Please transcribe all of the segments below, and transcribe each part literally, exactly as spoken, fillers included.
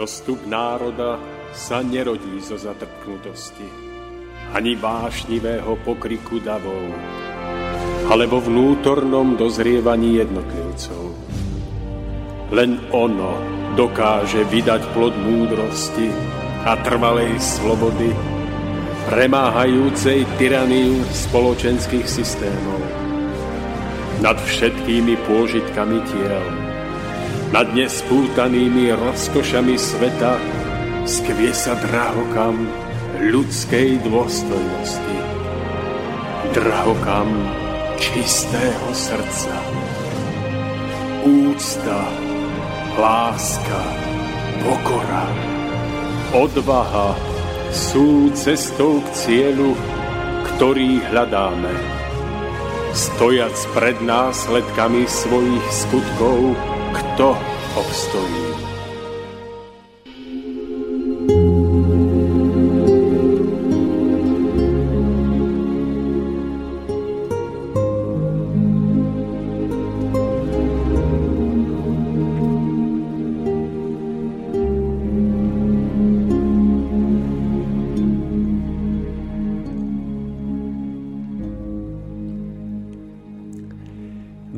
Zostup národa sa nerodí zo zatrpknutosti, ani vášnivého pokriku davov, ale vo vnútornom dozrievaní jednotlivcov. Len ono dokáže vydať plod múdrosti a trvalej slobody, premáhajúcej tyraniu spoločenských systémov. Nad všetkými pôžitkami tiel, nad nespútanými rozkošami sveta skviesa drahokam ľudskej dôstojnosti, drahokam čistého srdca. Úcta, láska, pokora, odvaha sú cestou k cieľu, ktorý hľadáme. Stojac pred následkami svojich skutkov, kto obstojí?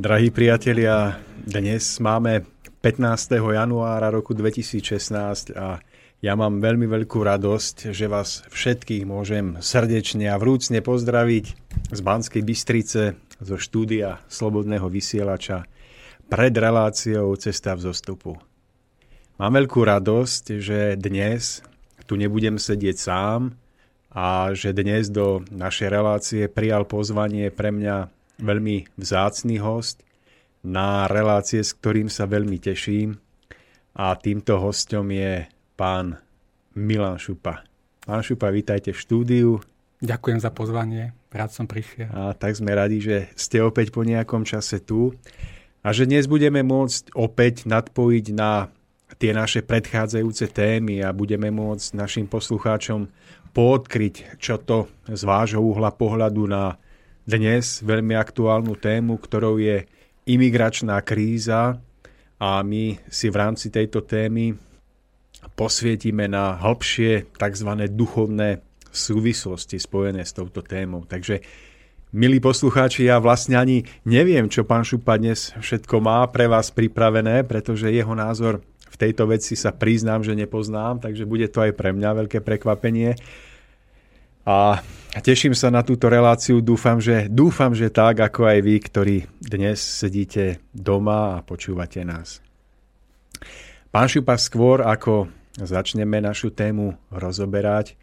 Drahí priatelia, dnes máme pätnásteho januára roku dvetisícšestnásť a ja mám veľmi veľkú radosť, že vás všetkých môžem srdečne a vrúcne pozdraviť z Banskej Bystrice, zo štúdia Slobodného vysielača pred reláciou Cesta vzostupu. Mám veľkú radosť, že dnes tu nebudem sedieť sám a že dnes do našej relácie prijal pozvanie pre mňa veľmi vzácny host, na relácie, s ktorým sa veľmi teším. A týmto hosťom je pán Milan Šupa. Pán Šupa, vítajte v štúdiu. Ďakujem za pozvanie, rád som prišiel. A tak sme radi, že ste opäť po nejakom čase tu a že dnes budeme môcť opäť nadpojiť na tie naše predchádzajúce témy a budeme môcť našim poslucháčom poodkryť, čo to z vášho uhla pohľadu na dnes veľmi aktuálnu tému, ktorou je imigračná kríza, a my si v rámci tejto témy posvietime na hlbšie tzv. Duchovné súvislosti spojené s touto témou. Takže, milí poslucháči, ja vlastne ani neviem, čo pán Šupa dnes všetko má pre vás pripravené, pretože jeho názor v tejto veci sa priznám, že nepoznám, takže bude to aj pre mňa veľké prekvapenie. A teším sa na túto reláciu, dúfam, že dúfam, že tak, ako aj vy, ktorí dnes sedíte doma a počúvate nás. Pán Šupa, skôr ako začneme našu tému rozoberať,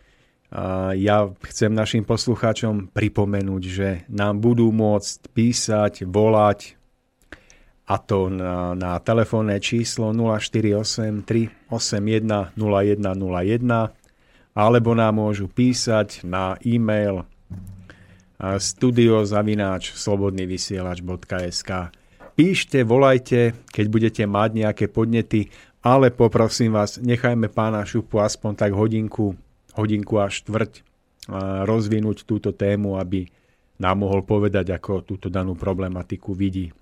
ja chcem našim poslucháčom pripomenúť, že nám budú môcť písať, volať, a to na, na telefónne číslo nula štyri osem tri osem jeden nula jeden nula jeden, alebo nám môžu písať na e-mail studio zavináč slobodný vysielač bodka es ká. Píšte, volajte, keď budete mať nejaké podnety, ale poprosím vás, nechajme pána Šupu aspoň tak hodinku, hodinku až štvrť rozvinúť túto tému, aby nám mohol povedať, ako túto danú problematiku vidí.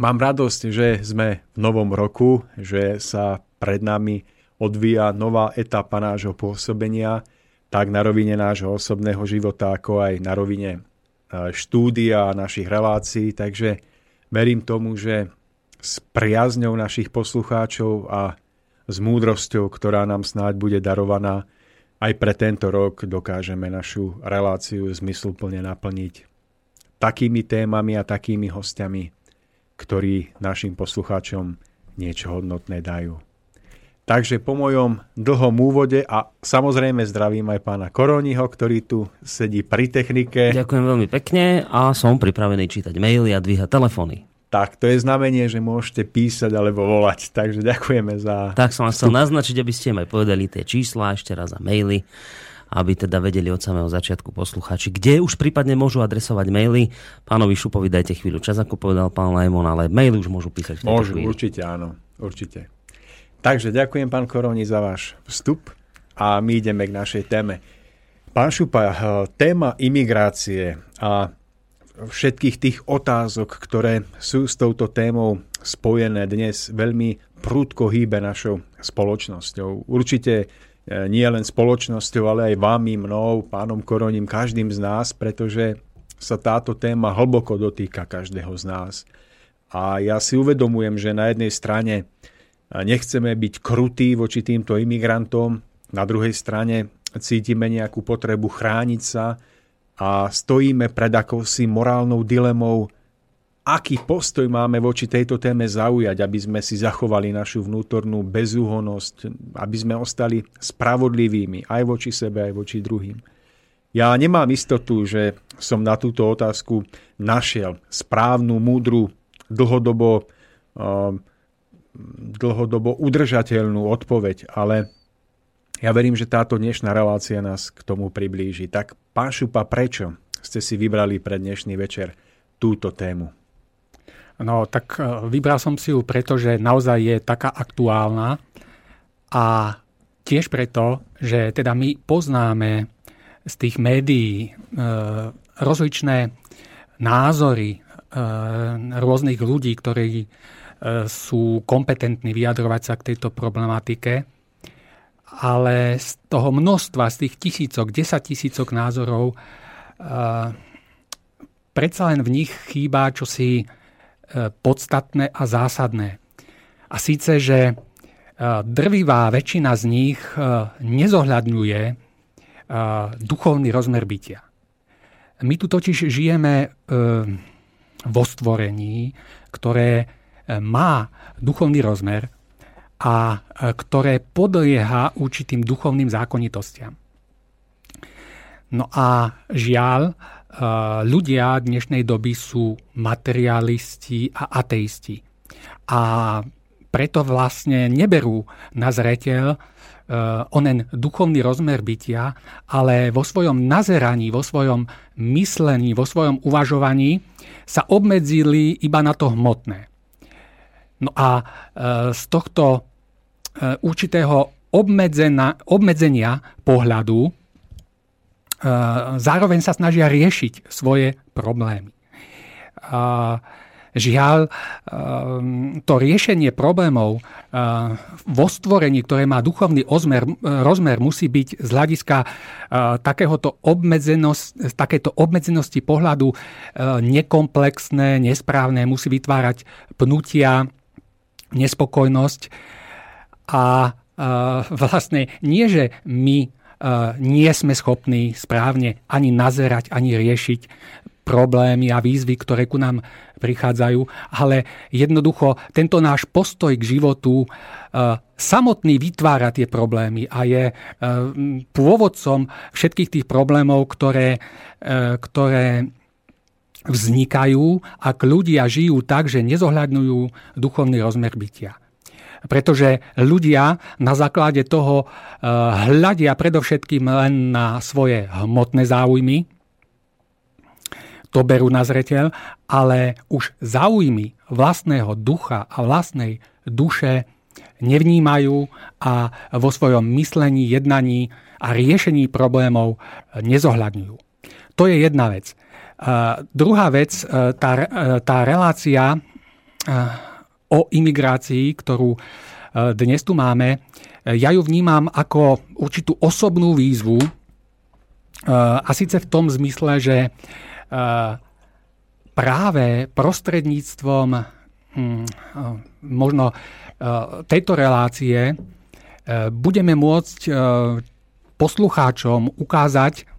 Mám radosť, že sme v novom roku, že sa pred nami odvíja nová etapa nášho pôsobenia, tak na rovine nášho osobného života, ako aj na rovine štúdia a našich relácií. Takže verím tomu, že s priazňou našich poslucháčov a s múdrosťou, ktorá nám snáď bude darovaná, aj pre tento rok dokážeme našu reláciu zmysluplne naplniť takými témami a takými hostiami, ktorí našim poslucháčom niečo hodnotné dajú. Takže po mojom dlhom úvode a samozrejme zdravím aj pána Koroniho, ktorý tu sedí pri technike. Ďakujem veľmi pekne a som pripravený čítať maily a dvíhať telefóny. Tak, to je znamenie, že môžete písať alebo volať, takže ďakujeme za... Tak som vás chcel naznačiť, aby ste im aj povedali tie čísla ešte raz a maily, aby teda vedeli od samého začiatku poslucháči, kde už prípadne môžu adresovať maily. Pánovi Šupovi dajte chvíľu čas, ako povedal pán Lajmon, ale maily už môžu písať. Môžu, určite áno, určite. Takže ďakujem, pán Koroni, za váš vstup a my ideme k našej téme. Pán Šupa, téma imigrácie a všetkých tých otázok, ktoré sú s touto témou spojené dnes, veľmi prudko hýbe našou spoločnosťou. Určite nie len spoločnosťou, ale aj vami, mnou, pánom Koroním, každým z nás, pretože sa táto téma hlboko dotýka každého z nás. A ja si uvedomujem, že na jednej strane nechceme byť krutí voči týmto imigrantom, na druhej strane cítime nejakú potrebu chrániť sa a stojíme pred akousi morálnou dilemou, aký postoj máme voči tejto téme zaujať, aby sme si zachovali našu vnútornú bezúhonnosť, aby sme ostali spravodlivými aj voči sebe, aj voči druhým. Ja nemám istotu, že som na túto otázku našiel správnu, múdru, dlhodobo, dlhodobo udržateľnú odpoveď, ale ja verím, že táto dnešná relácia nás k tomu priblíži. Tak, pán Šupa, prečo ste si vybrali pre dnešný večer túto tému? No, tak vybral som si ju preto, že naozaj je taká aktuálna a tiež preto, že teda my poznáme z tých médií e, rozličné názory e, rôznych ľudí, ktorí e, sú kompetentní vyjadrovať sa k tejto problematike, ale z toho množstva, z tých tisícok, desaťtisícok názorov, e, predsa len v nich chýba čosi podstatné a zásadné. A síce, že drvivá väčšina z nich nezohľadňuje duchovný rozmer bytia. My tu totiž žijeme vo stvorení, ktoré má duchovný rozmer a ktoré podlieha určitým duchovným zákonitostiam. No a žiaľ, ľudia dnešnej doby sú materialisti a ateisti. A preto vlastne neberú na zreteľ onen duchovný rozmer bytia, ale vo svojom nazeraní, vo svojom myslení, vo svojom uvažovaní sa obmedzili iba na to hmotné. No a z tohto určitého obmedzenia pohľadu zároveň sa snažia riešiť svoje problémy. Žiaľ, to riešenie problémov vo stvorení, ktoré má duchovný rozmer, rozmer musí byť z hľadiska takéhoto obmedzenosti, takéto obmedzenosti pohľadu nekomplexné, nesprávne, musí vytvárať pnutia, nespokojnosť. A vlastne nie, že my nie sme schopní správne ani nazerať, ani riešiť problémy a výzvy, ktoré ku nám prichádzajú, ale jednoducho tento náš postoj k životu samotný vytvára tie problémy a je pôvodcom všetkých tých problémov, ktoré, ktoré vznikajú, ak ľudia žijú tak, že nezohľadňujú duchovný rozmer bytia. Pretože ľudia na základe toho hľadia predovšetkým len na svoje hmotné záujmy, to berú na zreteľ, ale už záujmy vlastného ducha a vlastnej duše nevnímajú a vo svojom myslení, jednaní a riešení problémov nezohľadňujú. To je jedna vec. Druhá vec, tá, tá relácia o imigrácii, ktorú dnes tu máme, ja ju vnímam ako určitú osobnú výzvu, a síce v tom zmysle, že práve prostredníctvom možno tejto relácie budeme môcť poslucháčom ukázať,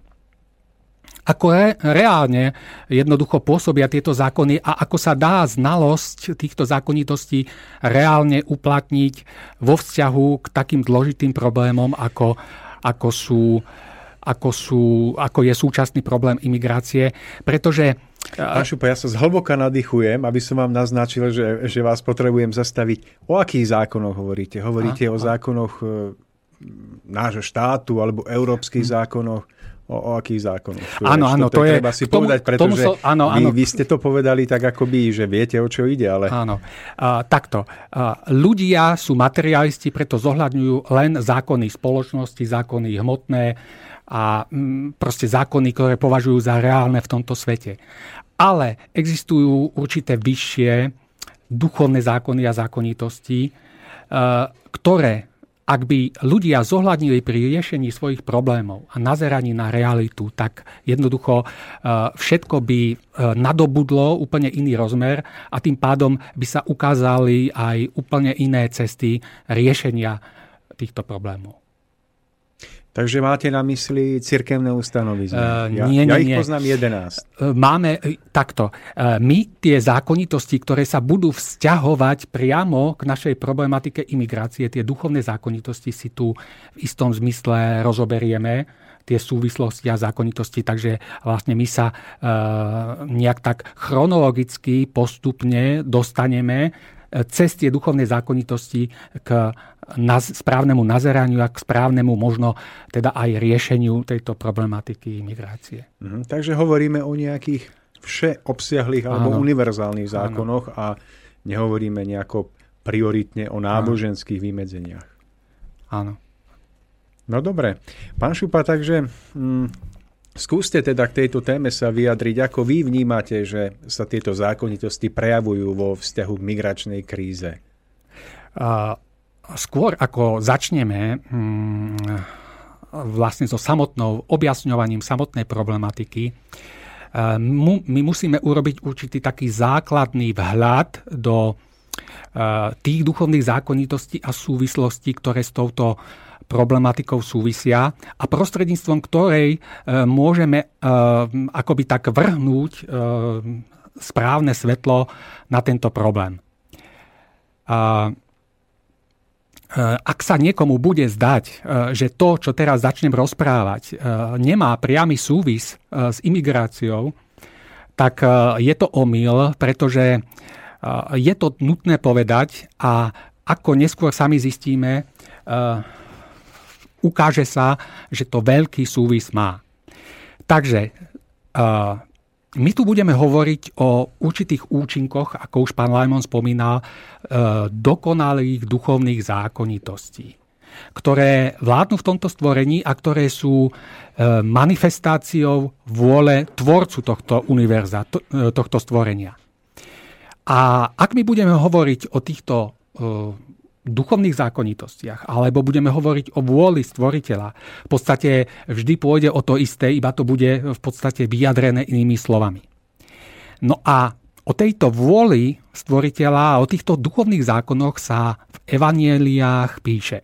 ako re, reálne jednoducho pôsobia tieto zákony a ako sa dá znalosť týchto zákonitostí reálne uplatniť vo vzťahu k takým zložitým problémom, ako, ako, sú, ako, sú, ako je súčasný problém imigrácie. Pretože... Pán Šupa, ja sa zhlboka nadýchujem, aby som vám naznačil, že, že vás potrebujem zastaviť. O akých zákonoch hovoríte? Hovoríte a, o zákonoch nášho štátu alebo európskych hm. zákonoch? O, o akých zákonoch? Áno, áno, to, to je... Treba si tomu, povedať, pretože so, áno, áno. Vy, vy ste to povedali tak akoby, že viete, o čo ide, ale... Áno, uh, takto. Uh, ľudia sú materialisti, preto zohľadňujú len zákony spoločnosti, zákony hmotné a um, proste zákony, ktoré považujú za reálne v tomto svete. Ale existujú určité vyššie duchovné zákony a zákonitosti, ktoré, ak by ľudia zohľadnili pri riešení svojich problémov a nazeraní na realitu, tak jednoducho všetko by nadobudlo úplne iný rozmer a tým pádom by sa ukázali aj úplne iné cesty riešenia týchto problémov. Takže máte na mysli cirkevné ustanovy? Uh, ja, nie, ja ich nie. poznám jedenásť. Máme takto. My tie zákonitosti, ktoré sa budú vzťahovať priamo k našej problematike imigrácie, tie duchovné zákonitosti si tu v istom zmysle rozoberieme, tie súvislosti a zákonitosti. Takže vlastne my sa uh, nejak tak chronologicky postupne dostaneme cez tie duchovné zákonitosti k správnemu nazeraniu a k správnemu možno teda aj riešeniu tejto problematiky migrácie. Mm, takže hovoríme o nejakých všeobsiahlých alebo áno, univerzálnych zákonoch áno. a nehovoríme nejako prioritne o náboženských áno. vymedzeniach. Áno. No dobre. Pán Šupa, takže mm, skúste teda k tejto téme sa vyjadriť, ako vy vnímate, že sa tieto zákonitosti prejavujú vo vzťahu k migračnej kríze. A skôr ako začneme vlastne so samotnou objasňovaním samotnej problematiky, my musíme urobiť určitý taký základný vhľad do tých duchovných zákonitostí a súvislostí, ktoré s touto problematikou súvisia a prostredníctvom ktorej môžeme akoby tak vrhnúť správne svetlo na tento problém. A ak sa niekomu bude zdať, že to, čo teraz začnem rozprávať, nemá priamy súvis s imigráciou, tak je to omyl, pretože je to nutné povedať a ako neskôr sami zistíme, ukáže sa, že to veľký súvis má. Takže my tu budeme hovoriť o určitých účinkoch, ako už pán Lajmon spomínal, dokonalých duchovných zákonitostí, ktoré vládnu v tomto stvorení a ktoré sú manifestáciou vôle tvorcu tohto univerza, tohto stvorenia. A ak my budeme hovoriť o týchto duchovných zákonitostiach, alebo budeme hovoriť o vôli stvoriteľa, v podstate vždy pôjde o to isté, iba to bude v podstate vyjadrené inými slovami. No a o tejto vôli stvoriteľa, o týchto duchovných zákonoch sa v evanjeliách píše: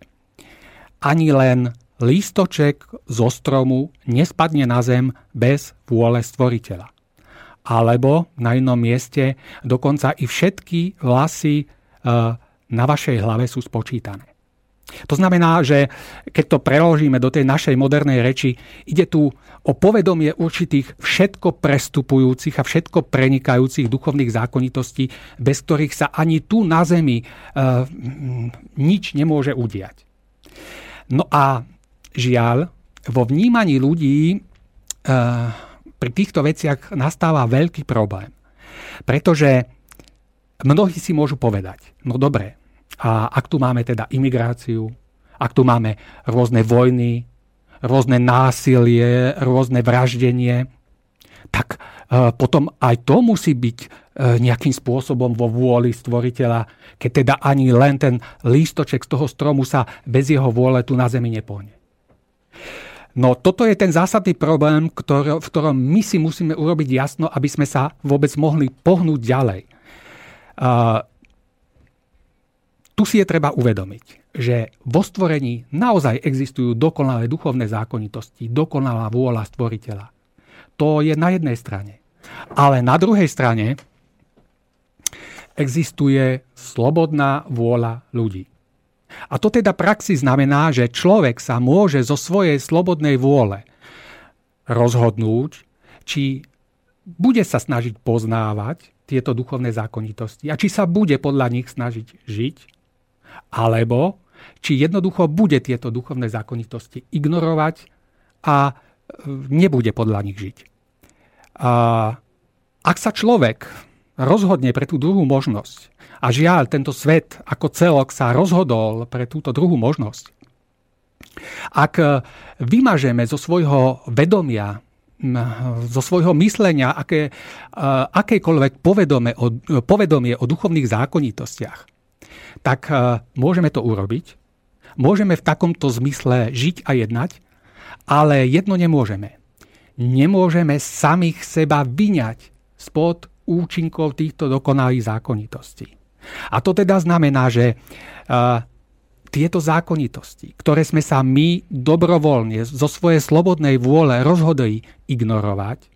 ani len lístoček zo stromu nespadne na zem bez vôle stvoriteľa. Alebo na inom mieste dokonca i všetky vlasy e, na vašej hlave sú spočítané. To znamená, že keď to preložíme do tej našej modernej reči, ide tu o povedomie určitých všetko prestupujúcich a všetko prenikajúcich duchovných zákonitostí, bez ktorých sa ani tu na zemi e, nič nemôže udiať. No a žiaľ, vo vnímaní ľudí e, pri týchto veciach nastáva veľký problém, pretože mnohí si môžu povedať, no dobre, a ak tu máme teda imigráciu, ak tu máme rôzne vojny, rôzne násilie, rôzne vraždenie, tak e, potom aj to musí byť e, nejakým spôsobom vo vôli stvoriteľa, keď teda ani len ten lístoček z toho stromu sa bez jeho vôle tu na zemi nepohne. No toto je ten zásadný problém, ktorý, v ktorom my si musíme urobiť jasno, aby sme sa vôbec mohli pohnúť ďalej. Uh, tu si je treba uvedomiť, že vo stvorení naozaj existujú dokonalé duchovné zákonitosti, dokonalá vôľa stvoriteľa. To je na jednej strane. Ale na druhej strane existuje slobodná vôľa ľudí. A to teda praxi znamená, že človek sa môže zo svojej slobodnej vôle rozhodnúť, či bude sa snažiť poznávať tieto duchovné zákonitosti a či sa bude podľa nich snažiť žiť, alebo či jednoducho bude tieto duchovné zákonitosti ignorovať a nebude podľa nich žiť. A ak sa človek rozhodne pre tú druhú možnosť a žiaľ, tento svet ako celok sa rozhodol pre túto druhú možnosť, ak vymažeme zo svojho vedomia zo svojho myslenia aké, akékoľvek povedomie o, povedomie o duchovných zákonitostiach, tak môžeme to urobiť. Môžeme v takomto zmysle žiť a jednať, ale jedno nemôžeme. Nemôžeme samých seba vyňať spod účinkov týchto dokonalých zákonitostí. A to teda znamená, že tieto zákonitosti, ktoré sme sa my dobrovoľne zo svojej slobodnej vôle rozhodli ignorovať,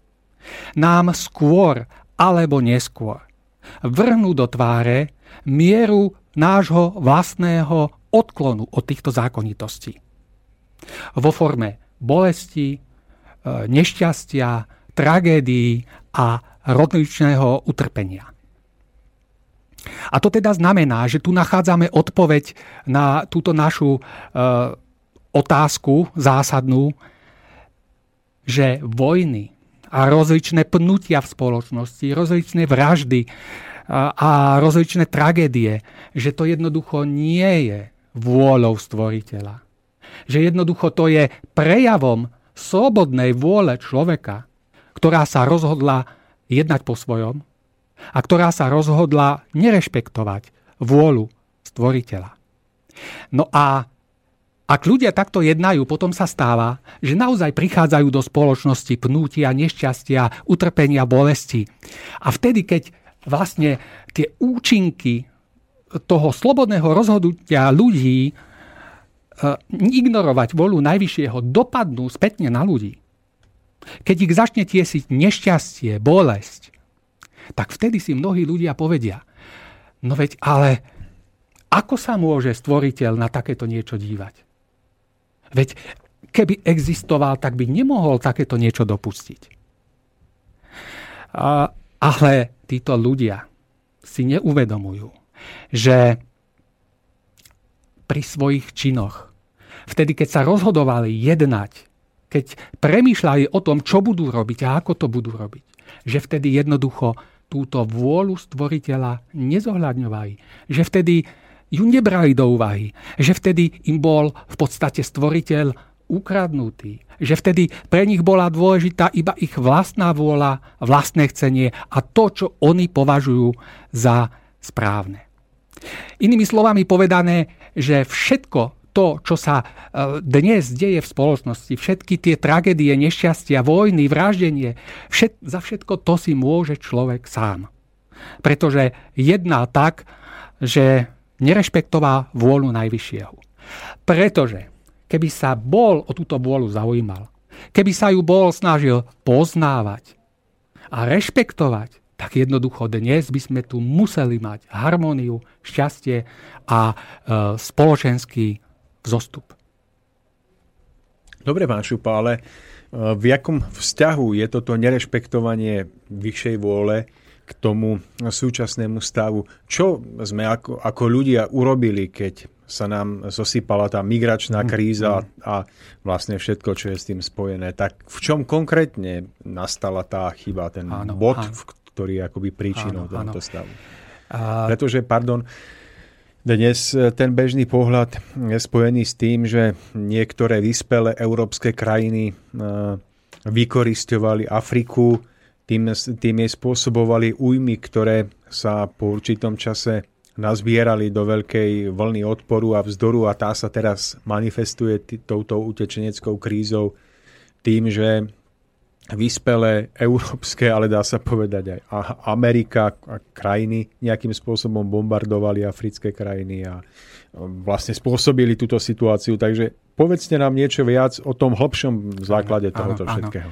nám skôr alebo neskôr vrhnú do tváre mieru nášho vlastného odklonu od týchto zákonitostí. Vo forme bolesti, nešťastia, tragédií a rozličného utrpenia. A to teda znamená, že tu nachádzame odpoveď na túto našu e, otázku zásadnú, že vojny a rozličné pnutia v spoločnosti, rozličné vraždy a, a rozličné tragédie, že to jednoducho nie je vôľou stvoriteľa. Že jednoducho to je prejavom slobodnej vôle človeka, ktorá sa rozhodla jednať po svojom, a ktorá sa rozhodla nerešpektovať vôľu stvoriteľa. No a ak ľudia takto jednajú, potom sa stáva, že naozaj prichádzajú do spoločnosti pnútia, nešťastia, utrpenia, bolesti. A vtedy, keď vlastne tie účinky toho slobodného rozhodnutia ľudí e, ignorovať vôľu najvyššieho dopadnú spätne na ľudí, keď ich začne tiesiť nešťastie, bolesť, tak vtedy si mnohí ľudia povedia, no veď ale ako sa môže stvoriteľ na takéto niečo dívať? Veď keby existoval, tak by nemohol takéto niečo dopustiť. A, ale títo ľudia si neuvedomujú, že pri svojich činoch, vtedy keď sa rozhodovali jednať, keď premýšľali o tom, čo budú robiť a ako to budú robiť, že vtedy jednoducho túto vôľu stvoriteľa nezohľadňovali, že vtedy ju nebrali do úvahy, že vtedy im bol v podstate stvoriteľ ukradnutý, že vtedy pre nich bola dôležitá iba ich vlastná vôľa, vlastné chcenie a to, čo oni považujú za správne. Inými slovami povedané, že všetko to, čo sa dnes deje v spoločnosti, všetky tie tragédie, nešťastia, vojny, vraždenie, všet, za všetko to si môže človek sám. Pretože jedná tak, že nerešpektová vôľu najvyššieho. Pretože keby sa bol o túto vôľu zaujímal, keby sa ju bol snažil poznávať a rešpektovať, tak jednoducho dnes by sme tu museli mať harmóniu, šťastie a e, spoločenský zostup. Dobre, pán Šupa, ale v jakom vzťahu je toto nerešpektovanie vyššej vôle k tomu súčasnému stavu? Čo sme ako, ako ľudia urobili, keď sa nám zosypala tá migračná kríza a vlastne všetko, čo je s tým spojené? Tak v čom konkrétne nastala tá chyba, ten áno, bod, áno. ktorý je akoby príčinou tohto stavu? A... Pretože, pardon, dnes ten bežný pohľad je spojený s tým, že niektoré vyspelé európske krajiny vykorisťovali Afriku, tým, tým jej spôsobovali újmy, ktoré sa po určitom čase nazbierali do veľkej vlny odporu a vzdoru a tá sa teraz manifestuje t- touto utečeneckou krízou tým, že vyspelé európske, ale dá sa povedať aj Amerika a krajiny nejakým spôsobom bombardovali africké krajiny a vlastne spôsobili túto situáciu. Takže povedzte nám niečo viac o tom hlbšom základe tohoto všetkého.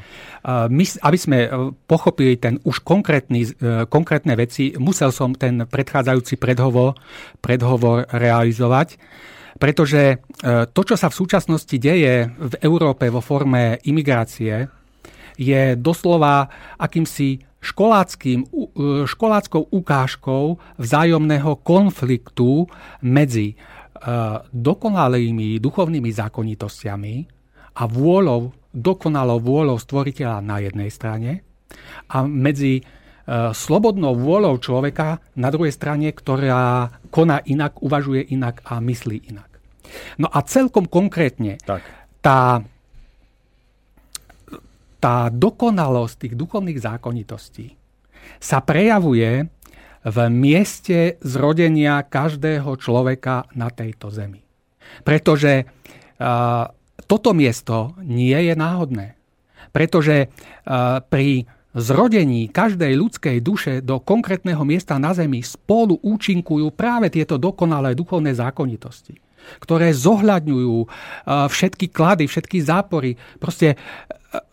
My, aby sme pochopili ten už konkrétny, konkrétne veci, musel som ten predchádzajúci predhovor, predhovor realizovať. Pretože to, čo sa v súčasnosti deje v Európe vo forme imigrácie, je doslova akýmsi školáckým, školáckou ukážkou vzájomného konfliktu medzi dokonalými duchovnými zákonitostiami a vôľou, dokonalou vôľou stvoriteľa na jednej strane a medzi slobodnou vôľou človeka na druhej strane, ktorá koná inak, uvažuje inak a myslí inak. No a celkom konkrétne tak. tá... tá dokonalosť tých duchovných zákonitostí sa prejavuje v mieste zrodenia každého človeka na tejto zemi. Pretože uh, toto miesto nie je náhodné. Pretože uh, pri zrodení každej ľudskej duše do konkrétneho miesta na zemi spolu účinkujú práve tieto dokonalé duchovné zákonitosti, ktoré zohľadňujú všetky klady, všetky zápory, proste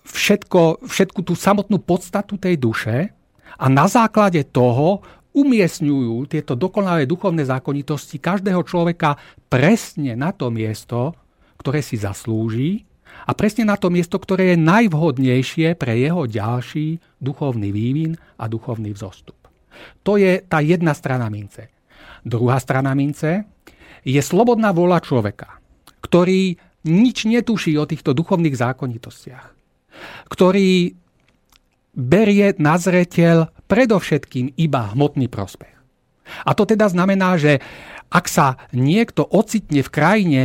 všetko, všetku tú samotnú podstatu tej duše a na základe toho umiestňujú tieto dokonalé duchovné zákonitosti každého človeka presne na to miesto, ktoré si zaslúži, a presne na to miesto, ktoré je najvhodnejšie pre jeho ďalší duchovný vývin a duchovný vzostup. To je tá jedna strana mince. Druhá strana mince je slobodná vôľa človeka, ktorý nič netuší o týchto duchovných zákonitostiach, ktorý berie na zreteľ predovšetkým iba hmotný prospech. A to teda znamená, že ak sa niekto ocitne v krajine,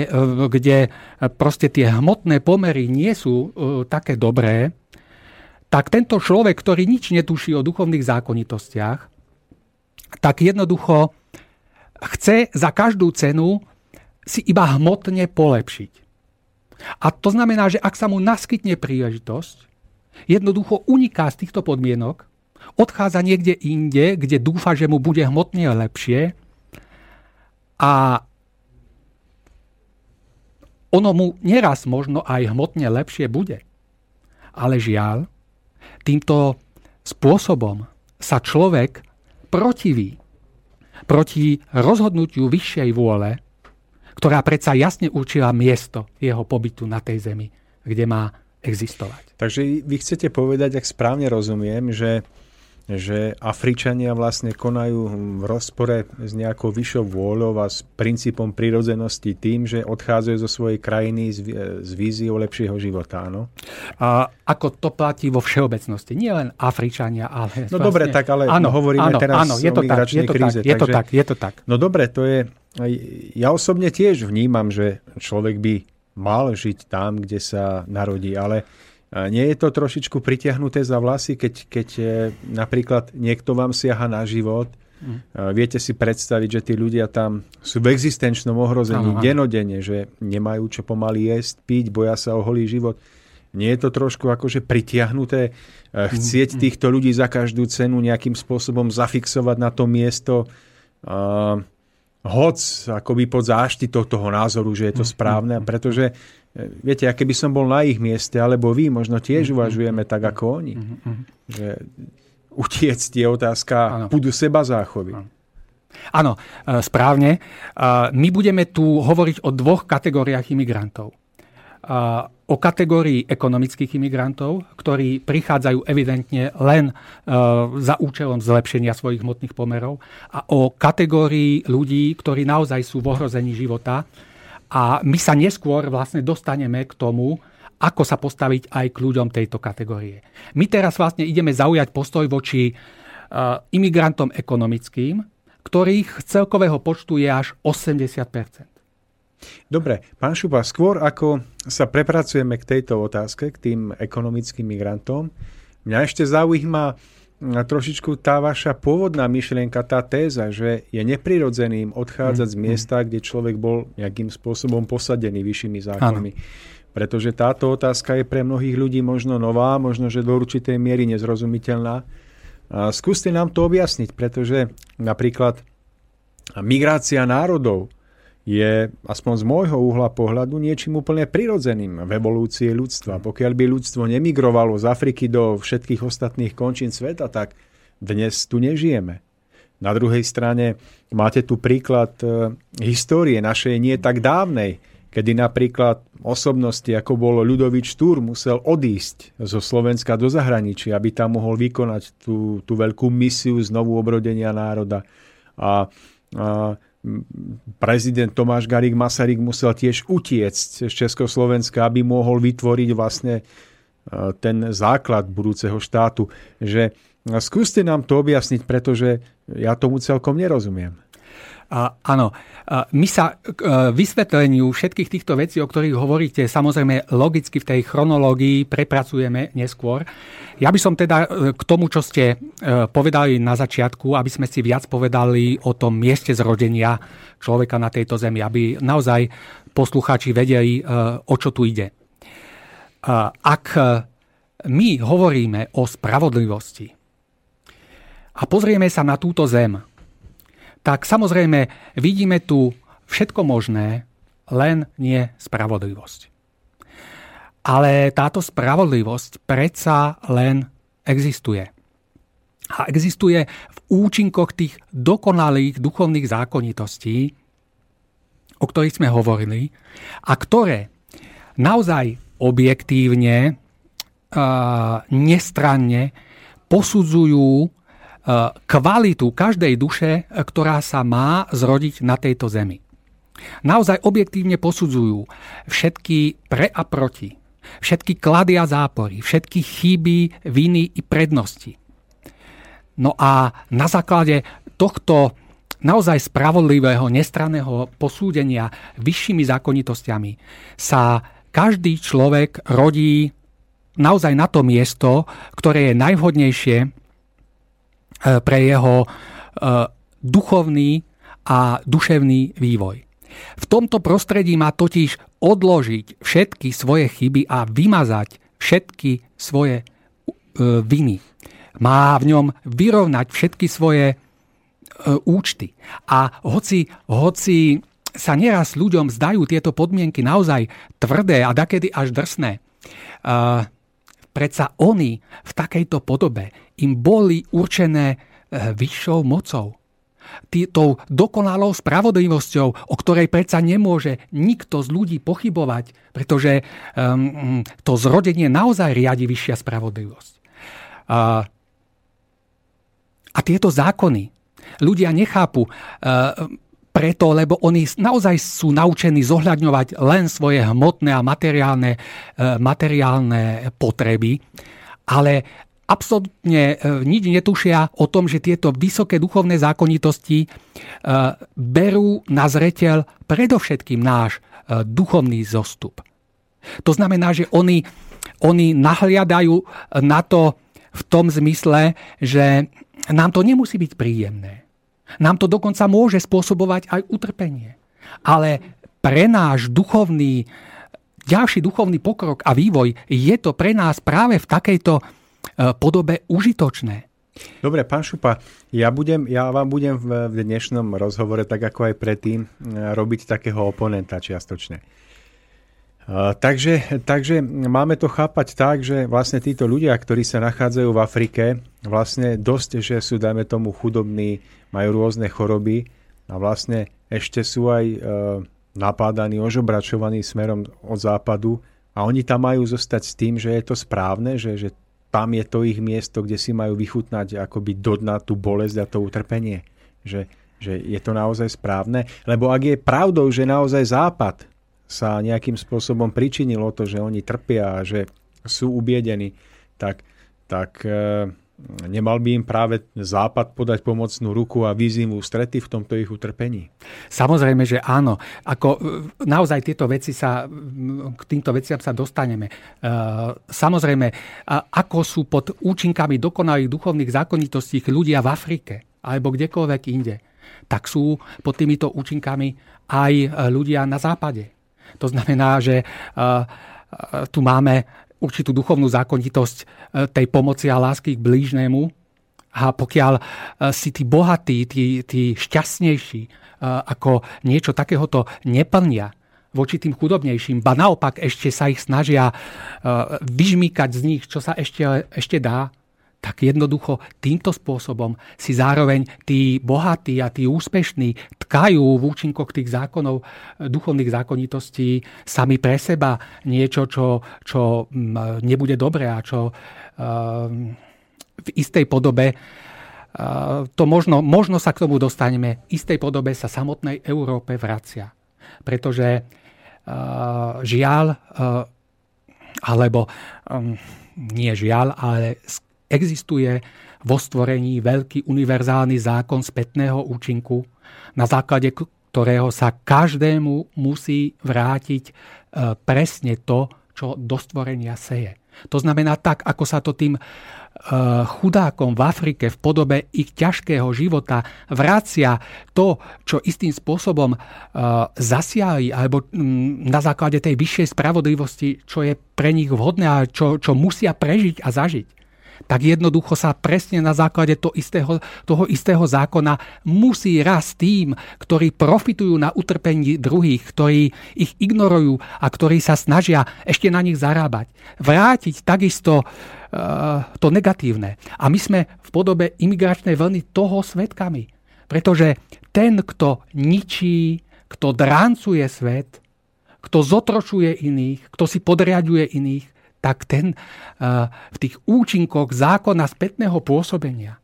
kde proste tie hmotné pomery nie sú také dobré, tak tento človek, ktorý nič netuší o duchovných zákonitostiach, tak jednoducho chce za každú cenu si iba hmotne polepšiť. A to znamená, že ak sa mu naskytne príležitosť, jednoducho uniká z týchto podmienok, odchádza niekde inde, kde dúfa, že mu bude hmotne lepšie, a ono mu neraz možno aj hmotne lepšie bude. Ale žiaľ, týmto spôsobom sa človek protiví proti rozhodnutiu vyššej vôle, ktorá predsa jasne určila miesto jeho pobytu na tej zemi, kde má existovať. Takže vy chcete povedať, ak správne rozumiem, že že Afričania vlastne konajú v rozpore s nejakou vyššou vôľou a s princípom prírodzenosti tým, že odchádzajú zo svojej krajiny s víziou lepšieho života, áno? A ako to platí vo všeobecnosti. Nie len Afričania, ale... No vlastne, dobre, tak ale áno, hovoríme áno, teraz áno, o migračnej kríze. Je to tak, je to tak. No dobre, to je... Ja osobne tiež vnímam, že človek by mal žiť tam, kde sa narodí, ale... Nie je to trošičku pritiahnuté za vlasy, keď, keď napríklad niekto vám siaha na život? Mm. Viete si predstaviť, že tí ľudia tam sú v existenčnom ohrození Aha. denodenne, že nemajú čo pomaly jesť, piť, boja sa o holý život. Nie je to trošku akože pritiahnuté chcieť mm. týchto ľudí za každú cenu nejakým spôsobom zafixovať na to miesto uh, hoc akoby pod záštitou toho názoru, že je to mm. správne, pretože viete, a keby som bol na ich mieste, alebo vy, možno tiež uvažujeme tak, ako oni. Že utiec je otázka púdu seba záchovy. Áno, správne. My budeme tu hovoriť o dvoch kategóriách imigrantov. O kategórii ekonomických imigrantov, ktorí prichádzajú evidentne len za účelom zlepšenia svojich hmotných pomerov, a o kategórii ľudí, ktorí naozaj sú v ohrození života. A my sa neskôr vlastne dostaneme k tomu, ako sa postaviť aj k ľuďom tejto kategórie. My teraz vlastne ideme zaujať postoj voči uh, imigrantom ekonomickým, ktorých celkového počtu je až osemdesiat percent. Dobre, pán Šupa, skôr ako sa prepracujeme k tejto otázke, k tým ekonomickým migrantom, mňa ešte zaujíma trošičku tá vaša pôvodná myšlienka, tá téza, že je neprirodzeným odchádzať mm. z miesta, kde človek bol nejakým spôsobom posadený vyššími zákonmi. Áno. Pretože táto otázka je pre mnohých ľudí možno nová, možno, že do určitej miery nezrozumiteľná. A skúste nám to objasniť, pretože napríklad migrácia národov je, aspoň z môjho uhla pohľadu, niečím úplne prirodzeným v evolúcii ľudstva. Pokiaľ by ľudstvo nemigrovalo z Afriky do všetkých ostatných končín sveta, tak dnes tu nežijeme. Na druhej strane máte tu príklad e, histórie našej nie tak dávnej, kedy napríklad osobnosti, ako bolo Ľudovič Túr, musel odísť zo Slovenska do zahraničia, aby tam mohol vykonať tú, tú veľkú misiu znovu obrodenia národa. A, a prezident Tomáš Garrigue Masaryk musel tiež utiecť z Československa, aby mohol vytvoriť vlastne ten základ budúceho štátu. Že skúste nám to objasniť, pretože ja tomu celkom nerozumiem. A, áno, a my sa k vysvetleniu všetkých týchto vecí, o ktorých hovoríte, samozrejme logicky v tej chronológii prepracujeme neskôr. Ja by som teda k tomu, čo ste povedali na začiatku, aby sme si viac povedali o tom mieste zrodenia človeka na tejto zemi, aby naozaj poslucháči vedeli, o čo tu ide. Ak my hovoríme o spravodlivosti a pozrieme sa na túto zem, tak samozrejme vidíme tu všetko možné, len nie spravodlivosť. Ale táto spravodlivosť predsa len existuje. A existuje v účinkoch tých dokonalých duchovných zákonitostí, o ktorých sme hovorili, a ktoré naozaj objektívne, e, nestranne posudzujú kvalitu každej duše, ktorá sa má zrodiť na tejto zemi. Naozaj objektívne posudzujú všetky pre a proti, všetky klady a zápory, všetky chyby, viny i prednosti. No a na základe tohto naozaj spravodlivého, nestranného posúdenia vyššími zákonitostiami sa každý človek rodí naozaj na to miesto, ktoré je najvhodnejšie pre jeho duchovný a duševný vývoj. V tomto prostredí má totiž odložiť všetky svoje chyby a vymazať všetky svoje viny. Má v ňom vyrovnať všetky svoje účty. A hoci, hoci sa neraz ľuďom zdajú tieto podmienky naozaj tvrdé a dakedy až drsné, predsa oni v takejto podobe im boli určené vyššou mocou. Tou dokonalou spravodlivosťou, o ktorej predsa nemôže nikto z ľudí pochybovať, pretože um, to zrodenie naozaj riadi vyššia spravodlivosť. Uh, a tieto zákony ľudia nechápu uh, preto, lebo oni naozaj sú naučení zohľadňovať len svoje hmotné a materiálne, uh, materiálne potreby, ale absolútne nič netušia o tom, že tieto vysoké duchovné zákonitosti berú na zreteľ predovšetkým náš duchovný zostup. To znamená, že oni, oni nahliadajú na to v tom zmysle, že nám to nemusí byť príjemné. Nám to dokonca môže spôsobovať aj utrpenie. Ale pre náš duchovný, ďalší duchovný pokrok a vývoj je to pre nás práve v takejto podobe užitočné. Dobre, pán Šupa, ja, budem, ja vám budem v dnešnom rozhovore, tak ako aj predtým, robiť takého oponenta čiastočne. Takže, takže máme to chápať tak, že vlastne títo ľudia, ktorí sa nachádzajú v Afrike, vlastne dosť, že sú, dajme tomu, chudobní, majú rôzne choroby a vlastne ešte sú aj napádaní, ožobračovaní smerom od západu a oni tam majú zostať s tým, že je to správne, že, že tam je to ich miesto, kde si majú vychutnať akoby do dna tú bolesť a to utrpenie. Že, že je to naozaj správne. Lebo ak je pravdou, že naozaj Západ sa nejakým spôsobom pričinilo to, že oni trpia a že sú ubiedení, tak, tak e, nemal by im práve Západ podať pomocnú ruku a výzvu ústrety v tomto ich utrpení? Samozrejme, že áno. Ako, naozaj tieto veci sa, k týmto veciam sa dostaneme. E, samozrejme, ako sú pod účinkami dokonalých duchovných zákonitostí ľudia v Afrike alebo kdekoľvek inde, tak sú pod týmito účinkami aj ľudia na západe. To znamená, že tu máme určitú duchovnú zákonitosť tej pomoci a lásky k blížnemu. A pokiaľ si tí bohatí, tí, tí šťastnejší, ako niečo takéhoto neplnia voči tým chudobnejším, ba naopak ešte sa ich snažia vyžmýkať z nich, čo sa ešte, ešte dá, tak jednoducho týmto spôsobom si zároveň tí bohatí a tí úspešní tkajú v účinkoch tých zákonov, duchovných zákonitostí sami pre seba niečo, čo, čo nebude dobré a čo uh, v istej podobe, uh, to možno, možno sa k tomu dostaneme, v istej podobe sa samotnej Európe vracia. Pretože uh, žiaľ, uh, alebo um, nie žiaľ, ale existuje vo stvorení veľký univerzálny zákon spätného účinku, na základe ktorého sa každému musí vrátiť presne to, čo do stvorenia seje. To znamená tak, ako sa to tým chudákom v Afrike v podobe ich ťažkého života vracia to, čo istým spôsobom zasiali, alebo na základe tej vyššej spravodlivosti, čo je pre nich vhodné a čo, čo musia prežiť a zažiť, tak jednoducho sa presne na základe toho istého, toho istého zákona musí raz tým, ktorí profitujú na utrpení druhých, ktorí ich ignorujú a ktorí sa snažia ešte na nich zarábať, vrátiť takisto to negatívne. A my sme v podobe imigračnej vlny toho svedkami. Pretože ten, kto ničí, kto dráncuje svet, kto zotročuje iných, kto si podriaďuje iných, tak ten v tých účinkoch zákona spätného pôsobenia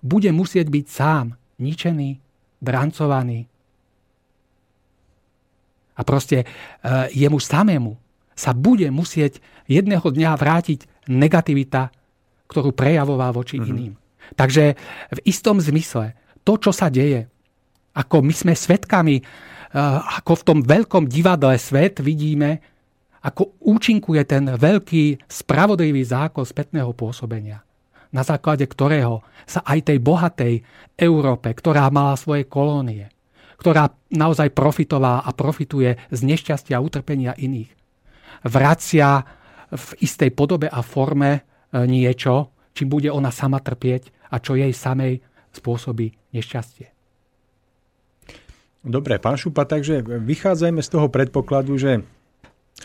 bude musieť byť sám ničený, drancovaný. A proste jemu samému sa bude musieť jedného dňa vrátiť negativita, ktorú prejavoval voči mm-hmm. iným. Takže v istom zmysle to, čo sa deje, ako my sme svedkami, ako v tom veľkom divadle svet vidíme, ako účinkuje ten veľký spravodlivý zákon spätného pôsobenia, na základe ktorého sa aj tej bohatej Európe, ktorá mala svoje kolónie, ktorá naozaj profitovala a profituje z nešťastia a utrpenia iných, vracia v istej podobe a forme niečo, čím bude ona sama trpieť a čo jej samej spôsobí nešťastie. Dobre, pán Šupa, takže vychádzajme z toho predpokladu, že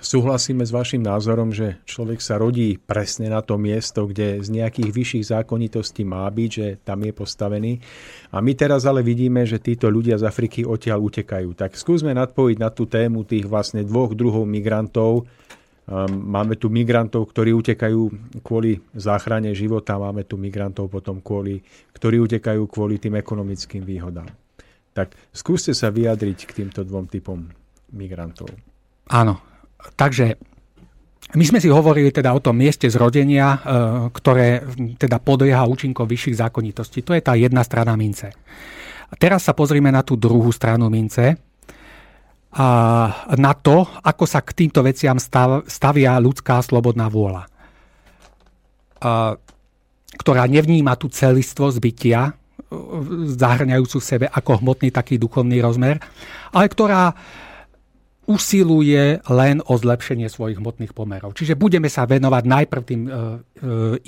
súhlasíme s vašim názorom, že človek sa rodí presne na to miesto, kde z nejakých vyšších zákonitostí má byť, že tam je postavený. A my teraz ale vidíme, že títo ľudia z Afriky odtiaľ utekajú. Tak skúsme nadpojiť na tú tému tých vlastne dvoch druhov migrantov. Máme tu migrantov, ktorí utekajú kvôli záchrane života, máme tu migrantov potom kvôli, ktorí utekajú kvôli tým ekonomickým výhodám. Tak skúste sa vyjadriť k týmto dvom typom migrantov. Áno, takže my sme si hovorili teda o tom mieste zrodenia, ktoré teda podlieha účinkom vyšších zákonitostí. To je tá jedna strana mince. A teraz sa pozrime na tú druhú stranu mince, a na to, ako sa k týmto veciam stav, stavia ľudská slobodná vôľa, a, ktorá nevníma tú celistvosť bytia, zahrňajúcu v sebe ako hmotný, taký duchovný rozmer, ale ktorá usiluje len o zlepšenie svojich hmotných pomerov. Čiže budeme sa venovať najprv tým e, e,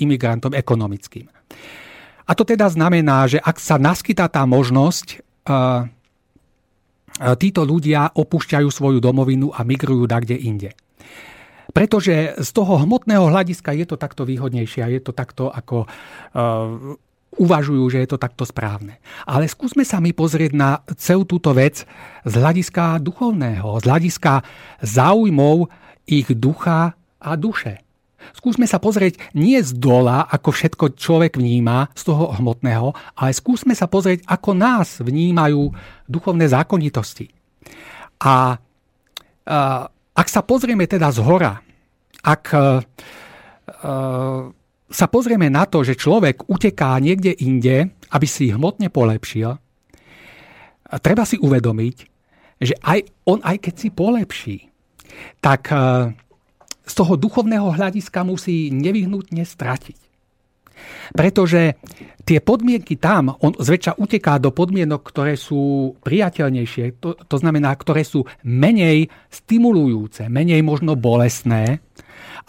imigrantom ekonomickým. A to teda znamená, že ak sa naskytá tá možnosť, e, títo ľudia opúšťajú svoju domovinu a migrujú dakde inde. Pretože z toho hmotného hľadiska je to takto výhodnejšie a je to takto, ako uh, uvažujú, že je to takto správne. Ale skúsme sa mi pozrieť na celú túto vec z hľadiska duchovného, z hľadiska záujmov ich ducha a duše. Skúsme sa pozrieť nie z dola, ako všetko človek vníma z toho hmotného, ale skúsme sa pozrieť, ako nás vnímajú duchovné zákonitosti. A, a ak sa pozrieme teda zhora, ak a, a, sa pozrieme na to, že človek uteká niekde inde, aby si hmotne polepšil, treba si uvedomiť, že aj on, aj keď si polepší, tak a, z toho duchovného hľadiska musí nevyhnutne stratiť. Pretože tie podmienky tam, on zväčša uteká do podmienok, ktoré sú priateľnejšie, to, to znamená, ktoré sú menej stimulujúce, menej možno bolestné,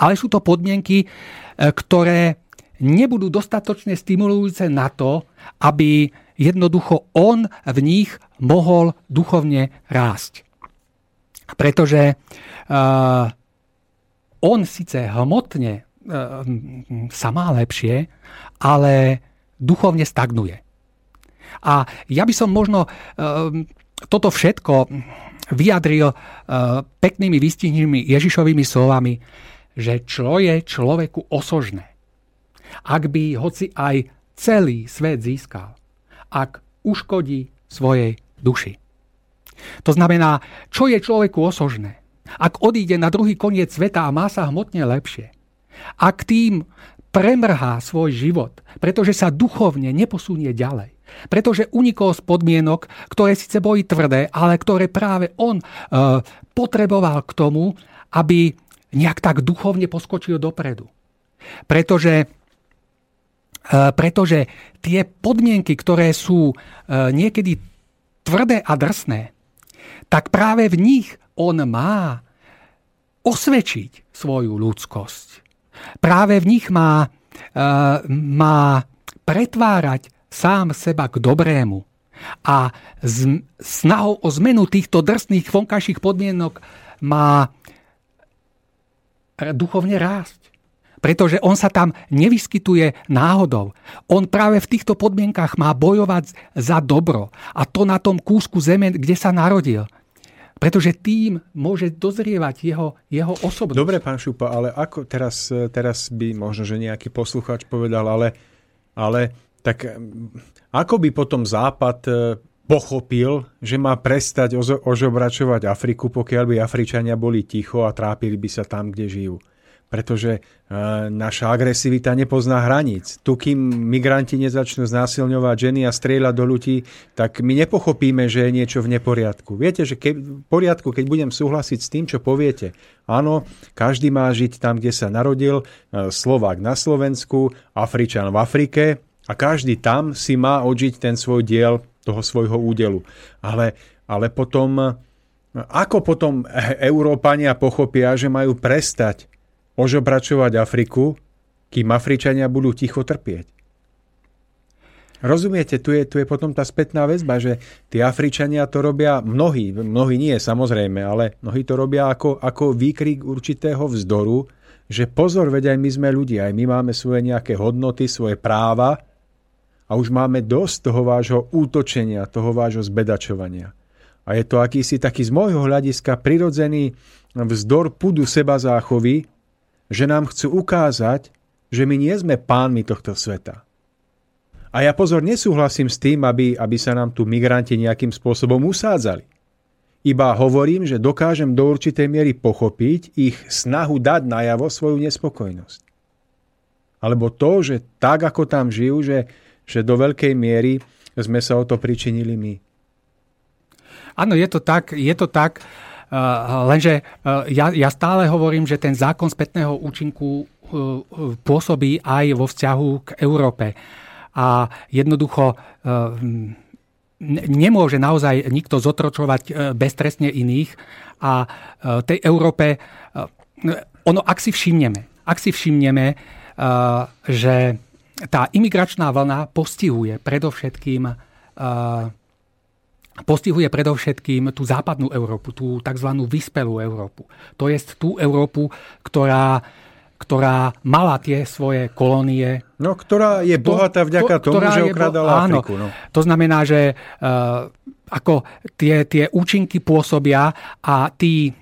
ale sú to podmienky, ktoré nebudú dostatočne stimulujúce na to, aby jednoducho on v nich mohol duchovne rásť. Pretože uh, on síce hmotne sa má lepšie, ale duchovne stagnuje. A ja by som možno toto všetko vyjadril peknými výstihnými Ježišovými slovami, že čo je človeku osožné. Ak by hoci aj celý svet získal, ak uškodí svojej duši. To znamená, čo je človeku osožné. Ak odíde na druhý koniec sveta a má sa hmotne lepšie, ak tým premrhá svoj život, pretože sa duchovne neposunie ďalej. Pretože unikol z podmienok, ktoré síce boli tvrdé, ale ktoré práve on e, potreboval k tomu, aby nejak tak duchovne poskočil dopredu. Pretože, e, pretože tie podmienky, ktoré sú e, niekedy tvrdé a drsné, tak práve v nich on má osvedčiť svoju ľudskosť. Práve v nich má, e, má pretvárať sám seba k dobrému. A z, snahou o zmenu týchto drsných vonkajších podmienok má duchovne rásť. Pretože on sa tam nevyskytuje náhodou. On práve v týchto podmienkach má bojovať za dobro. A to na tom kúsku zeme, kde sa narodil. Pretože tým môže dozrievať jeho, jeho osobnosť. Dobre, pán Šupa, ale ako teraz, teraz by možno, že nejaký poslucháč povedal, ale, ale tak ako by potom Západ pochopil, že má prestať ožobračovať Afriku, pokiaľ by Afričania boli ticho a trápili by sa tam, kde žijú? Pretože naša agresivita nepozná hraníc. Tu, kým migranti nezačnú znásilňovať ženy a strieľať do ľudí, tak my nepochopíme, že je niečo v neporiadku. Viete, že ke, v poriadku, keď budem súhlasiť s tým, čo poviete. Áno, každý má žiť tam, kde sa narodil, Slovák na Slovensku, Afričan v Afrike a každý tam si má odžiť ten svoj diel toho svojho údelu. Ale, ale potom, ako potom Európania pochopia, že majú prestať ožobračovať Afriku, kým Afričania budú ticho trpieť? Rozumiete, tu je, tu je potom tá spätná väzba, že tí Afričania to robia, mnohí, mnohí nie, samozrejme, ale mnohí to robia ako, ako výkrik určitého vzdoru, že pozor, veď aj my sme ľudia, aj my máme svoje nejaké hodnoty, svoje práva a už máme dosť toho vášho útočenia, toho vášho zbedačovania. A je to akýsi taký z môjho hľadiska prirodzený vzdor pudu seba záchovy, že nám chcú ukázať, že my nie sme pánmi tohto sveta. A ja pozor, nesúhlasím s tým, aby, aby sa nám tu migranti nejakým spôsobom usádzali. Iba hovorím, že dokážem do určitej miery pochopiť ich snahu dať najavo svoju nespokojnosť. Alebo to, že tak, ako tam žijú, že, že do veľkej miery sme sa o to pričinili my. Áno, je to tak, je to tak. Uh, lenže uh, ja, ja stále hovorím, že ten zákon spätného účinku uh, uh, pôsobí aj vo vzťahu k Európe. A jednoducho uh, ne- nemôže naozaj nikto zotročovať uh, beztrestne iných. A uh, tej Európe, uh, ono, ak si všimneme, ak si všimneme, uh, že tá imigračná vlna postihuje predovšetkým uh, postihuje predovšetkým tú západnú Európu, tú tzv. Vyspelú Európu. To je tú Európu, ktorá, ktorá mala tie svoje kolónie. No, ktorá je bohatá vďaka to, tomu, že okradala bo- Afriku. No. To znamená, že uh, ako tie, tie účinky pôsobia a tí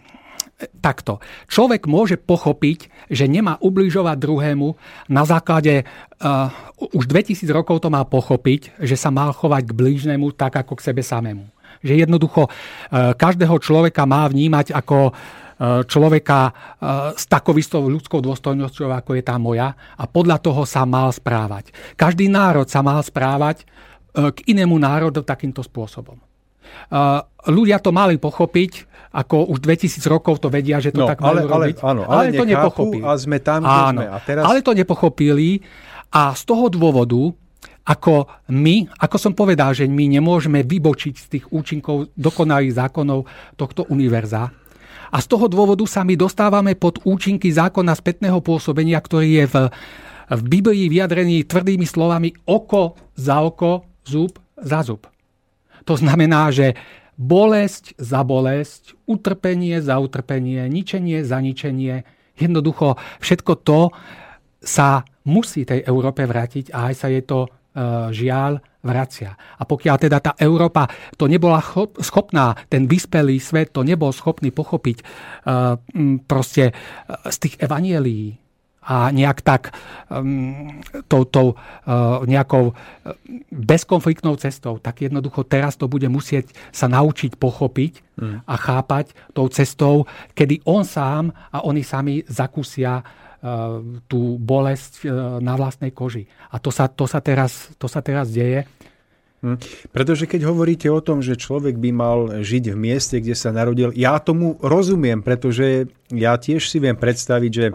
takto. Človek môže pochopiť, že nemá ubližovať druhému na základe, uh, už dvetisíc rokov to má pochopiť, že sa mal chovať k blížnemu tak, ako k sebe samému. Že jednoducho uh, každého človeka má vnímať ako uh, človeka uh, s takovistou ľudskou dôstojnosťou, ako je tá moja, a podľa toho sa mal správať. Každý národ sa mal správať uh, k inému národu takýmto spôsobom. Uh, ľudia to mali pochopiť, ako už dvetisíc rokov to vedia, že to no, tak majú robiť. Ale, áno, ale, ale to nepochopili. A sme tam, áno, sme. A teraz... Ale to nepochopili a z toho dôvodu, ako my, ako som povedal, že my nemôžeme vybočiť z tých účinkov dokonalých zákonov tohto univerza. A z toho dôvodu sa my dostávame pod účinky zákona spätného pôsobenia, ktorý je v, v Biblii vyjadrený tvrdými slovami oko za oko, zub za zub. To znamená, že bolesť za bolesť, utrpenie za utrpenie, ničenie za ničenie. Jednoducho všetko to sa musí tej Európe vrátiť a aj sa jej to e, žiaľ vracia. A pokiaľ teda tá Európa to nebola chop, schopná, ten vyspelý svet to nebol schopný pochopiť e, m, proste e, z tých evanielií a nejak tak um, tou, tou uh, nejakou bezkonfliktnou cestou, tak jednoducho teraz to bude musieť sa naučiť pochopiť mm. a chápať tou cestou, kedy on sám a oni sami zakúsia uh, tú bolesť na vlastnej koži. A to sa, to sa, teraz, to sa teraz deje. Hm. Pretože keď hovoríte o tom, že človek by mal žiť v mieste, kde sa narodil, ja tomu rozumiem, pretože ja tiež si viem predstaviť, že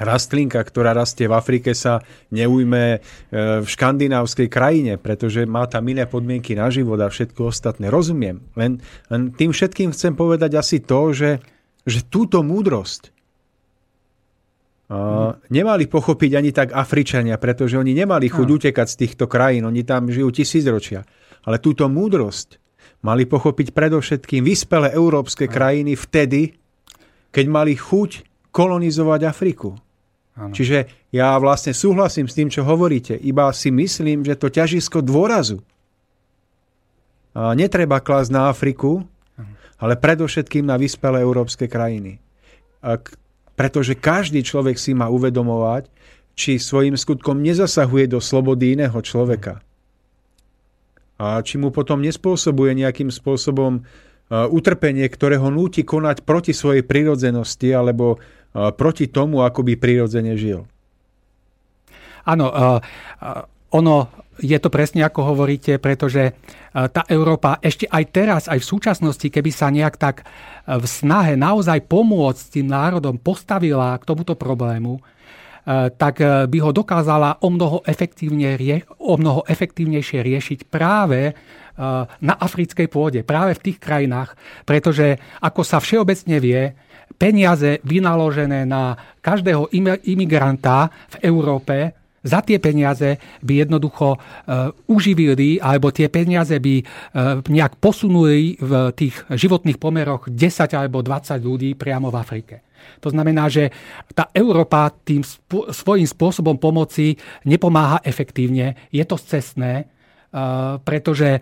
rastlinka, ktorá rastie v Afrike, sa neujme v škandinávskej krajine, pretože má tam iné podmienky na život a všetko ostatné. Rozumiem. Len, len tým všetkým chcem povedať asi to, že, že túto múdrosť a nemali pochopiť ani tak Afričania, pretože oni nemali chuť utekať z týchto krajín. Oni tam žijú tisícročia. Ale túto múdrosť mali pochopiť predovšetkým vyspelé európske krajiny vtedy, keď mali chuť kolonizovať Afriku. Áno. Čiže ja vlastne súhlasím s tým, čo hovoríte. Iba si myslím, že to ťažisko dôrazu a netreba klásť na Afriku, ale predovšetkým na vyspelé európske krajiny. Ak Pretože každý človek si má uvedomovať, či svojím skutkom nezasahuje do slobody iného človeka. A či mu potom nespôsobuje nejakým spôsobom utrpenie, ktoré ho núti konať proti svojej prirodzenosti alebo proti tomu, ako by prirodzene žil. Áno, ono je to presne, ako hovoríte, pretože tá Európa ešte aj teraz, aj v súčasnosti, keby sa nejak tak v snahe naozaj pomôcť tým národom postavila k tomuto problému, tak by ho dokázala o mnoho, efektívne, o mnoho efektívnejšie riešiť práve na africkej pôde, práve v tých krajinách, pretože ako sa všeobecne vie, peniaze vynaložené na každého imigranta v Európe, za tie peniaze by jednoducho uživili, alebo tie peniaze by nejak posunuli v tých životných pomeroch desať alebo dvadsať ľudí priamo v Afrike. To znamená, že tá Európa tým svojím spôsobom pomoci nepomáha efektívne. Je to scestné, pretože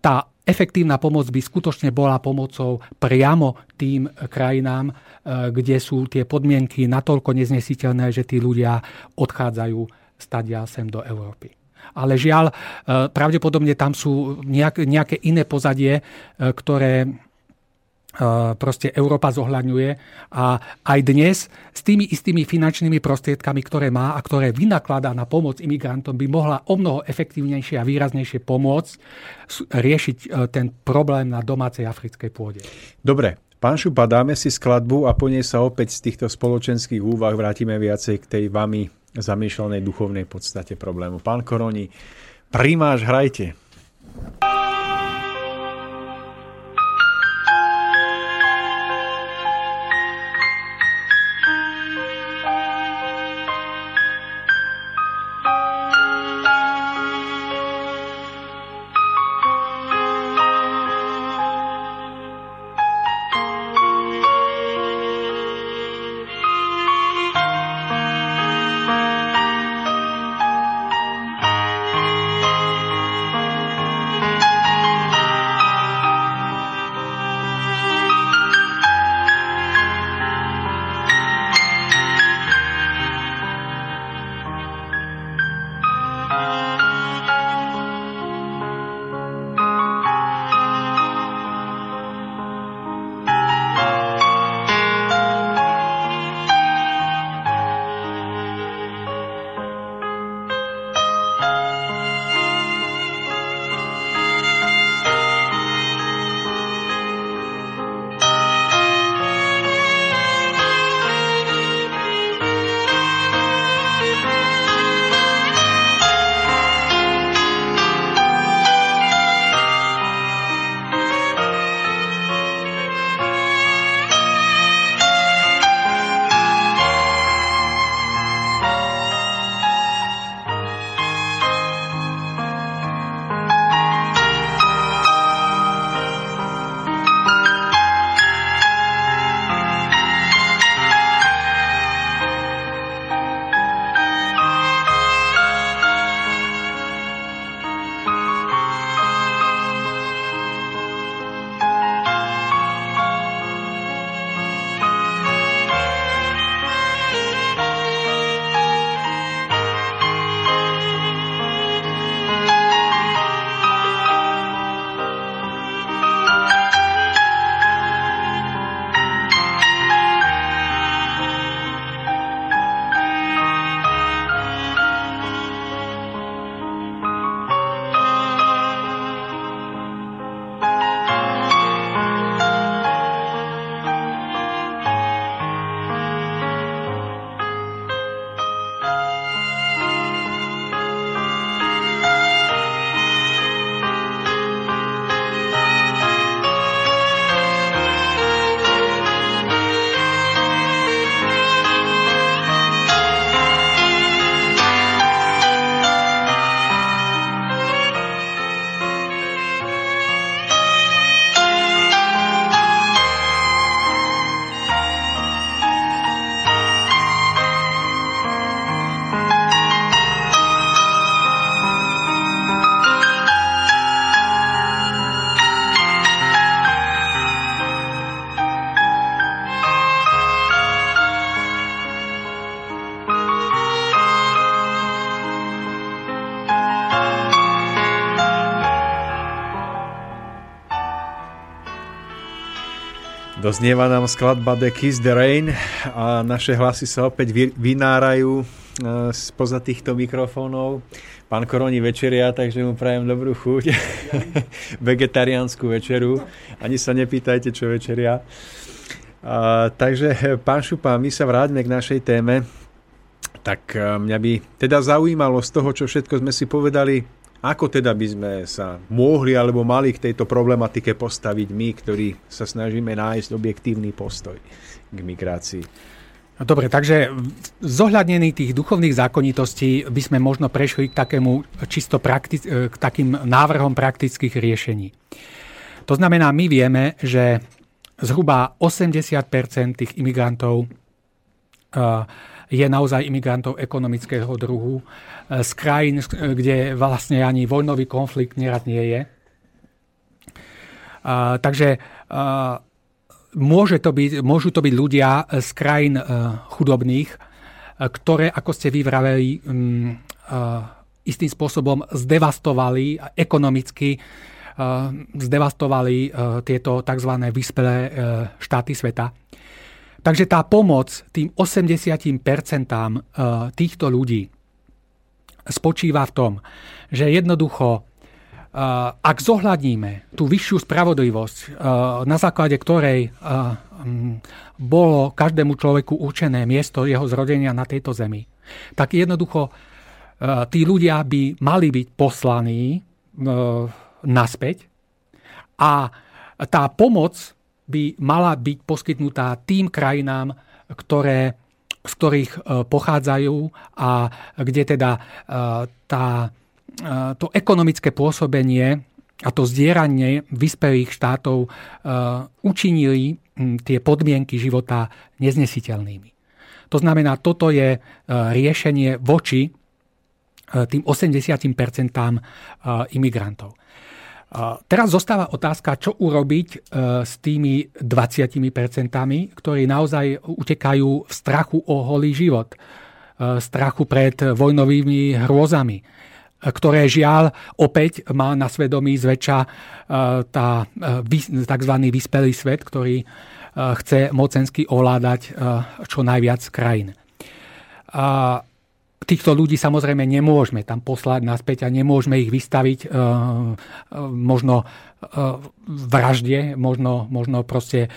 tá efektívna pomoc by skutočne bola pomocou priamo tým krajinám, kde sú tie podmienky natoľko neznesiteľné, že tí ľudia odchádzajú stadia sem do Európy. Ale žiaľ, pravdepodobne tam sú nejak, nejaké iné pozadie, ktoré proste Európa zohľadňuje a aj dnes s tými istými finančnými prostriedkami, ktoré má a ktoré vynakladá na pomoc imigrantom, by mohla omnoho efektívnejšie a výraznejšie pomôcť riešiť ten problém na domácej africkej pôde. Dobre. Pán Šupa, dáme si skladbu a po nej sa opäť z týchto spoločenských úvah vrátime viacej k tej vami zamýšľanej duchovnej podstate problému. Pán Koroni, primáš, hrajte. Doznieva nám skladba The Kiss the Rain a naše hlasy sa opäť vynárajú spoza týchto mikrofónov. Pán Koroni večeria, takže mu prajem dobrú chuť. Vegetariánsku večeru. Ani sa nepýtajte, čo večeria. A, takže, pán Šupa, my sa vráťme k našej téme. Tak mňa by teda zaujímalo z toho, čo všetko sme si povedali, ako teda by sme sa mohli alebo mali k tejto problematike postaviť my, ktorí sa snažíme nájsť objektívny postoj k migrácii? Dobre, takže zohľadnený tých duchovných zákonitostí by sme možno prešli k takému čisto praktic- k takým návrhom praktických riešení. To znamená, my vieme, že zhruba osemdesiat percent tých imigrantov uh, je naozaj imigrantov ekonomického druhu z krajín, kde vlastne ani vojnový konflikt nerad nie je. A, takže a, môže to byť, môžu to byť ľudia z krajín a, chudobných, a, ktoré, ako ste vyvraveli, m, a, istým spôsobom zdevastovali ekonomicky, a, zdevastovali a, tieto tzv. Vyspelé a, štáty sveta. Takže tá pomoc tým osemdesiat percent týchto ľudí spočíva v tom, že jednoducho, ak zohľadníme tú vyššiu spravodlivosť, na základe ktorej bolo každému človeku určené miesto jeho zrodenia na tejto zemi, tak jednoducho tí ľudia by mali byť poslaní naspäť a tá pomoc by mala byť poskytnutá tým krajinám, ktoré, z ktorých pochádzajú a kde teda tá, to ekonomické pôsobenie a to zdieranie vyspelých štátov učinili tie podmienky života neznesiteľnými. To znamená, toto je riešenie voči tým osemdesiat percent imigrantov. Teraz zostáva otázka, čo urobiť s tými dvadsať percent, ktorí naozaj utekajú v strachu o holý život, strachu pred vojnovými hrôzami, ktoré žiaľ opäť má na svedomí zväčša tá tzv. Vyspelý svet, ktorý chce mocensky ovládať čo najviac krajín. A týchto ľudí samozrejme nemôžeme tam poslať naspäť a nemôžeme ich vystaviť e, e, možno e, vražde, možno, možno proste e,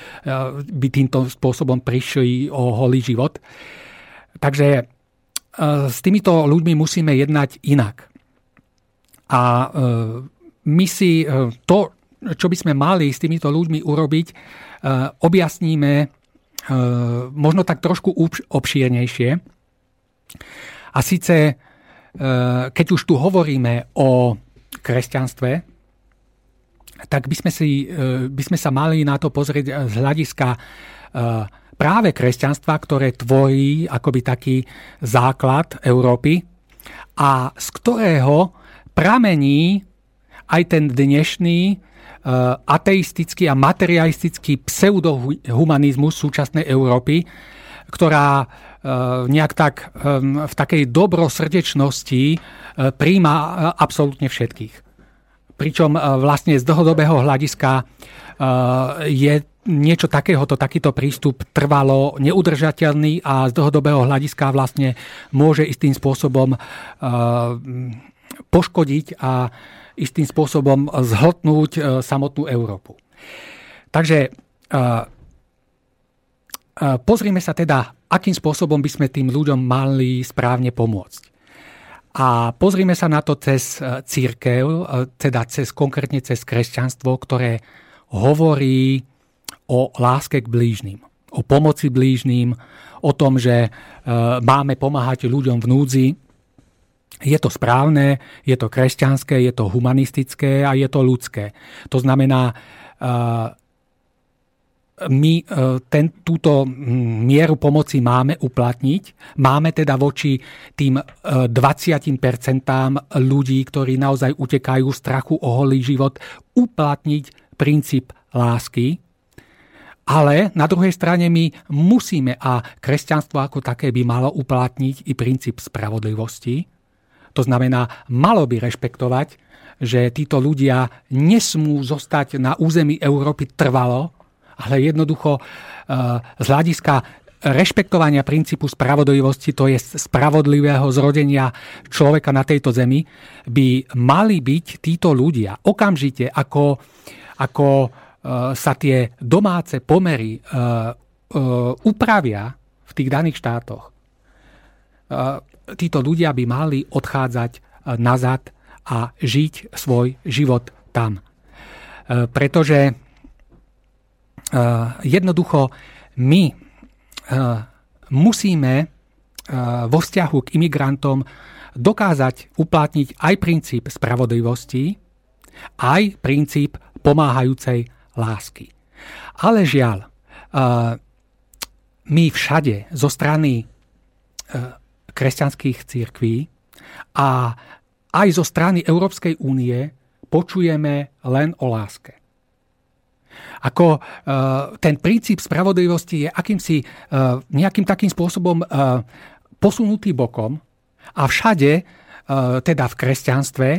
by týmto spôsobom prišli o holý život. Takže e, s týmito ľuďmi musíme jednať inak. A e, my si e, to, čo by sme mali s týmito ľuďmi urobiť, e, objasníme e, možno tak trošku obšírnejšie. A síce, keď už tu hovoríme o kresťanstve, tak by sme, si, by sme sa mali na to pozrieť z hľadiska práve kresťanstva, ktoré tvorí akoby taký základ Európy a z ktorého pramení aj ten dnešný ateistický a materialistický pseudohumanizmus súčasnej Európy, ktorá nejak tak v takej dobrosrdečnosti príjma absolútne všetkých. Pričom vlastne z dlhodobého hľadiska je niečo takéhoto, takýto prístup trvalo neudržateľný a z dlhodobého hľadiska vlastne môže istým spôsobom poškodiť a istým spôsobom zhltnúť samotnú Európu. Takže pozrime sa teda, akým spôsobom by sme tým ľuďom mali správne pomôcť. A pozrime sa na to cez cirkev, teda cez, konkrétne cez kresťanstvo, ktoré hovorí o láske k blížnym, o pomoci blížnym, o tom, že máme pomáhať ľuďom v núdzi. Je to správne, je to kresťanské, je to humanistické a je to ľudské. To znamená, my ten, túto mieru pomoci máme uplatniť. Máme teda voči tým dvadsať percent ľudí, ktorí naozaj utekajú strachu o holý život, uplatniť princíp lásky. Ale na druhej strane my musíme, a kresťanstvo ako také by malo uplatniť i princíp spravodlivosti. To znamená, malo by rešpektovať, že títo ľudia nesmú zostať na území Európy trvalo, ale jednoducho z hľadiska rešpektovania princípu spravodlivosti, to je spravodlivého zrodenia človeka na tejto zemi, by mali byť títo ľudia okamžite, ako, ako sa tie domáce pomery upravia v tých daných štátoch. Títo ľudia by mali odchádzať nazad a žiť svoj život tam. Pretože jednoducho my musíme vo vzťahu k imigrantom dokázať uplatniť aj princíp spravodlivosti, aj princíp pomáhajúcej lásky. Ale žiaľ, my všade zo strany kresťanských cirkví a aj zo strany Európskej únie počujeme len o láske. Ako ten princíp spravodlivosti je akýmsi nejakým takým spôsobom posunutý bokom a všade, teda v kresťanstve,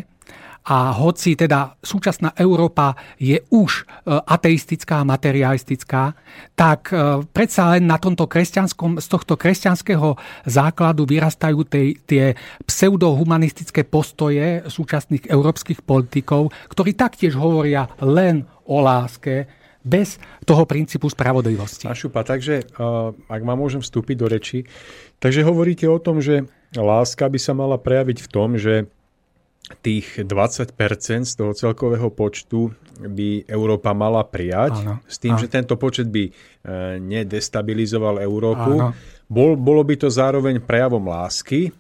a hoci teda súčasná Európa je už ateistická, materialistická, tak predsa len na tomto kresťanskom, z tohto kresťanského základu vyrastajú tie, tie pseudohumanistické postoje súčasných európskych politikov, ktorí taktiež hovoria len o láske bez toho princípu spravodlivosti. A Šupa, takže ak ma môžem vstúpiť do reči, takže hovoríte o tom, že láska by sa mala prejaviť v tom, že tých dvadsať percent z toho celkového počtu by Európa mala prijať. Áno, s tým, áno. Že tento počet by nedestabilizoval Európu. Bol, bolo by to zároveň prejavom lásky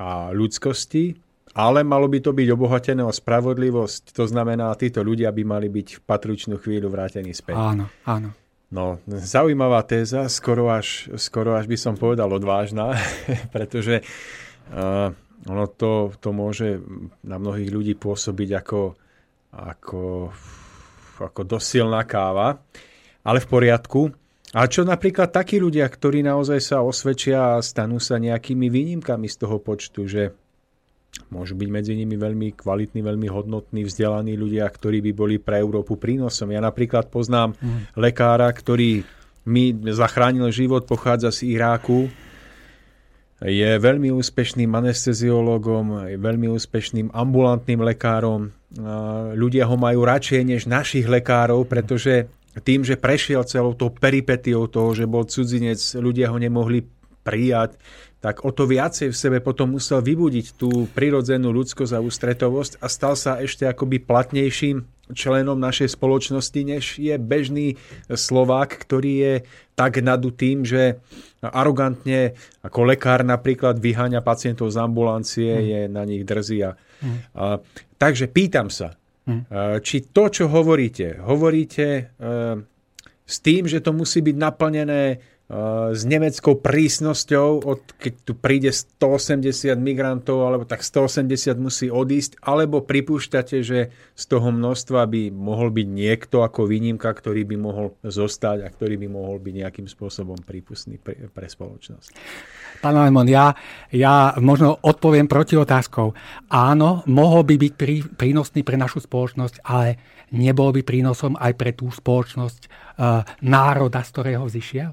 a ľudskosti, ale malo by to byť obohatené o spravodlivosť. To znamená, títo ľudia by mali byť v patričnú chvíľu vrátení späť. Áno, áno. No, zaujímavá téza, skoro až, skoro až by som povedal odvážna, pretože Uh, ono to, to môže na mnohých ľudí pôsobiť ako, ako, ako dosilná káva, ale v poriadku. A čo napríklad takí ľudia, ktorí naozaj sa osvedčia a stanú sa nejakými výnimkami z toho počtu, že môžu byť medzi nimi veľmi kvalitní, veľmi hodnotní, vzdelaní ľudia, ktorí by boli pre Európu prínosom. Ja napríklad poznám mm. lekára, ktorý mi zachránil život, pochádza z Iráku, je veľmi úspešným anesteziológom, je veľmi úspešným ambulantným lekárom. Ľudia ho majú radšej než našich lekárov, pretože tým, že prešiel celou tou peripetiou toho, že bol cudzinec, ľudia ho nemohli prijať, tak o to viacej v sebe potom musel vybudiť tú prirodzenú ľudskosť a ústretovosť a stal sa ešte akoby platnejším členom našej spoločnosti, než je bežný Slovák, ktorý je tak nadutým, že arogantne, ako lekár napríklad, vyháňa pacientov z ambulancie, mm. je na nich drzý. Mm. A, takže pýtam sa, mm. či to, čo hovoríte, hovoríte e, s tým, že to musí byť naplnené e, s nemeckou prísnosťou, od, keď tu príde stoosemdesiat migrantov, alebo tak stoosemdesiat musí odísť, alebo pripúšťate, že z toho množstva by mohol byť niekto ako výnimka, ktorý by mohol zostať a ktorý by mohol byť nejakým spôsobom prípustný pre, pre spoločnosť. Pán Lemon, ja, ja možno odpoviem protiotázkou. Áno, mohol by byť prí, prínosný pre našu spoločnosť, ale nebol by prínosom aj pre tú spoločnosť e, národa, z ktorého vzýšiel?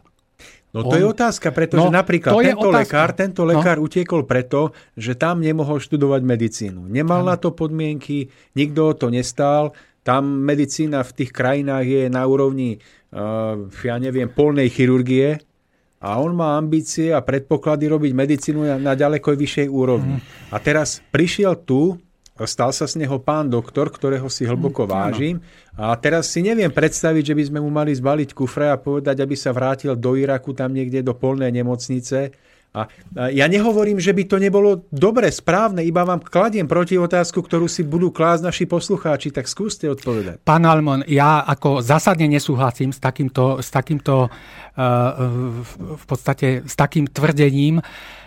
No to On, je otázka, pretože no, napríklad tento otázka. lekár, tento lekár no. utiekol preto, že tam nemohol študovať medicínu. Nemal no. na to podmienky, nikto o to nestál. Tam medicína v tých krajinách je na úrovni, uh, ja neviem, polnej chirurgie a on má ambície a predpoklady robiť medicínu na, na ďaleko vyššej úrovni. Mm. A teraz prišiel tu, stal sa z neho pán doktor, ktorého si hlboko vážim. A teraz si neviem predstaviť, že by sme mu mali zbaliť kufre a povedať, aby sa vrátil do Iraku, tam niekde do polnej nemocnice. A ja nehovorím, že by to nebolo dobre, správne, iba vám kladiem proti otázku, ktorú si budú klásť naši poslucháči, tak skúste odpovedať. Pán Almon, ja ako zásadne nesúhlasím s takýmto, s takýmto v podstate s takým tvrdením,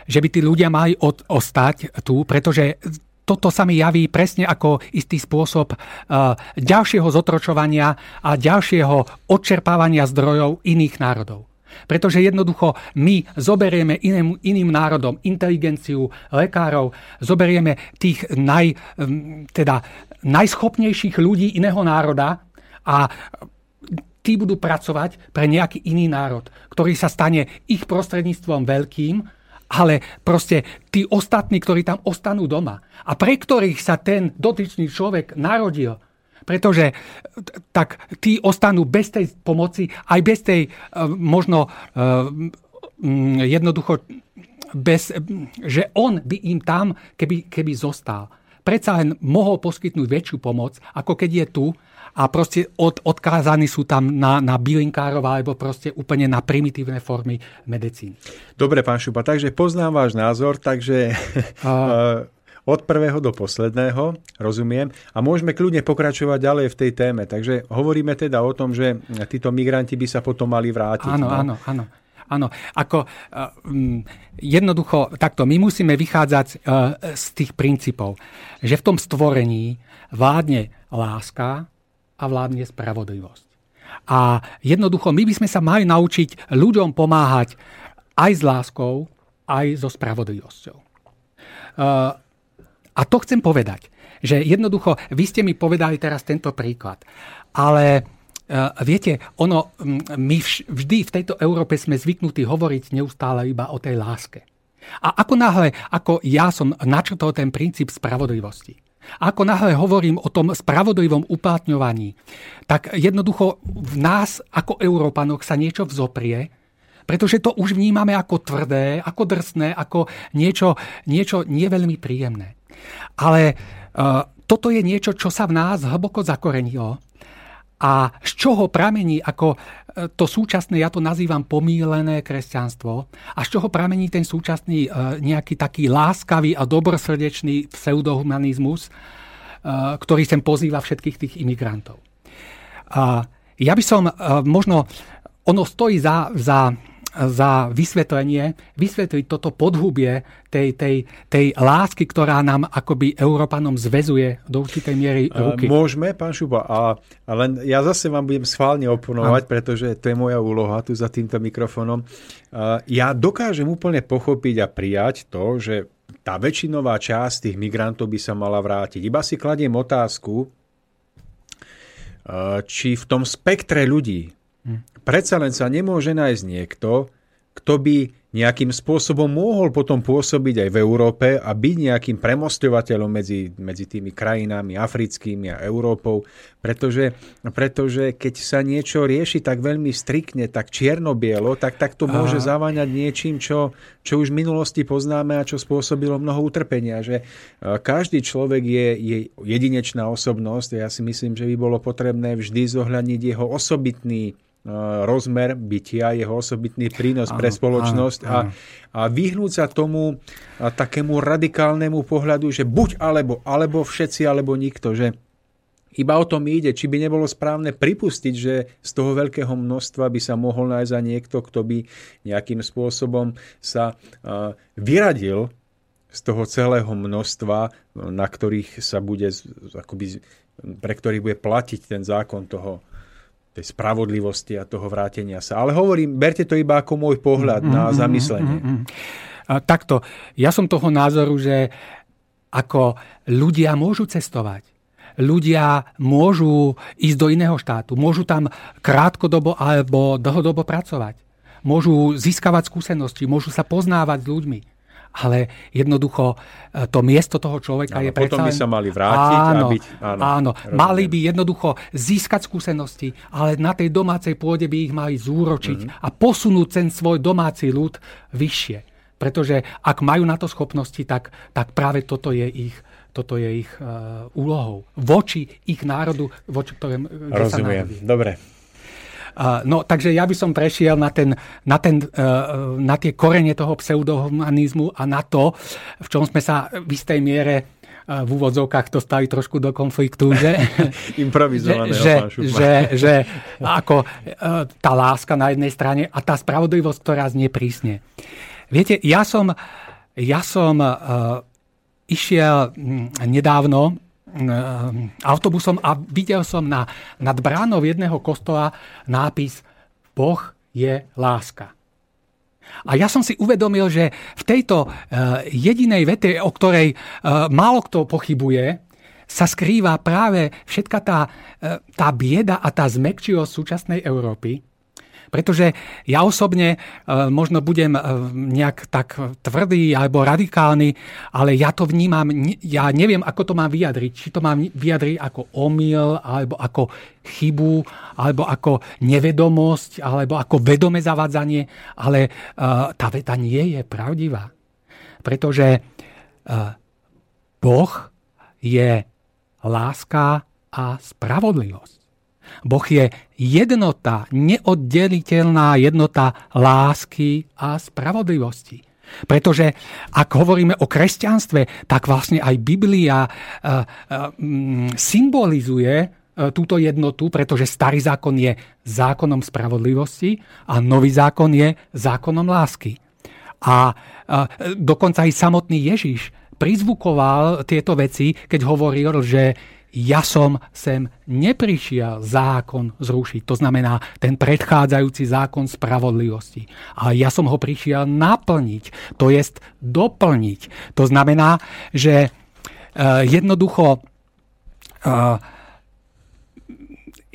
že by tí ľudia mali od, ostať tu, pretože toto sa mi javí presne ako istý spôsob uh, ďalšieho zotročovania a ďalšieho odčerpávania zdrojov iných národov. Pretože jednoducho my zoberieme iným, iným národom inteligenciu, lekárov, zoberieme tých naj, teda najschopnejších ľudí iného národa a tí budú pracovať pre nejaký iný národ, ktorý sa stane ich prostredníctvom veľkým, ale proste tí ostatní, ktorí tam ostanú doma a pre ktorých sa ten dotyčný človek narodil, pretože tak tí ostanú bez tej pomoci, aj bez tej možno jednoducho, bez, že on by im tam, keby, keby zostal. Predsa len mohol poskytnúť väčšiu pomoc, ako keď je tu a proste od, odkázaní sú tam na, na bylinkárova alebo proste úplne na primitívne formy medicíny. Dobre, pán Šupa, takže poznám váš názor, takže... A... Od prvého do posledného, rozumiem. A môžeme kľudne pokračovať ďalej v tej téme. Takže hovoríme teda o tom, že títo migranti by sa potom mali vrátiť. Áno, no? áno, áno. áno. Ako, um, jednoducho takto, my musíme vychádzať uh, z tých princípov, že v tom stvorení vládne láska a vládne spravodlivosť. A jednoducho my by sme sa mali naučiť ľuďom pomáhať aj s láskou, aj so spravodlivosťou. Uh, A to chcem povedať, že jednoducho, vy ste mi povedali teraz tento príklad, ale uh, viete, ono, my vždy v tejto Európe sme zvyknutí hovoriť neustále iba o tej láske. A ako náhle, ako ja som načrtol ten princíp spravodlivosti, ako náhle hovorím o tom spravodlivom uplatňovaní, tak jednoducho v nás ako Európanoch sa niečo vzoprie, pretože to už vnímame ako tvrdé, ako drsné, ako niečo, niečo neveľmi príjemné. Ale uh, toto je niečo, čo sa v nás hlboko zakorenilo a z čoho pramení, ako uh, to súčasné, ja to nazývam pomílené kresťanstvo, a z čoho pramení ten súčasný uh, nejaký taký láskavý a dobrosrdečný pseudohumanizmus, uh, ktorý sem pozýva všetkých tých imigrantov. Uh, ja by som uh, možno, ono stojí za... za za vysvetlenie, vysvetliť toto podhubie tej, tej, tej lásky, ktorá nám akoby Európanom zväzuje do určitej miery ruky. Môžeme, pán Šupa, a len ja zase vám budem schválne oponovať, a... pretože to je moja úloha tu za týmto mikrofónom. Ja dokážem úplne pochopiť a prijať to, že tá väčšinová časť tých migrantov by sa mala vrátiť. Iba si kladiem otázku, či v tom spektre ľudí predsa len sa nemôže nájsť niekto, kto by nejakým spôsobom mohol potom pôsobiť aj v Európe a byť nejakým premostovateľom medzi, medzi tými krajinami africkými a Európou, pretože, pretože keď sa niečo rieši tak veľmi striktne, tak čierno-bielo, tak, tak to môže zaváňať niečím, čo, čo už v minulosti poznáme a čo spôsobilo mnoho utrpenia. Že každý človek je, je jedinečná osobnosť a ja si myslím, že by bolo potrebné vždy zohľadniť jeho osobitný rozmer bytia, jeho osobitný prínos áno, pre spoločnosť áno, áno. A, a vyhnúť sa tomu a takému radikálnemu pohľadu, že buď alebo, alebo všetci, alebo nikto. Že iba o tom ide, či by nebolo správne pripustiť, že z toho veľkého množstva by sa mohol nájsť aj niekto, kto by nejakým spôsobom sa vyradil z toho celého množstva, na ktorých sa bude, akoby, pre ktorých bude platiť ten zákon toho tej spravodlivosti a toho vrátenia sa. Ale hovorím, berte to iba ako môj pohľad mm, na mm, zamyslenie. Mm, mm, mm. A takto, ja som toho názoru, že ako ľudia môžu cestovať. Ľudia môžu ísť do iného štátu. Môžu tam krátkodobo alebo dlhodobo pracovať. Môžu získavať skúsenosti, môžu sa poznávať s ľuďmi. Ale jednoducho to miesto toho človeka áno, je predsa... Potom by sa mali vrátiť áno, a byť... Áno, áno mali by jednoducho získať skúsenosti, ale na tej domácej pôde by ich mali zúročiť mm-hmm. a posunúť ten svoj domáci ľud vyššie. Pretože ak majú na to schopnosti, tak, tak práve toto je ich, toto je ich uh, úlohou. Voči ich národu, voči ktorému... Rozumiem, dobre. No, takže ja by som prešiel na, ten, na, ten, na tie korene toho pseudohumanizmu a na to, v čom sme sa v istej miere v úvodzovkách dostali trošku do konfliktu, že, improvizovaného, že, pán Šupa. že, že ako tá láska na jednej strane a tá spravodlivosť, ktorá znie prísne. Viete, ja som, ja som uh, išiel nedávno autobusom a videl som na, nad bránou jedného kostola nápis Boh je láska. A ja som si uvedomil, že v tejto uh, jedinej vete, o ktorej uh, málo kto pochybuje, sa skrýva práve všetka tá, tá bieda a tá zmäkčivosť súčasnej Európy. Pretože ja osobne možno budem nejak tak tvrdý alebo radikálny, ale ja to vnímam, ja neviem, ako to mám vyjadriť. Či to mám vyjadriť ako omyl, alebo ako chybu, alebo ako nevedomosť, alebo ako vedomé zavádzanie, ale tá veta nie je pravdivá. Pretože Boh je láska a spravodlivosť. Boh je jednota, neoddeliteľná jednota lásky a spravodlivosti. Pretože ak hovoríme o kresťanstve, tak vlastne aj Biblia symbolizuje túto jednotu, pretože starý zákon je zákonom spravodlivosti a nový zákon je zákonom lásky. A dokonca aj samotný Ježiš prizvukoval tieto veci, keď hovoril, že ja som sem neprišiel zákon zrušiť. To znamená ten predchádzajúci zákon spravodlivosti. Ale ja som ho prišiel naplniť, to jest doplniť. To znamená, že jednoducho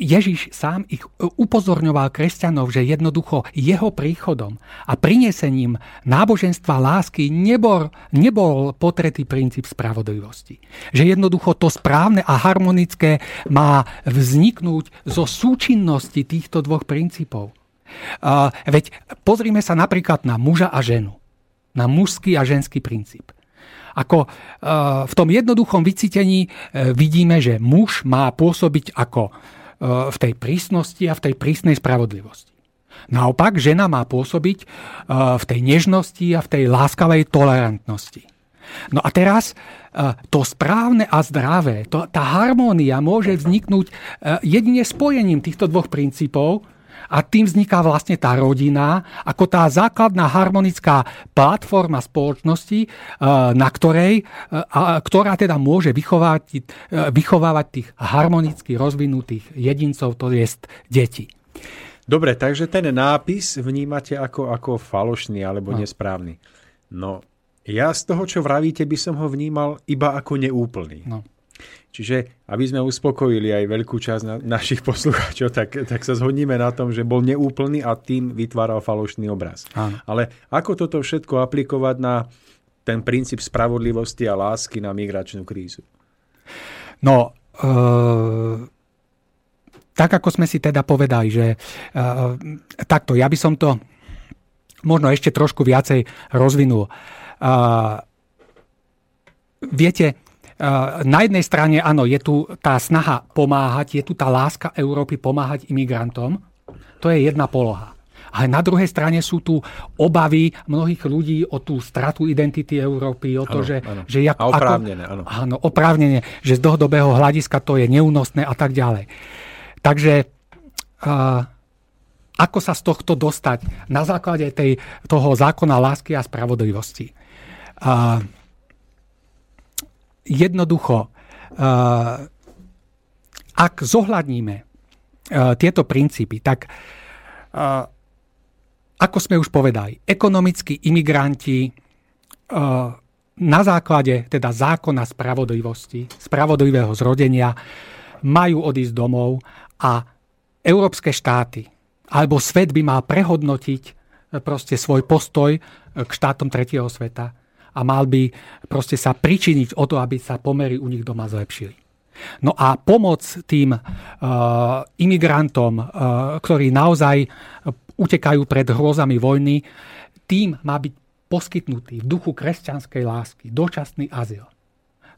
Ježiš sám ich upozorňoval kresťanov, že jednoducho jeho príchodom a prinesením náboženstva lásky nebol, nebol potretý princíp spravodlivosti. Že jednoducho to správne a harmonické má vzniknúť zo súčinnosti týchto dvoch princípov. Veď pozrime sa napríklad na muža a ženu. Na mužský a ženský princíp. Ako v tom jednoduchom vycítení vidíme, že muž má pôsobiť ako v tej prísnosti a v tej prísnej spravodlivosti. Naopak, žena má pôsobiť v tej nežnosti a v tej láskavej tolerantnosti. No a teraz to správne a zdravé, to, tá harmónia môže vzniknúť jedine spojením týchto dvoch princípov a tým vzniká vlastne tá rodina ako tá základná harmonická platforma spoločnosti, na ktorej, ktorá teda môže vychovávať, vychovávať tých harmonicky rozvinutých jedincov, to jest deti. Dobre, takže ten nápis vnímate ako, ako falošný alebo nesprávny. No, ja z toho, čo vravíte, by som ho vnímal iba ako neúplný. No. Čiže, aby sme uspokojili aj veľkú časť na, našich poslucháčov, tak, tak sa zhodníme na tom, že bol neúplný a tým vytváral falošný obraz. Áno. Ale ako toto všetko aplikovať na ten princíp spravodlivosti a lásky na migračnú krízu? No, e, tak ako sme si teda povedali, že e, takto, ja by som to možno ešte trošku viacej rozvinul. E, viete, na jednej strane, áno, je tu tá snaha pomáhať, je tu tá láska Európy pomáhať imigrantom. To je jedna poloha. Ale na druhej strane sú tu obavy mnohých ľudí o tú stratu identity Európy, o to, ano, že... Ano. že jak, a oprávnené, áno. Áno, oprávnené, že z dlhodobého hľadiska to je neúnosné a tak ďalej. Takže uh, ako sa z tohto dostať na základe tej, toho zákona lásky a spravodlivosti? Uh, Jednoducho, ak zohľadníme tieto princípy, tak ako sme už povedali, ekonomickí imigranti na základe teda zákona spravodlivosti, spravodlivého zrodenia majú odísť domov a európske štáty alebo svet by mal prehodnotiť proste svoj postoj k štátom tretieho sveta a mal by proste sa pričiniť o to, aby sa pomery u nich doma zlepšili. No a pomoc tým uh, imigrantom, uh, ktorí naozaj utekajú pred hrôzami vojny, tým má byť poskytnutý v duchu kresťanskej lásky dočasný azyl.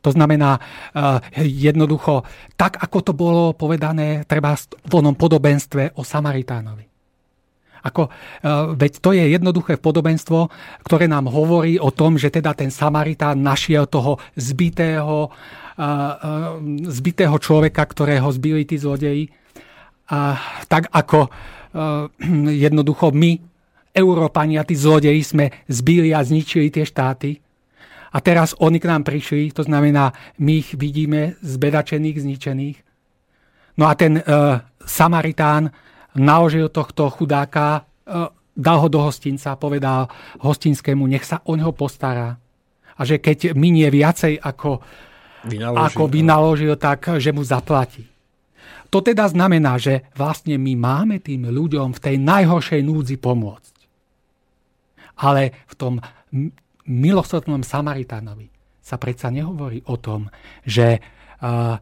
To znamená, jednoducho, tak ako to bolo povedané treba v onom podobenstve o Samaritánovi. Ako, veď to je jednoduché podobenstvo, ktoré nám hovorí o tom, že teda ten Samaritán našiel toho zbitého, zbitého človeka, ktorého zbili tí zlodeji. A tak ako jednoducho my, Európania, tí zlodeji, sme zbili a zničili tie štáty. A teraz oni k nám prišli, to znamená, my ich vidíme zbedačených, zničených. No a ten Samaritán naložil tohto chudáka, dal ho do hostinca, povedal hostinskému, nech sa o ňoho postará. A že keď minie viacej ako vynaložil, ako vynaložil, tak že mu zaplatí. To teda znamená, že vlastne my máme tým ľuďom v tej najhoršej núdzi pomôcť. Ale v tom milosrdnom Samaritánovi sa predsa nehovorí o tom, že uh,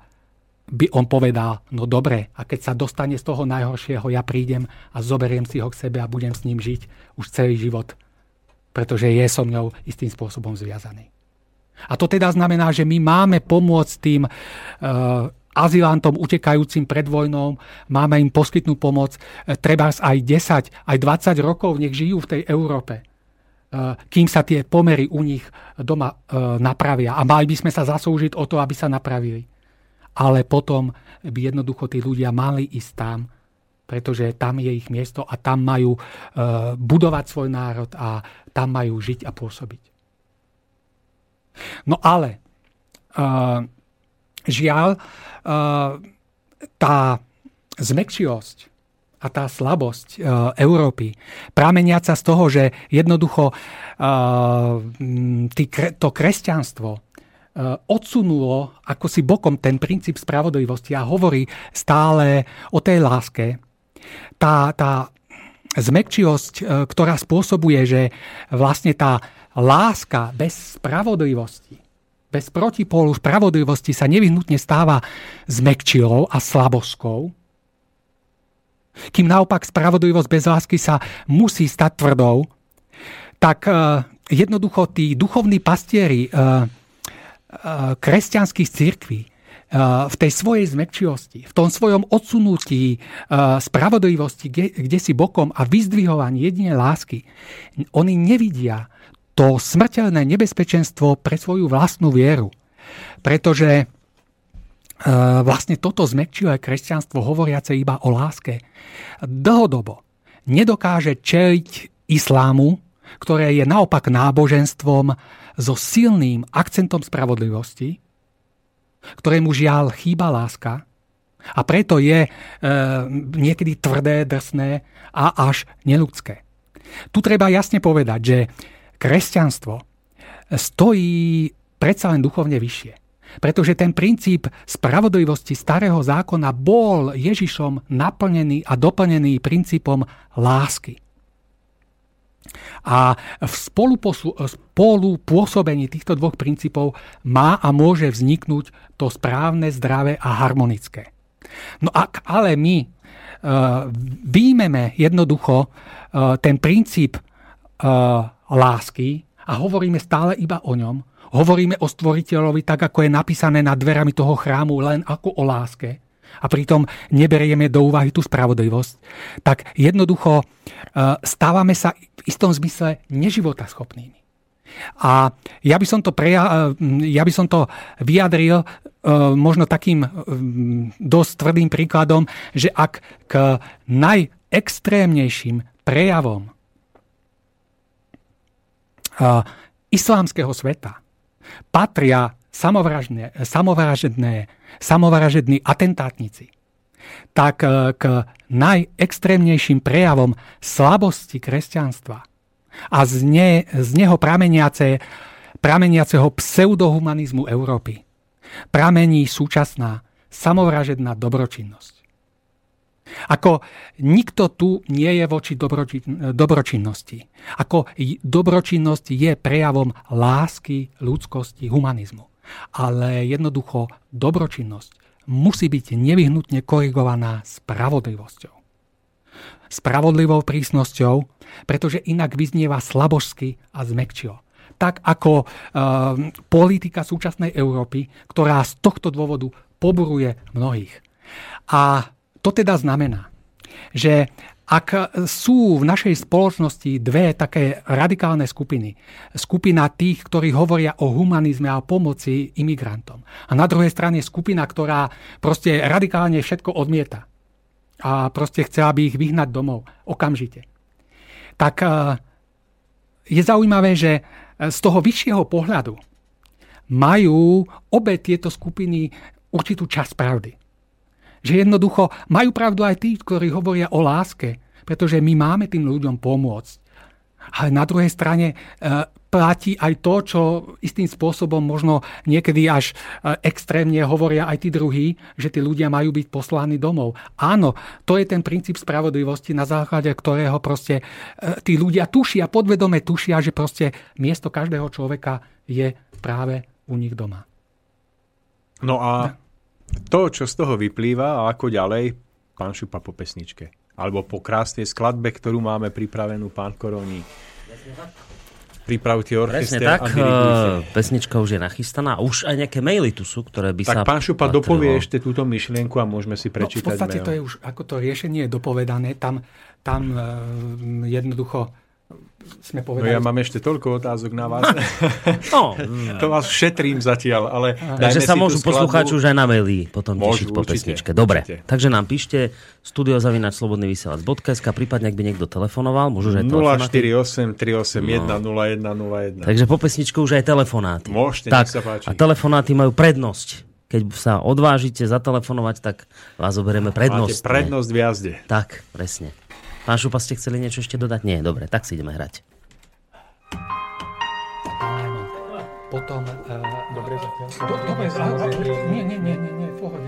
by on povedal, no dobre, a keď sa dostane z toho najhoršieho, ja prídem a zoberiem si ho k sebe a budem s ním žiť už celý život, pretože je so mňou istým spôsobom zviazaný. A to teda znamená, že my máme pomôcť tým uh, azilantom utekajúcim pred vojnou, máme im poskytnúť pomoc, uh, trebárs aj desať, aj dvadsať rokov, nech žijú v tej Európe, kým sa tie pomery u nich doma napravia. A mali by sme sa zaslúžiť o to, aby sa napravili. Ale potom by jednoducho tí ľudia mali ísť tam, pretože tam je ich miesto a tam majú budovať svoj národ a tam majú žiť a pôsobiť. No ale žiaľ, tá zmäkčivosť a tá slabosť e, Európy, prameniaca z toho, že jednoducho e, tý, to kresťanstvo e, odsunulo ako si bokom ten princíp spravodlivosti a hovorí stále o tej láske. Tá, tá zmäkčivosť, e, ktorá spôsobuje, že vlastne tá láska bez spravodlivosti, bez protipólu spravodlivosti sa nevyhnutne stáva zmäkčilou a slaboskou, kým naopak spravodlivosť bez lásky sa musí stať tvrdou, tak uh, jednoducho tí duchovní pastieri uh, uh, kresťanských cirkví uh, v tej svojej zmäkčivosti, v tom svojom odsunutí uh, spravodlivosti kde, kde si bokom a vyzdvihovaní jedine lásky, oni nevidia to smrteľné nebezpečenstvo pre svoju vlastnú vieru. Pretože vlastne toto zmäkčivé kresťanstvo hovoriace iba o láske dlhodobo nedokáže čeliť islámu, ktoré je naopak náboženstvom so silným akcentom spravodlivosti, ktorému žiaľ chýba láska a preto je e, niekedy tvrdé, drsné a až neľudské. Tu treba jasne povedať, že kresťanstvo stojí predsa len duchovne vyššie. Pretože ten princíp spravodlivosti starého zákona bol Ježišom naplnený a doplnený princípom lásky. A v spolupôsobení týchto dvoch princípov má a môže vzniknúť to správne, zdravé a harmonické. No ak ale my vyjmeme jednoducho ten princíp lásky a hovoríme stále iba o ňom, hovoríme o stvoriteľovi tak, ako je napísané nad dverami toho chrámu, len ako o láske. A pritom neberieme do úvahy tú spravodlivosť. Tak jednoducho stávame sa v istom zmysle neživotaschopnými. A ja by som to, preja- ja by som to vyjadril možno takým dosť tvrdým príkladom, že ak k najextrémnejším prejavom islámskeho sveta patria samovražedné, samovražedné, samovražední atentátnici, tak k najextrémnejším prejavom slabosti kresťanstva a z, ne, z neho prameniace, prameniaceho pseudohumanizmu Európy pramení súčasná samovražedná dobročinnosť. Ako nikto tu nie je voči dobročin- dobročinnosti. Ako dobročinnosť je prejavom lásky, ľudskosti, humanizmu. Ale jednoducho dobročinnosť musí byť nevyhnutne korigovaná spravodlivosťou. Spravodlivou prísnosťou, pretože inak vyznieva slabožsky a zmäkčilo. Tak ako e, politika súčasnej Európy, ktorá z tohto dôvodu poburuje mnohých. A to teda znamená, že ak sú v našej spoločnosti dve také radikálne skupiny, skupina tých, ktorí hovoria o humanizme a pomoci imigrantom, a na druhej strane skupina, ktorá proste radikálne všetko odmieta a proste chcela by ich vyhnať domov okamžite, tak je zaujímavé, že z toho vyššieho pohľadu majú obe tieto skupiny určitú časť pravdy. Že jednoducho majú pravdu aj tí, ktorí hovoria o láske, pretože my máme tým ľuďom pomôcť. Ale na druhej strane platí aj to, čo istým spôsobom možno niekedy až extrémne hovoria aj tí druhí, že tí ľudia majú byť poslaní domov. Áno, to je ten princíp spravodlivosti, na základe ktorého proste tí ľudia tušia, podvedome tušia, že proste miesto každého človeka je práve u nich doma. No a to, čo z toho vyplýva, a ako ďalej, pán Šupa po pesničke. Alebo po krásnej skladbe, ktorú máme pripravenú, pán Koroni. Pripravte orchester a dirigujte. Pesnička už je nachystaná. Už aj nejaké maily tu sú, ktoré by tak sa... Tak pán Šupa dopovie ešte túto myšlienku a môžeme si prečítať. No, v podstate mail. To je už, ako to riešenie je dopovedané, tam, tam um, jednoducho sme povedali... No ja mám ešte toľko otázok na vás. No. To vás šetrím zatiaľ, ale... Takže sa môžu poslucháči už aj na maily potom môžu, tešiť po určite, pesničke. Dobre, určite. Takže nám píšte studio zavináč slobodný vysielač bodka es ká, prípadne ak by niekto telefonoval, môžu aj telefonáty. nula štyri osem tri osem jeden nula jeden nula jeden. Takže po pesničke už aj telefonáty. Môžete, tak, nech sa páči. A telefonáty majú prednosť. Keď sa odvážite zatelefonovať, tak vás oberieme prednosť. Máte prednosť v jazde. Tak, presne. Pán Šupa, ste chceli niečo ešte dodať? Nie, dobre, tak si ideme hrať. Potom... Uh, dobre, zatiaľ. Do, dobre, zatiaľ. Nie, nie, nie, nie, nie, v pohode.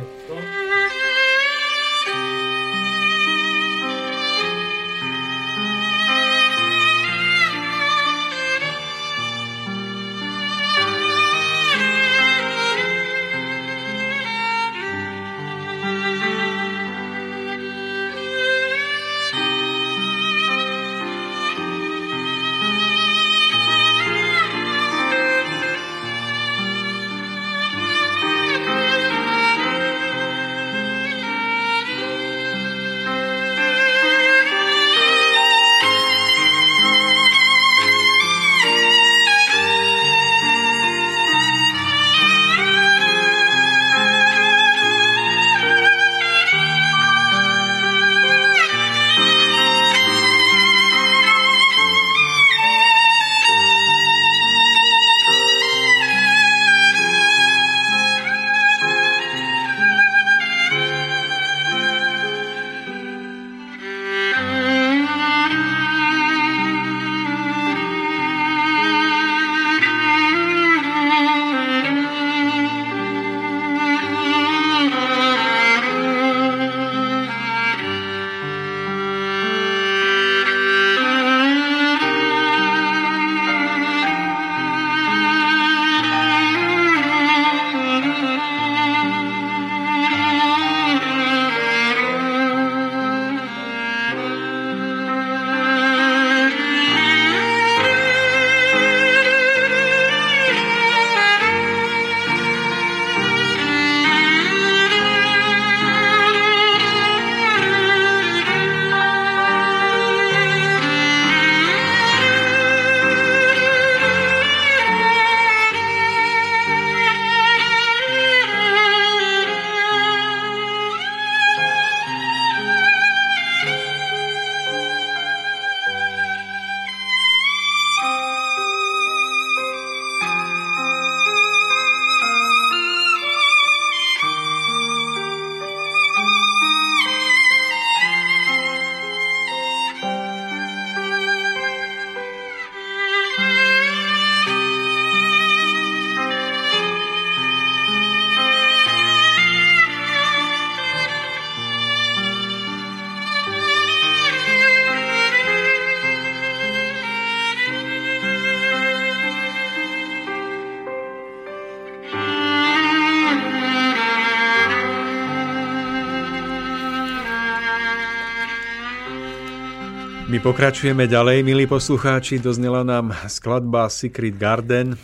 My pokračujeme ďalej, milí poslucháči. Doznela nám skladba Secret Garden,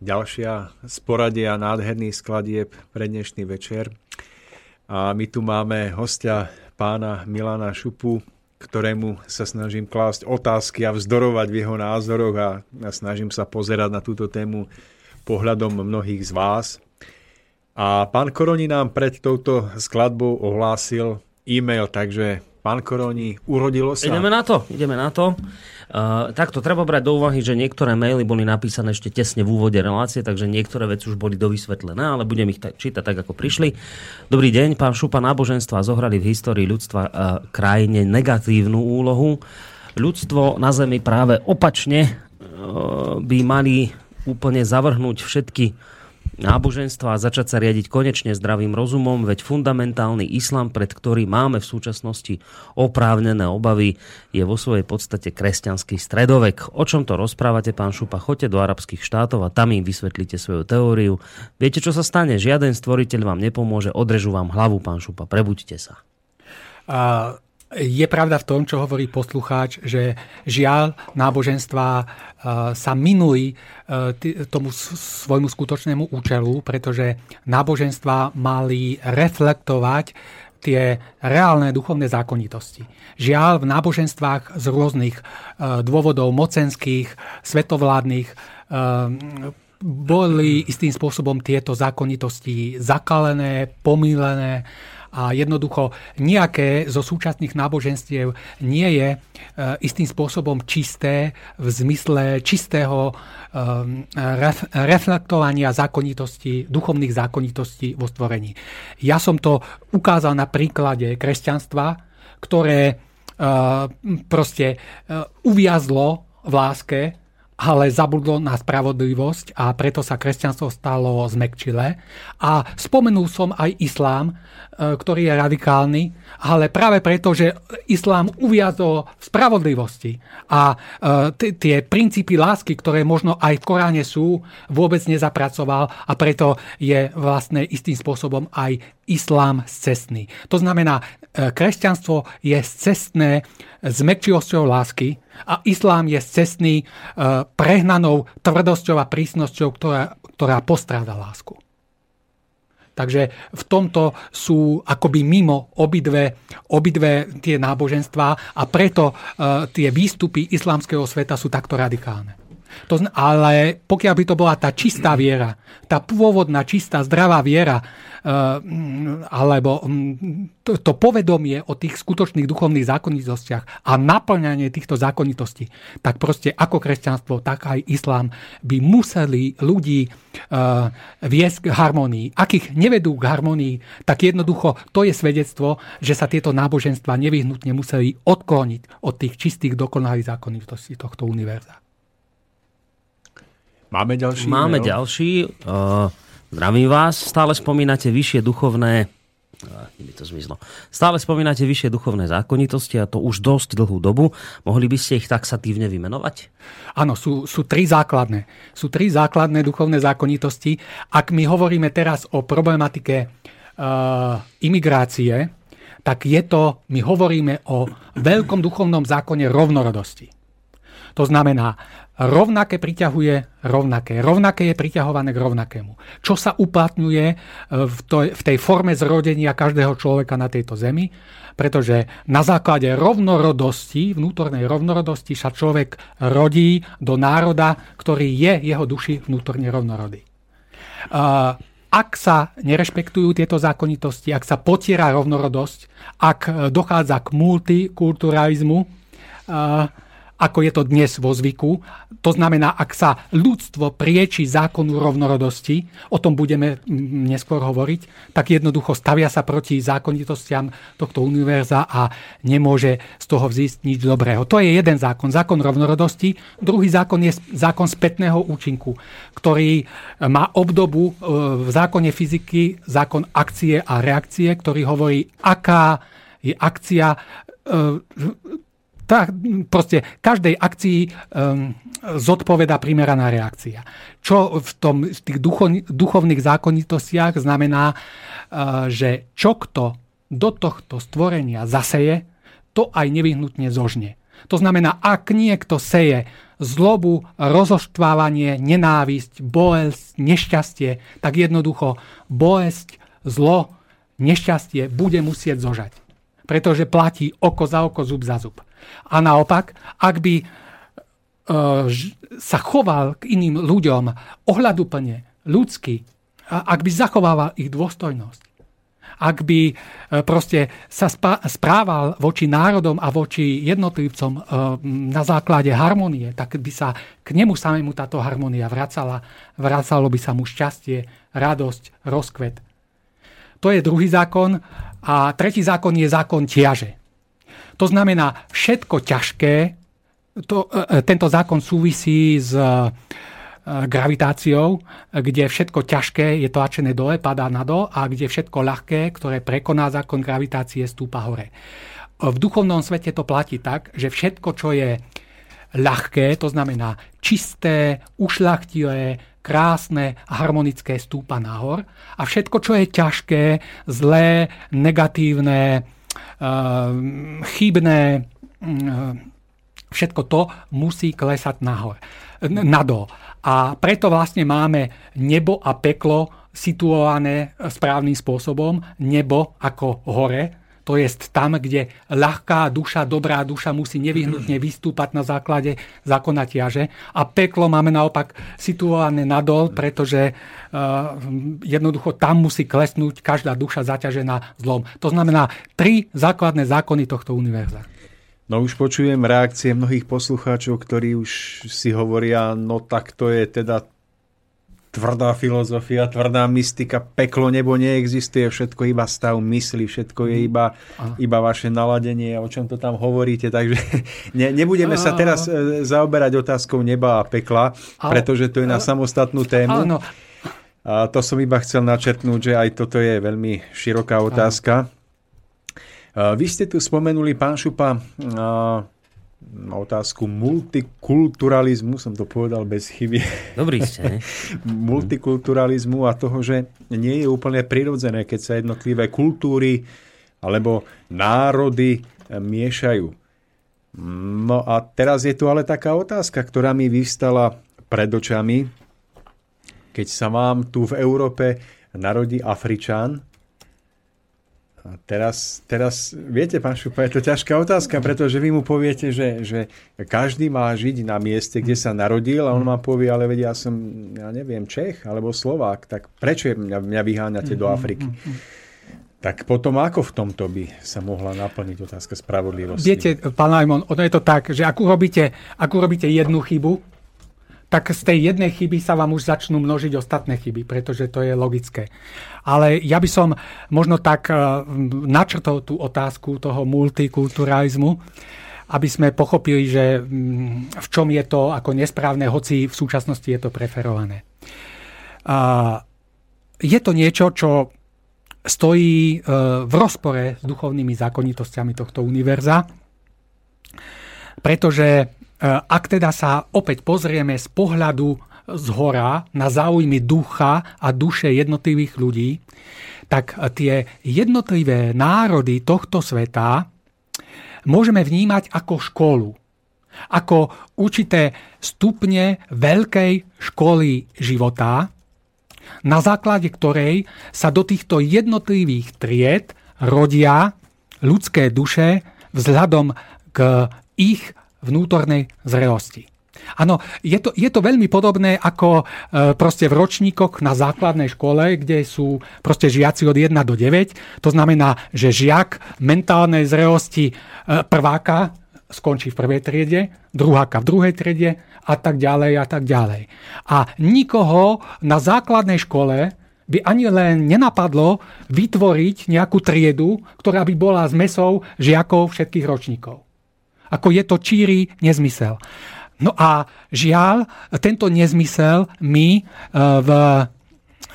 ďalšia z poradia nádherných skladieb pre dnešný večer. A my tu máme hostia pána Milana Šupu, ktorému sa snažím klásť otázky a vzdorovať v jeho názoroch a snažím sa pozerať na túto tému pohľadom mnohých z vás. A pán Koroni nám pred touto skladbou ohlásil e-mail, takže... Pán Koroni, urodilo sa. Ideme na to, ideme na to. Uh, takto, treba brať do úvahy, že niektoré maily boli napísané ešte tesne v úvode relácie, takže niektoré veci už boli dovysvetlené, ale budem ich tak, čítať tak, ako prišli. Dobrý deň, pán Šupa, náboženstva zohrali v histórii ľudstva uh, krajine negatívnu úlohu. ľudstvo na Zemi práve opačne by mali úplne zavrhnúť všetky náboženstva a začať sa riadiť konečne zdravým rozumom, veď fundamentálny islám, pred ktorý máme v súčasnosti oprávnené obavy, je vo svojej podstate kresťanský stredovek. O čom to rozprávate, pán Šupa? Choďte do arabských štátov a tam im vysvetlíte svoju teóriu. Viete, čo sa stane? Žiaden stvoriteľ vám nepomôže, odrežú vám hlavu, pán Šupa. Prebuďte sa. A je pravda v tom, čo hovorí poslucháč, že žiaľ náboženstva sa minuli tomu svojmu skutočnému účelu, pretože náboženstva mali reflektovať tie reálne duchovné zákonitosti. Žiaľ, v náboženstvách z rôznych dôvodov mocenských, svetovládnych boli istým spôsobom tieto zákonitosti zakalené, pomýlené. A jednoducho nejaké zo súčasných náboženstiev nie je e, istým spôsobom čisté v zmysle čistého e, ref, reflektovania zákonitosti, duchovných zákonitostí vo stvorení. Ja som to ukázal na príklade kresťanstva, ktoré e, proste e, uviazlo v láske, ale zabudlo na spravodlivosť a preto sa kresťanstvo stalo zmäkčilé. A spomenul som aj islám, ktorý je radikálny, ale práve preto, že islám uviazol v spravodlivosti a t- tie princípy lásky, ktoré možno aj v Koráne sú, vôbec nezapracoval a preto je vlastne istým spôsobom aj islám scestný. To znamená, kresťanstvo je scestné zmäkčivosťou lásky a islám je scestný prehnanou tvrdosťou a prísnosťou, ktorá, ktorá postráda lásku. Takže v tomto sú akoby mimo obidve, obidve tie náboženstvá a preto uh, tie výstupy islamského sveta sú takto radikálne. To zna- ale pokiaľ by to bola tá čistá viera, tá pôvodná, čistá, zdravá viera, uh, alebo um, to, to povedomie o tých skutočných duchovných zákonitostiach a naplňanie týchto zákonitostí, tak proste ako kresťanstvo, tak aj islám by museli ľudí uh, viesť k harmonii. Ak ich nevedú k harmonii, tak jednoducho to je svedectvo, že sa tieto náboženstva nevyhnutne museli odkloniť od tých čistých, dokonalých zákonitostí tohto univerza. Máme ďalší? Máme mail. ďalší. Uh, zdravím vás. Stále spomínate vyššie duchovné... Uh, to zmizlo. Stále spomínate vyššie duchovné zákonitosti a to už dosť dlhú dobu. Mohli by ste ich taxatívne vymenovať? Áno, sú, sú tri základné. Sú tri základné duchovné zákonitosti. Ak my hovoríme teraz o problematike uh, imigrácie, tak je to, my hovoríme o veľkom duchovnom zákone rovnorodosti. To znamená, rovnaké priťahuje rovnaké. Rovnaké je priťahované k rovnakému. Čo sa uplatňuje v, toj, v tej forme zrodenia každého človeka na tejto zemi? Pretože na základe rovnorodosti, vnútornej rovnorodosti sa človek rodí do národa, ktorý je jeho duši vnútorne rovnorodý. Ak sa nerešpektujú tieto zákonitosti, ak sa potiera rovnorodosť, ak dochádza k multikulturalizmu, ako je to dnes vo zvyku. To znamená, ak sa ľudstvo prieči zákonu rovnorodosti, o tom budeme neskôr hovoriť, tak jednoducho stavia sa proti zákonitostiam tohto univerza a nemôže z toho vzísť nič dobrého. To je jeden zákon, zákon rovnorodosti. Druhý zákon je zákon spätného účinku, ktorý má obdobu v zákone fyziky, zákon akcie a reakcie, ktorý hovorí, aká je akcia tá, proste každej akcii um, zodpovedá primeraná reakcia. Čo v, tom, v tých ducho, duchovných zákonitostiach znamená, uh, že čo kto do tohto stvorenia zaseje, to aj nevyhnutne zožne. To znamená, ak niekto seje zlobu, rozoštvávanie, nenávisť, bolesť, nešťastie, tak jednoducho bolesť, zlo, nešťastie bude musieť zožať. Pretože platí oko za oko, zub za zub. A naopak, ak by e, sa choval k iným ľuďom ohľaduplne, ľudsky, ak by zachovával ich dôstojnosť, ak by e, proste sa spa- správal voči národom a voči jednotlivcom e, na základe harmonie, tak by sa k nemu samému táto harmonia vracala, vracalo by sa mu šťastie, radosť, rozkvet. To je druhý zákon a tretí zákon je zákon ťaže. To znamená, všetko ťažké to, tento zákon súvisí s gravitáciou, kde všetko ťažké je tlačené dole, padá nadol, a kde všetko ľahké, ktoré prekoná zákon gravitácie, stúpa hore. V duchovnom svete to platí tak, že všetko, čo je ľahké, to znamená čisté, ušľachtilé, krásne a harmonické, stúpa nahor, a všetko, čo je ťažké, zlé, negatívne, chybné, všetko to musí klesať nahor, nadol. A preto vlastne máme nebo a peklo situované správnym spôsobom. Nebo ako hore, to je tam, kde ľahká duša, dobrá duša musí nevyhnutne vystúpať na základe zákona ťaže. A peklo máme naopak situované nadol, pretože uh, jednoducho tam musí klesnúť každá duša zaťažená zlom. To znamená tri základné zákony tohto univerza. No už počujem reakcie mnohých poslucháčov, ktorí už si hovoria, no tak to je teda tvrdá filozofia, tvrdá mystika, peklo, nebo neexistuje, všetko iba stav mysli, všetko je iba, iba vaše naladenie, o čom to tam hovoríte. Takže ne, nebudeme sa teraz zaoberať otázkou neba a pekla, pretože to je na samostatnú tému. A to som iba chcel načrtnúť, že aj toto je veľmi široká otázka. Vy ste tu spomenuli, pán Šupa, na otázku multikulturalizmu, som to povedal bez chyby. Dobrý ste, ne? Multikulturalizmu a toho, že nie je úplne prirodzené, keď sa jednotlivé kultúry alebo národy miešajú. No a teraz je tu ale taká otázka, ktorá mi vyvstala pred očami. Keď sa vám tu v Európe narodí Afričan, A teraz, teraz, viete, pán Šupa, je to ťažká otázka, pretože vy mu poviete, že, že každý má žiť na mieste, kde sa narodil, a on vám povie, ale veď ja som, ja neviem, Čech alebo Slovák, tak prečo mňa, mňa vyháňate do Afriky? Tak potom ako v tomto by sa mohla naplniť otázka spravodlivosti? Viete, pán Lajmon, ono je to tak, že ak urobíte, ak urobíte jednu chybu, tak z tej jednej chyby sa vám už začnú množiť ostatné chyby, pretože to je logické. Ale ja by som možno tak načrtol tú otázku toho multikulturalizmu, aby sme pochopili, že v čom je to ako nesprávne, hoci v súčasnosti je to preferované. Je to niečo, čo stojí v rozpore s duchovnými zákonitosťami tohto univerza, pretože ak teda sa opäť pozrieme z pohľadu zhora na záujmy ducha a duše jednotlivých ľudí, tak tie jednotlivé národy tohto sveta môžeme vnímať ako školu. Ako určité stupne veľkej školy života, na základe ktorej sa do týchto jednotlivých tried rodia ľudské duše vzhľadom k ich vnútornej zrelosti. Áno, je to, je to veľmi podobné ako e, proste v ročníkoch na základnej škole, kde sú proste žiaci od jeden do deväť. To znamená, že žiak mentálnej zrelosti e, prváka skončí v prvej triede, druháka v druhej triede a tak ďalej a tak ďalej. A nikoho na základnej škole by ani len nenapadlo vytvoriť nejakú triedu, ktorá by bola zmesou žiakov všetkých ročníkov. Ako je to čírý nezmysel. No a žiaľ, tento nezmysel my v,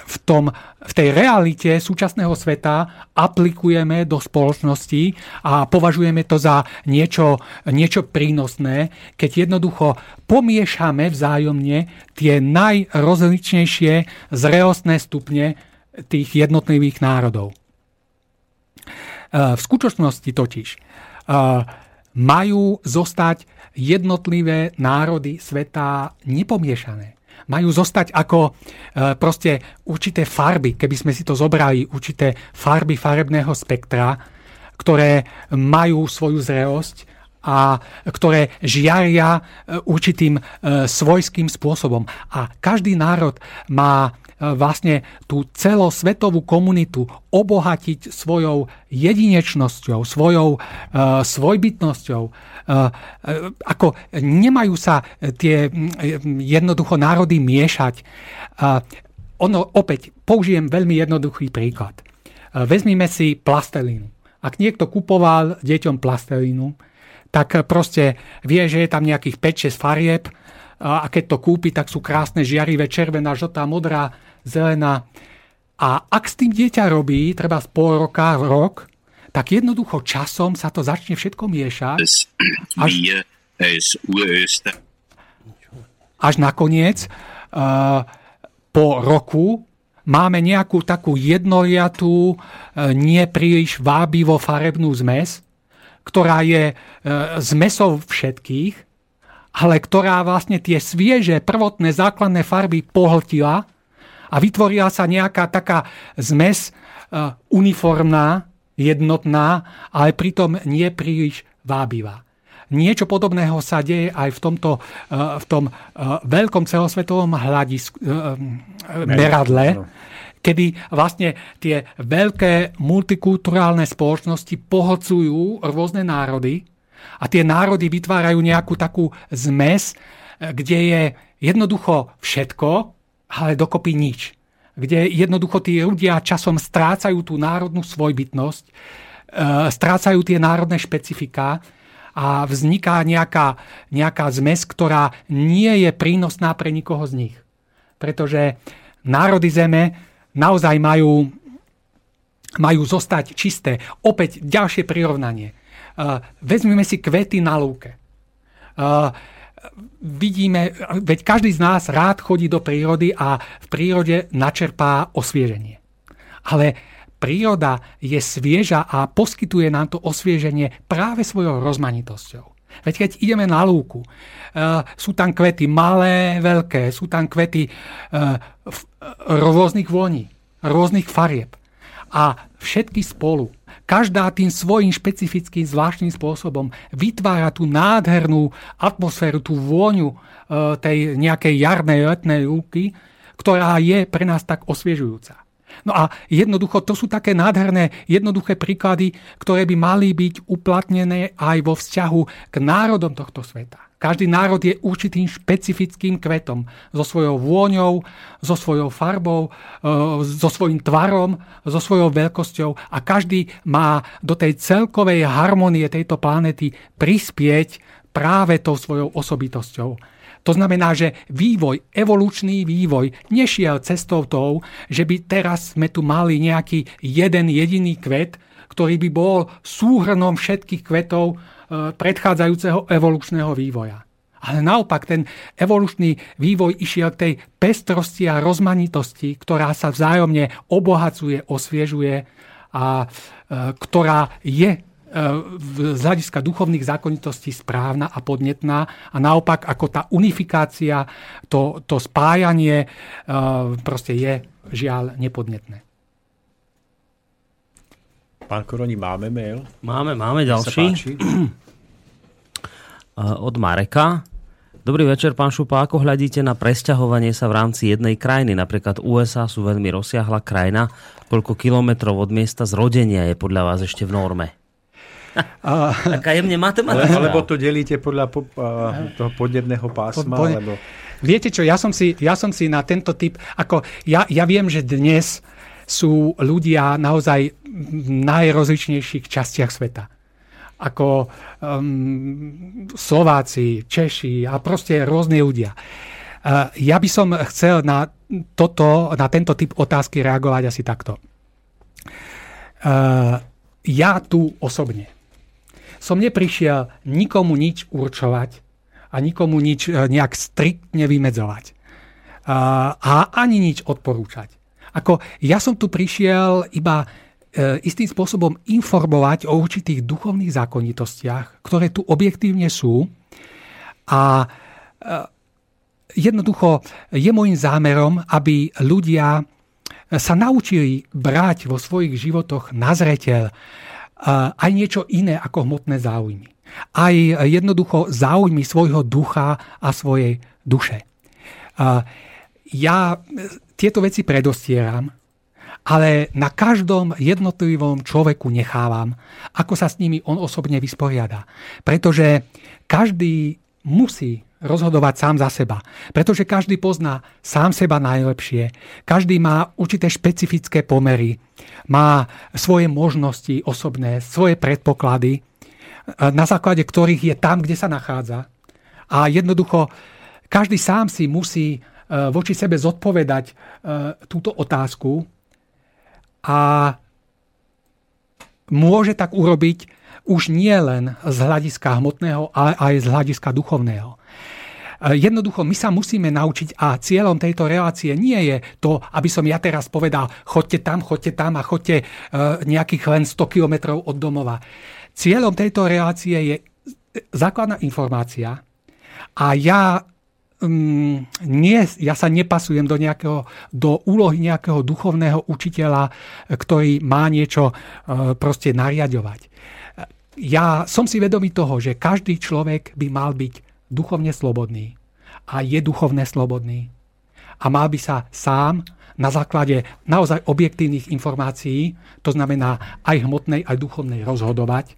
v, tom, v tej realite súčasného sveta aplikujeme do spoločnosti a považujeme to za niečo, niečo prínosné, keď jednoducho pomiešame vzájomne tie najrozličnejšie zrelostné stupne tých jednotlivých národov. V skutočnosti totiž majú zostať jednotlivé národy sveta nepomiešané. Majú zostať ako e, proste určité farby, keby sme si to zobrali, určité farby farebného spektra, ktoré majú svoju zrelosť a ktoré žiaria určitým e, svojským spôsobom. A každý národ má e, vlastne tú celosvetovú komunitu obohatiť svojou jedinečnosťou, svojou e, svojbytnosťou. E, e, ako nemajú sa tie jednoducho národy miešať. E, ono opäť, použijem veľmi jednoduchý príklad. E, vezmime si plastelínu. Ak niekto kupoval deťom plastelínu, tak proste vie, že je tam nejakých päť šesť farieb a keď to kúpi, tak sú krásne žiarivé, červená, žltá, modrá, zelená. A ak s tým dieťa robí, treba z pol roka, rok, tak jednoducho časom sa to začne všetko miešať. Až, až nakoniec uh, po roku máme nejakú takú jednoliatú, nepríliš vábivo farebnú zmes, ktorá je zmesou všetkých, ale ktorá vlastne tie svieže, prvotné, základné farby pohltila a vytvorila sa nejaká taká zmes uniformná, jednotná, ale pritom nepríliš vábivá. Niečo podobného sa deje aj v tomto v tom veľkom celosvetovom hľadisku, meradle, kedy vlastne tie veľké multikulturálne spoločnosti pohlcujú rôzne národy a tie národy vytvárajú nejakú takú zmes, kde je jednoducho všetko, ale dokopy nič. Kde jednoducho tí ľudia časom strácajú tú národnú svojbytnosť, strácajú tie národné špecifiká, a vzniká nejaká, nejaká zmes, ktorá nie je prínosná pre nikoho z nich. Pretože národy zeme naozaj majú, majú zostať čisté. Opäť ďalšie prirovnanie. Uh, vezmeme si kvety na lúke. Uh, vidíme, veď každý z nás rád chodí do prírody a v prírode načerpá osvieženie. Ale príroda je svieža a poskytuje nám to osvieženie práve svojou rozmanitosťou. Veď keď ideme na lúku, sú tam kvety malé, veľké, sú tam kvety rôznych voní, rôznych farieb. A všetky spolu, každá tým svojím špecifickým, zvláštnym spôsobom vytvára tú nádhernú atmosféru, tú vôňu tej nejakej jarnej, letnej lúky, ktorá je pre nás tak osviežujúca. No a jednoducho, to sú také nádherné, jednoduché príklady, ktoré by mali byť uplatnené aj vo vzťahu k národom tohto sveta. Každý národ je určitým špecifickým kvetom. So svojou vôňou, so svojou farbou, so svojím tvarom, so svojou veľkosťou. A každý má do tej celkovej harmonie tejto planéty prispieť práve tou svojou osobitosťou. To znamená, že vývoj, evolučný vývoj nešiel cestou tou, že by teraz sme tu mali nejaký jeden jediný kvet, ktorý by bol súhrnom všetkých kvetov predchádzajúceho evolučného vývoja. Ale naopak, ten evolučný vývoj išiel k tej pestrosti a rozmanitosti, ktorá sa vzájomne obohacuje, osviežuje a ktorá je z hľadiska duchovných zákonitostí správna a podnetná a naopak ako tá unifikácia, to, to spájanie proste je žiaľ nepodnetné. Pán Koroni, máme mail? Máme, máme ďalší. Od Mareka. Dobrý večer, pán Šupa. Ako hľadíte na presťahovanie sa v rámci jednej krajiny? Napríklad U S A sú veľmi rozsiahla krajina. Koľko kilometrov od miesta zrodenia je podľa vás ešte v norme? Uh, Taká jemne matematika. Alebo to delíte podľa po, uh, toho podnebného pásma? Po, po, alebo... Viete čo, ja som, si, ja som si na tento typ, ako ja, ja viem, že dnes sú ľudia naozaj v najrozličnejších častiach sveta. Ako um, Slováci, Češi a proste rôzne ľudia. Uh, ja by som chcel na, toto, na tento typ otázky reagovať asi takto. Uh, ja tu osobne som neprišiel nikomu nič určovať a nikomu nič nejak striktne vymedzovať. A ani nič odporúčať. Ako ja som tu prišiel iba istým spôsobom informovať o určitých duchovných zákonitostiach, ktoré tu objektívne sú. A jednoducho je môjim zámerom, aby ľudia sa naučili brať vo svojich životoch na zreteľ aj niečo iné ako hmotné záujmy. Aj jednoducho záujmy svojho ducha a svojej duše. Ja tieto veci predostieram, ale na každom jednotlivom človeku nechávam, ako sa s nimi on osobne vysporiada. Pretože každý musí rozhodovať sám za seba. Pretože každý pozná sám seba najlepšie. Každý má určité špecifické pomery. Má svoje možnosti osobné, svoje predpoklady. na základe ktorých je tam, kde sa nachádza. A jednoducho, každý sám si musí voči sebe zodpovedať túto otázku a môže tak urobiť už nie len z hľadiska hmotného, ale aj z hľadiska duchovného. Jednoducho, my sa musíme naučiť a cieľom tejto relácie nie je to, aby som ja teraz povedal, choďte tam, choďte tam a choďte nejakých len sto kilometrov od domova. Cieľom tejto relácie je základná informácia a ja, um, nie, ja sa nepasujem do, nejakého, do úlohy nejakého duchovného učiteľa, ktorý má niečo uh, proste nariadovať. Ja som si vedomý toho, že každý človek by mal byť duchovne slobodný a je duchovne slobodný a mal by sa sám na základe naozaj objektívnych informácií, to znamená aj hmotnej, aj duchovnej, rozhodovať,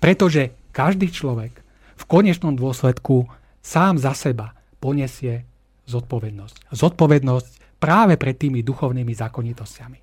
pretože každý človek v konečnom dôsledku sám za seba poniesie zodpovednosť. Zodpovednosť práve pred tými duchovnými zákonitosťami.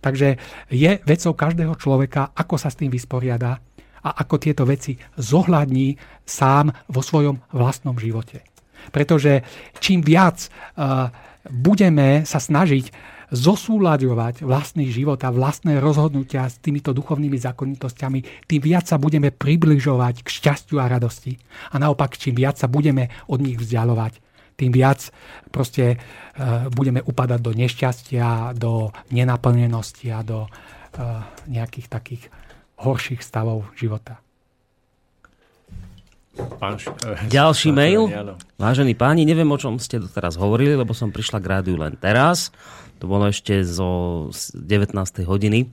Takže je vecou každého človeka, ako sa s tým vysporiada a ako tieto veci zohľadní sám vo svojom vlastnom živote. Pretože čím viac uh, budeme sa snažiť zosúľaďovať vlastný život a vlastné rozhodnutia s týmito duchovnými zákonitosťami, tým viac sa budeme približovať k šťastiu a radosti. A naopak, čím viac sa budeme od nich vzdialovať, tým viac proste uh, budeme upadať do nešťastia, do nenaplnenosti a do uh, nejakých takých horších stavov života. Pán š- Ďalší mail. Vážení páni, neviem, o čom ste doteraz hovorili, lebo som prišla k rádiu len teraz. To bolo ešte zo devätnástej hodiny.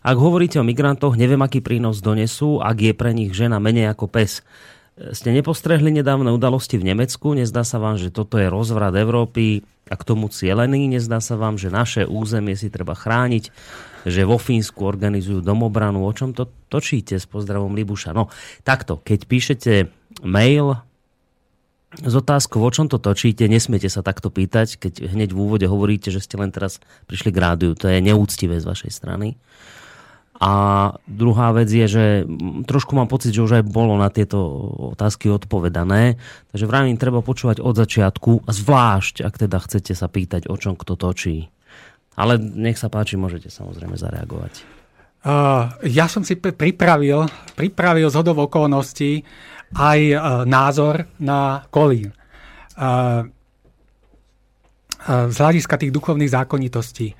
Ak hovoríte o migrantoch, neviem, aký prínos donesú, ak je pre nich žena menej ako pes. Ste nepostrehli nedávne udalosti v Nemecku? Nezdá sa vám, že toto je rozvrat Európy a k tomu cielený? Nezdá sa vám, že naše územie si treba chrániť? Že vo Fínsku organizujú domobranu? O čom to točíte? S pozdravom, Libuša. No, takto, keď píšete mail s otázkou, o čom to točíte, nesmiete sa takto pýtať, keď hneď v úvode hovoríte, že ste len teraz prišli k rádiu. To je neúctivé z vašej strany. A druhá vec je, že trošku mám pocit, že už aj bolo na tieto otázky odpovedané. Takže vravím, treba počúvať od začiatku, zvlášť, ak teda chcete sa pýtať, o čom kto točí. Ale nech sa páči, môžete samozrejme zareagovať. Uh, ja som si pripravil, pripravil zhodou okolností aj uh, názor na Kolín. Uh, uh, z hľadiska tých duchovných zákonitostí.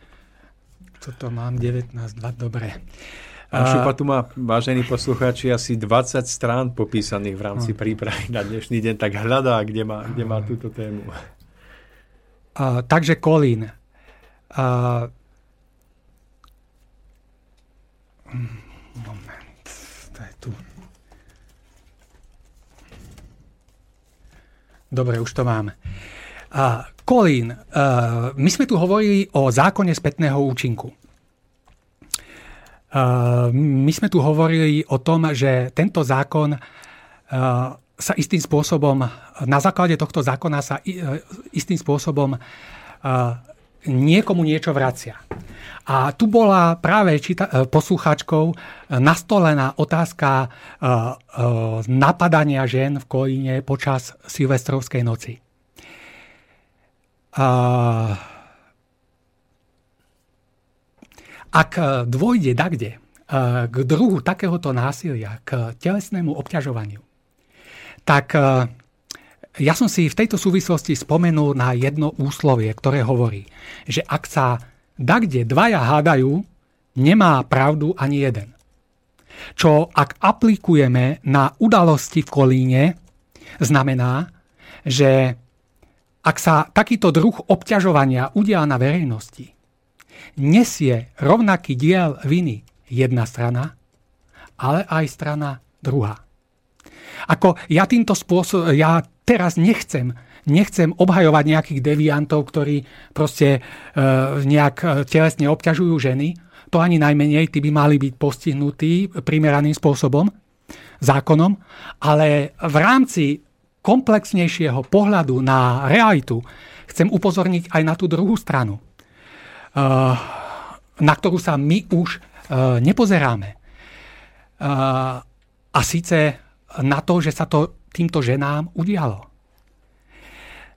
Toto mám devätnásť, dva, dobre. Pán Šupa tu má, vážení poslucháči, asi dvadsať strán popísaných v rámci no. prípravy na dnešný deň, tak hľadá, kde má, kde má túto tému. A, takže Kolín. A, moment, to je tu. Dobre, už to mám. A, Kolín, uh, my sme tu hovorili o zákone spätného účinku. Uh, my sme tu hovorili o tom, že tento zákon uh, sa istým spôsobom, na základe tohto zákona sa uh, istým spôsobom uh, niekomu niečo vracia. A tu bola práve čita- poslucháčkou nastolená otázka uh, uh, napadania žien v Kolíne počas silvestrovskej noci. Ak dôjde dakde k druhu takéhoto násilia, k telesnému obťažovaniu, tak ja som si v tejto súvislosti spomenul na jedno úslovie, ktoré hovorí, že ak sa dakde dvaja hádajú, nemá pravdu ani jeden. Čo ak aplikujeme na udalosti v Kolíne, znamená, že ak sa takýto druh obťažovania udial na verejnosti, nesie rovnaký diel viny jedna strana, ale aj strana druhá. Ako ja týmto spôsobom, ja teraz nechcem, nechcem obhajovať nejakých deviantov, ktorí proste e, nejak telesne obťažujú ženy, to ani najmenej, tí by mali byť postihnutí primeraným spôsobom, zákonom, ale v rámci komplexnejšieho pohľadu na realitu chcem upozorniť aj na tú druhú stranu, na ktorú sa my už nepozeráme. A síce na to, že sa to týmto ženám udialo.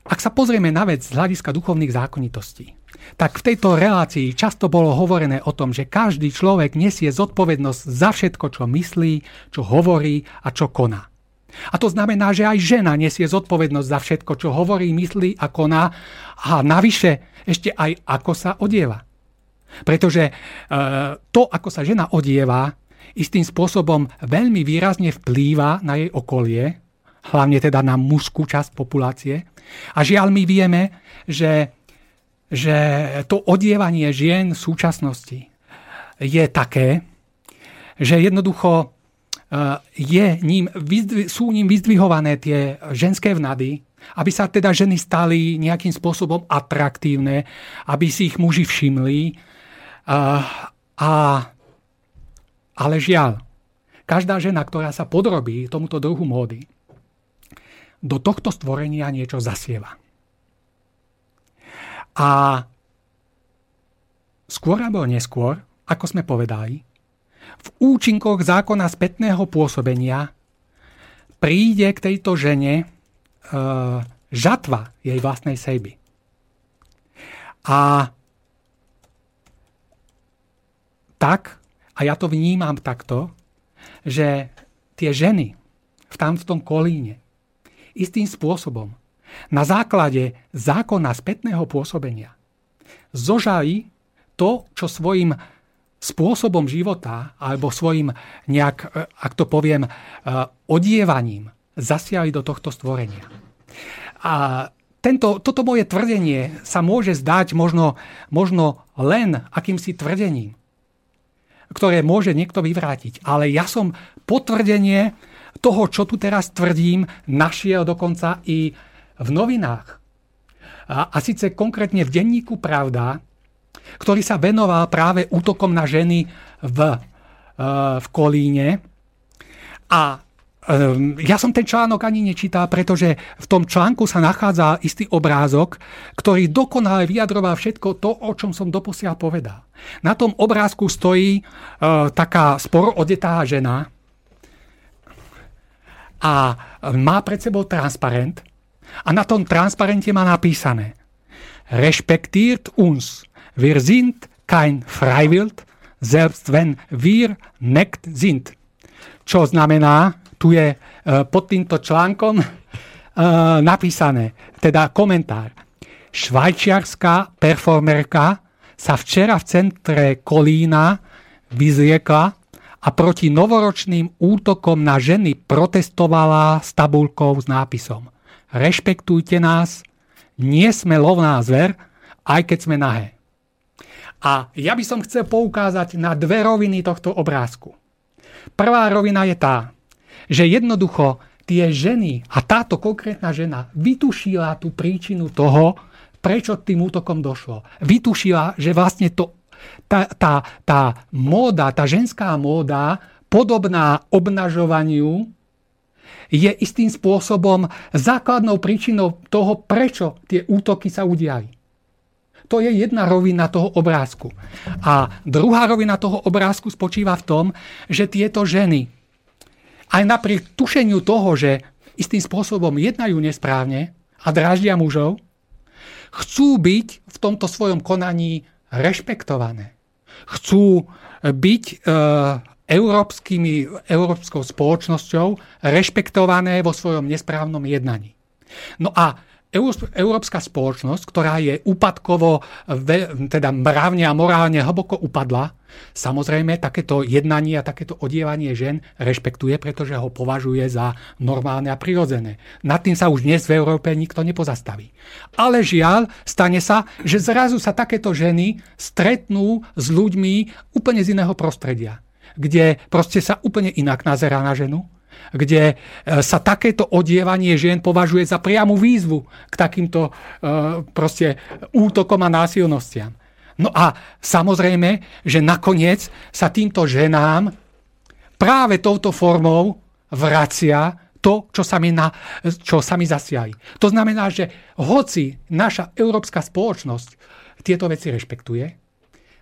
Ak sa pozrieme na vec z hľadiska duchovných zákonitostí, tak v tejto relácii často bolo hovorené o tom, že každý človek nesie zodpovednosť za všetko, čo myslí, čo hovorí a čo koná. A to znamená, že aj žena nesie zodpovednosť za všetko, čo hovorí, myslí a koná, a navyše ešte aj ako sa odieva. Pretože e, to, ako sa žena odieva, istým spôsobom veľmi výrazne vplýva na jej okolie, hlavne teda na mužskú časť populácie. A žiaľ, my vieme, že, že to odievanie žien v súčasnosti je také, že jednoducho je ním, sú ním vyzdvihované tie ženské vnady, aby sa teda ženy stali nejakým spôsobom atraktívne, aby si ich muži všimli. A, a, ale žiaľ, každá žena, ktorá sa podrobí tomuto druhu módy, do tohto stvorenia niečo zasieva. A skôr alebo neskôr, ako sme povedali, v účinkoch zákona spätného pôsobenia príde k tejto žene e, žatva jej vlastnej sejby. A tak, a ja to vnímam takto, že tie ženy v tam v tom Kolíne istým spôsobom na základe zákona spätného pôsobenia zožali to, čo svojim spôsobom života alebo svojim nejak, ak to poviem, odievaním zasiali do tohto stvorenia. A tento, toto moje tvrdenie sa môže zdať možno, možno len akýmsi tvrdením, ktoré môže niekto vyvrátiť. Ale ja som potvrdenie toho, čo tu teraz tvrdím, našiel dokonca i v novinách. A, a síce konkrétne v denníku Pravda, ktorý sa venoval práve útokom na ženy v, v Kolíne. A ja som ten článok ani nečítal, pretože v tom článku sa nachádza istý obrázok, ktorý dokonale vyjadroval všetko to, o čom som doposiaľ povedal. Na tom obrázku stojí taká sporo odetá žena a má pred sebou transparent a na tom transparente má napísané: Respektiert uns. Wir sind kein Freiwild, selbst wenn wir nackt sind. Čo znamená, tu je pod týmto článkom napísané, teda komentár. Švajčiarska performerka sa včera v centre Kolína vyzriekla a proti novoročným útokom na ženy protestovala s tabuľkou s nápisom: Rešpektujte nás, nie sme lovná zver, aj keď sme nahé. A ja by som chcel poukázať na dve roviny tohto obrázku. Prvá rovina je tá, že jednoducho tie ženy a táto konkrétna žena vytušila tú príčinu toho, prečo tým útokom došlo. Vytušila, že vlastne to, tá, tá, tá móda, tá ženská móda, podobná obnažovaniu, je istým spôsobom základnou príčinou toho, prečo tie útoky sa udiali. To je jedna rovina toho obrázku. A druhá rovina toho obrázku spočíva v tom, že tieto ženy, aj napriek tušeniu toho, že istým spôsobom jednajú nesprávne a dráždia mužov, chcú byť v tomto svojom konaní rešpektované. Chcú byť e, európskymi, európskou spoločnosťou rešpektované vo svojom nesprávnom jednaní. No a európska spoločnosť, ktorá je úpadkovo, teda mravne a morálne hlboko upadla, samozrejme takéto jednanie a takéto odievanie žien rešpektuje, pretože ho považuje za normálne a prirodzené. Nad tým sa už dnes v Európe nikto nepozastaví. Ale žiaľ, stane sa, že zrazu sa takéto ženy stretnú s ľuďmi úplne z iného prostredia, kde proste sa úplne inak nazerá na ženu, kde sa takéto odievanie žien považuje za priamu výzvu k takýmto uh, proste útokom a násilnostiam. No a samozrejme, že nakoniec sa týmto ženám práve touto formou vracia to, čo sami, na, čo sami zasiali. To znamená, že hoci naša európska spoločnosť tieto veci rešpektuje,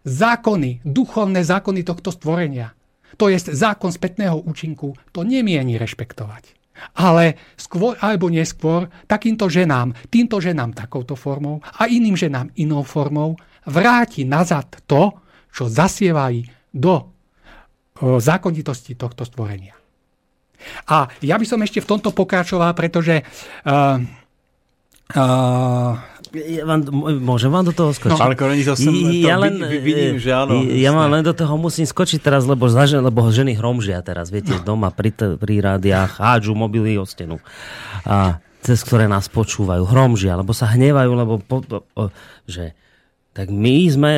zákony, duchovné zákony tohto stvorenia to je zákon spätného účinku, to nemieni rešpektovať. Ale skôr alebo neskôr takýmto ženám, týmto ženám takouto formou a iným ženám inou formou vráti nazad to, čo zasievajú do zákonitosti tohto stvorenia. A ja by som ešte v tomto pokračoval, pretože... Uh, uh, Ja vám, môžem vám do toho skočiť? No, ale koreniť, som ja len, vidím, že áno. Ja mám len do toho musím skočiť teraz, lebo, lebo ženy hromžia teraz, viete, no. Doma pri, pri rádiách hádžu mobily od stenu. A cez ktoré nás počúvajú. Hromžia, lebo sa hnevajú, lebo po, o, že tak my sme,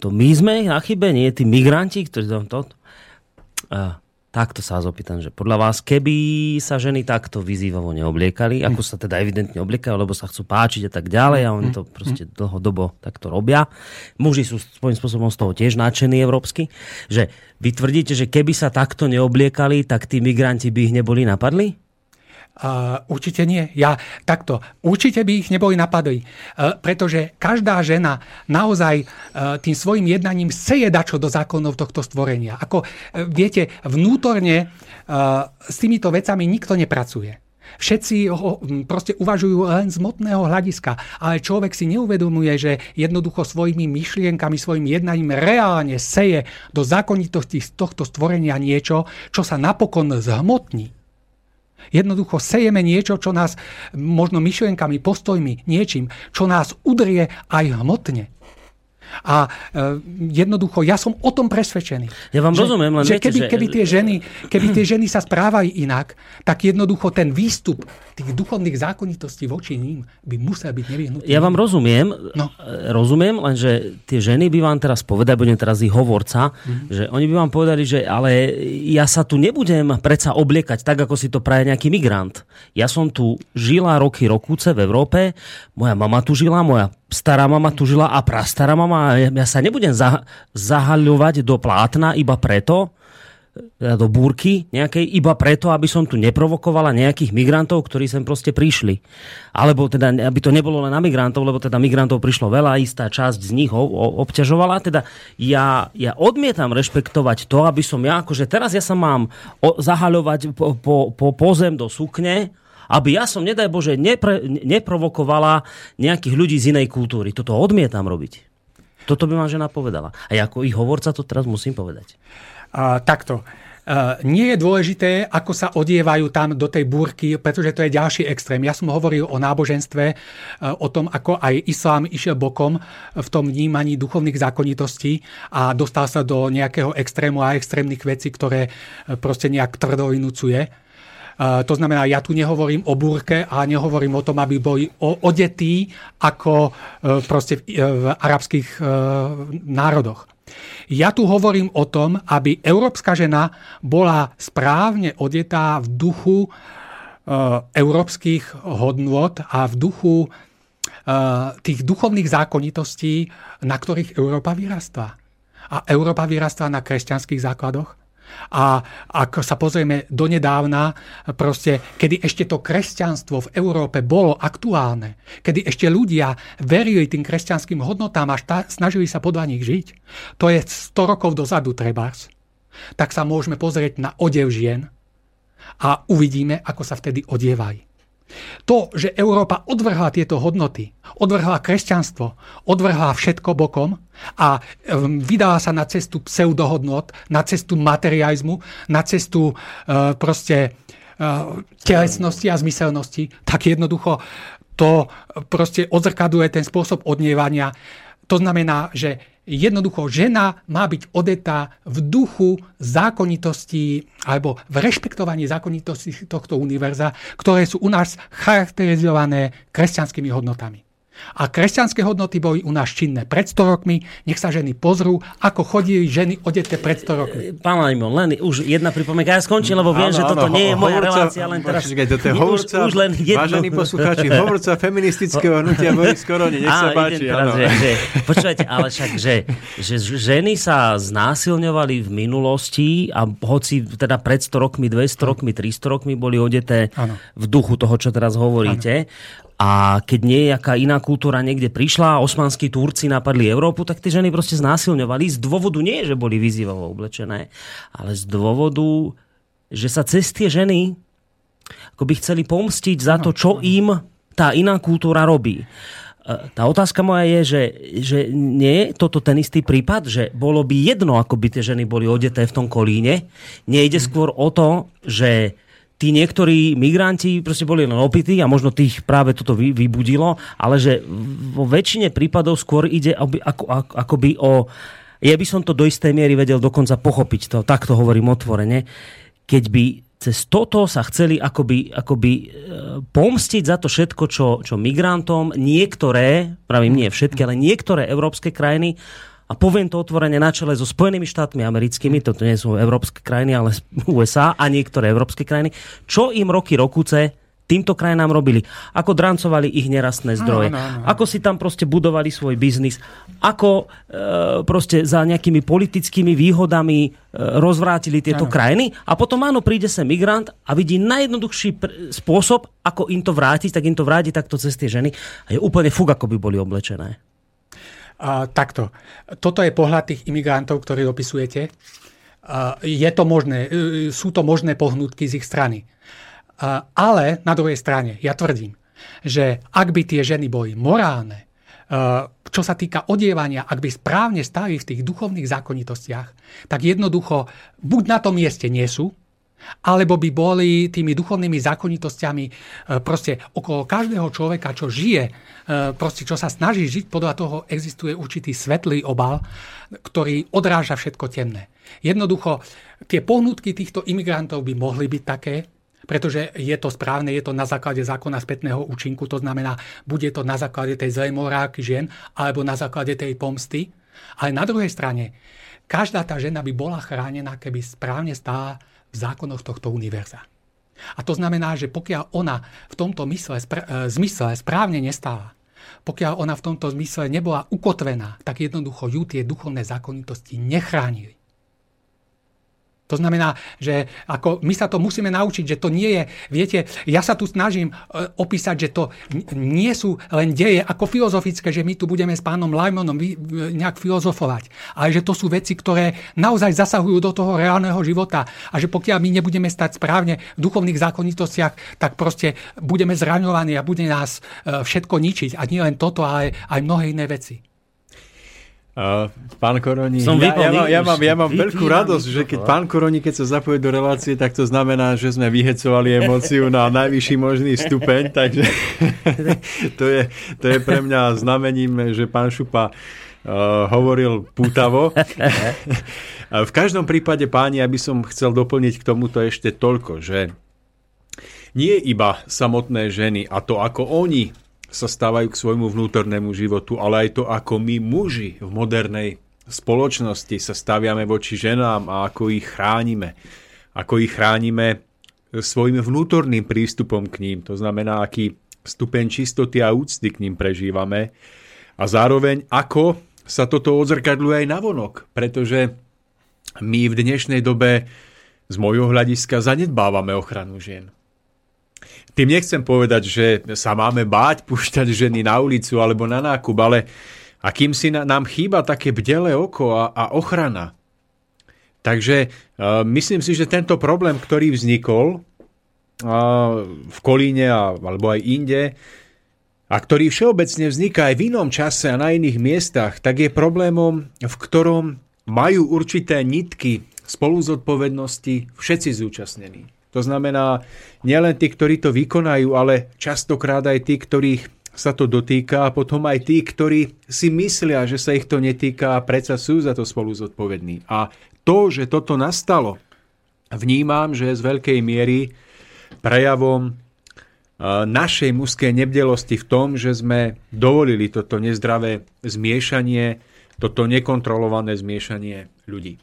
to my sme na chybe, nie tí migranti, ktorí tam to... A takto sa vás opýtam, že podľa vás, keby sa ženy takto vyzývavo neobliekali, ako sa teda evidentne obliekajú, lebo sa chcú páčiť a tak ďalej a oni to proste dlhodobo takto robia. Muži sú svojím spôsobom z toho tiež nadšení európsky, že vy tvrdíte, že keby sa takto neobliekali, tak tí migranti by ich neboli napadli? Uh, určite nie. Ja takto. Určite by ich neboli napadli. Uh, pretože každá žena naozaj uh, tým svojim jednaním seje dačo do zákonov tohto stvorenia. Ako uh, viete, vnútorne uh, s týmito vecami nikto nepracuje. Všetci ho um, proste uvažujú len z motného hľadiska. Ale človek si neuvedomuje, že jednoducho svojimi myšlienkami, svojim jednaním reálne seje do zákonitosti tohto stvorenia niečo, čo sa napokon zhmotní. Jednoducho sejeme niečo, čo nás možno myšlienkami, postojmi, niečím, čo nás udrie aj hmotne. A e, jednoducho, ja som o tom presvedčený. Ja vám že, rozumiem, len že viete, keby, že... Keby tie, ženy, keby tie ženy sa správali inak, tak jednoducho ten výstup tých duchovných zákonitostí voči ním by musel byť nevyhnutý. Ja vám rozumiem, no. rozumiem, lenže tie ženy by vám teraz povedali, budem teraz ich hovorca, mm-hmm. že oni by vám povedali, že ale ja sa tu nebudem predsa obliekať tak, ako si to praje nejaký migrant. Ja som tu žila roky, rokúce v Európe, moja mama tu žila, moja stará mama tu žila a prastará mama, ja sa nebudem za, zahaľovať do plátna iba preto, do búrky nejakej, iba preto, aby som tu neprovokovala nejakých migrantov, ktorí sem proste prišli. Alebo teda, aby to nebolo len na migrantov, lebo teda migrantov prišlo veľa, istá časť z nich ho obťažovala. Teda ja, ja odmietam rešpektovať to, aby som ja, akože teraz ja sa mám zahaľovať po, po, po, po zem do sukne, aby ja som, nedaj Bože, nepre, neprovokovala nejakých ľudí z inej kultúry. Toto odmietam robiť. Toto by ma žena povedala. A ja ako ich hovorca to teraz musím povedať. A, takto. Uh, nie je dôležité, ako sa odievajú tam do tej búrky, pretože to je ďalší extrém. Ja som hovoril o náboženstve, uh, o tom, ako aj islám išiel bokom v tom vnímaní duchovných zákonitostí a dostal sa do nejakého extrému a extrémnych vecí, ktoré uh, proste nejak tvrdo vynúcuje. Uh, to znamená, ja tu nehovorím o búrke a nehovorím o tom, aby boli odetí ako uh, proste v, uh, v arabských uh, národoch. Ja tu hovorím o tom, aby európska žena bola správne odetá v duchu uh, európskych hodnôt a v duchu uh, tých duchovných zákonitostí, na ktorých Európa vyrastá. A Európa vyrastá na kresťanských základoch. A ak sa pozrieme donedávna, proste, kedy ešte to kresťanstvo v Európe bolo aktuálne, kedy ešte ľudia verili tým kresťanským hodnotám a šta- snažili sa podľa nich žiť, to je sto rokov dozadu trebárs, tak sa môžeme pozrieť na odev žien a uvidíme, ako sa vtedy odievajú. To, že Európa odvrhla tieto hodnoty, odvrhla kresťanstvo, odvrhla všetko bokom a vydala sa na cestu pseudohodnot, na cestu materializmu, na cestu uh, proste uh, telesnosti a zmyselnosti, tak jednoducho to proste odzrkadluje ten spôsob odnievania. To znamená, že jednoducho žena má byť odetá v duchu zákonitostí alebo v rešpektovaní zákonitostí tohto univerza, ktoré sú u nás charakterizované kresťanskými hodnotami. A kresťanské hodnoty boli u nás činné pred sto rokmi. Nech sa ženy pozrú, ako chodili ženy odeté pred sto rokmi. Pán Lajmon, len už jedna pripomienka. Ja skončím, lebo viem, áno, že toto áno, nie je moja hovorca, relácia. Len teraz, počkej, toto je hovorca, už, už len jedno. Vážení poslucháči, hovorca feministického hnutia Boris Koroni. Nech sa áno, páči. Teraz, že, že, počúvajte, ale však, že, že ženy sa znásilňovali v minulosti a hoci teda pred sto rokmi, dvesto rokmi, tristo rokmi boli odeté áno. v duchu toho, čo teraz hovoríte. Áno. A keď nejaká iná kultúra niekde prišla, osmanskí Turci napadli Európu, tak tie ženy proste znásilňovali. Z dôvodu nie, že boli vyzývavo oblečené, ale z dôvodu, že sa cez tie ženy akoby chceli pomstiť za to, čo im tá iná kultúra robí. Tá otázka moja je, že, že nie je toto ten istý prípad, že bolo by jedno, ako by tie ženy boli odeté v tom Kolíne. Nejde skôr o to, že tí niektorí migranti proste boli len opití a možno tých práve toto vy, vybudilo, ale že vo väčšine prípadov skôr ide aby, ako, ako, akoby o... Ja by som to do istej miery vedel dokonca pochopiť, to, tak to hovorím otvorene, keď by cez toto sa chceli akoby, akoby pomstiť za to všetko, čo, čo migrantom niektoré, pravím nie všetky, ale niektoré európske krajiny, a poviem to otvorene, na čele so Spojenými štátmi americkými, toto nie sú európske krajiny, ale ú es á a niektoré európske krajiny, čo im roky rokuce týmto krajinám robili. Ako drancovali ich nerastné zdroje. No, no, no. Ako si tam proste budovali svoj biznis. Ako e, proste za nejakými politickými výhodami e, rozvrátili tieto no, no. krajiny. A potom áno, príde sem migrant a vidí najjednoduchší pr- spôsob, ako im to vrátiť, tak im to vráti takto cez tie ženy. A je úplne fuk, ako by boli oblečené. A, takto. Toto je pohľad tých imigrantov, ktoré dopisujete. A, je to možné, sú to možné pohnutky z ich strany. Ale na druhej strane, ja tvrdím, že ak by tie ženy boli morálne, čo sa týka odievania, ak by správne stáli v tých duchovných zákonitostiach, tak jednoducho buď na tom mieste nie sú, alebo by boli tými duchovnými zákonitostiami proste okolo každého človeka, čo žije, proste čo sa snaží žiť, podľa toho existuje určitý svetlý obal, ktorý odráža všetko temné. Jednoducho tie pohnutky týchto imigrantov by mohli byť také, pretože je to správne, je to na základe zákona spätného účinku, to znamená, bude to na základe tej zlej morálky žien alebo na základe tej pomsty. Ale na druhej strane, každá tá žena by bola chránená, keby správne stála v zákonoch tohto univerza. A to znamená, že pokiaľ ona v tomto mysle, spra- zmysle správne nestála, pokiaľ ona v tomto zmysle nebola ukotvená, tak jednoducho ju tie duchovné zákonitosti nechránili. To znamená, že ako my sa to musíme naučiť, že to nie je, viete, ja sa tu snažím opísať, že to nie sú len deje ako filozofické, že my tu budeme s pánom Lajmonom nejak filozofovať, ale že to sú veci, ktoré naozaj zasahujú do toho reálneho života a že pokiaľ my nebudeme stať správne v duchovných zákonitostiach, tak proste budeme zraňovaní a bude nás všetko ničiť. A nie len toto, ale aj mnohé iné veci. Uh, pán Koroni, ja, ja, mám, ja, mám, ja mám veľkú radosť, že keď pán Koroni keď sa zapojí do relácie, tak to znamená, že sme vyhecovali emóciu na najvyšší možný stupeň, takže to je, to je pre mňa znamením, že pán Šupa uh, hovoril pútavo. V každom prípade, páni, ja by som chcel doplniť k tomuto ešte toľko, že nie iba samotné ženy a to, ako oni sa stávajú k svojmu vnútornému životu, ale aj to, ako my muži v modernej spoločnosti sa staviame voči ženám a ako ich chránime. Ako ich chránime svojim vnútorným prístupom k ním. To znamená, aký stupeň čistoty a úcty k ním prežívame. A zároveň, ako sa toto odzrkadľuje aj navonok. Pretože my v dnešnej dobe z môjho hľadiska zanedbávame ochranu žien. Tým nechcem povedať, že sa máme báť púšťať ženy na ulicu alebo na nákup, ale akýmsi nám chýba také bdelé oko a, a ochrana. Takže e, myslím si, že tento problém, ktorý vznikol a, v Kolíne a, alebo aj inde a ktorý všeobecne vzniká aj v inom čase a na iných miestach, tak je problémom, v ktorom majú určité nitky spoluzodpovednosti všetci zúčastnení. To znamená, nielen tí, ktorí to vykonajú, ale častokrát aj tí, ktorých sa to dotýka a potom aj tí, ktorí si myslia, že sa ich to netýka a predsa sú za to spolu zodpovední. A to, že toto nastalo, vnímam, že je z veľkej miery prejavom našej mužskej nebdelosti v tom, že sme dovolili toto nezdravé zmiešanie, toto nekontrolované zmiešanie ľudí.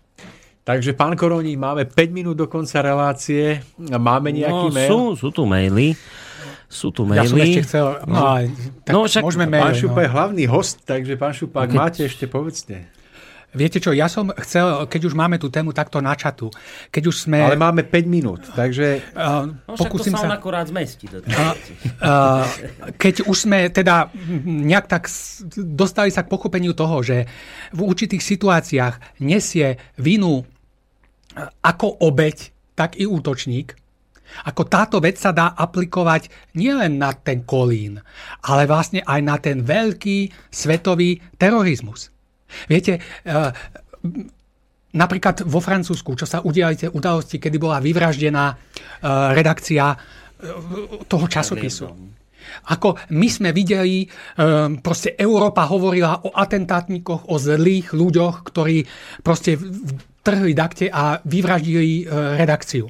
Takže, pán Koroni, máme päť minút do konca relácie. Máme nejaký no, mail? Sú, sú tu maily. Sú tu maily. Ja som ešte chcel... No, no, tak no, však, môžeme maily. Pán Šupa no. je hlavný host, takže, pán Šupa, ak máte, ešte povedzte. Viete čo, ja som chcel, keď už máme tú tému takto načatú, keď už sme... Ale máme päť minút, takže... Uh, no, pokúsim sa... No akorát zmestí. Uh, uh, keď už sme teda nejak tak dostali sa k pochopeniu toho, že v určitých situáciách nesie vinu ako obeť, tak i útočník, ako táto vec sa dá aplikovať nielen na ten Kolín, ale vlastne aj na ten veľký svetový terorizmus. Viete, napríklad vo Francúzsku, čo sa udiali tie udalosti, kedy bola vyvraždená redakcia toho časopisu. Ako my sme videli, proste Európa hovorila o atentátnikoch, o zlých ľuďoch, ktorí proste trhli dakte a vyvraždili redakciu.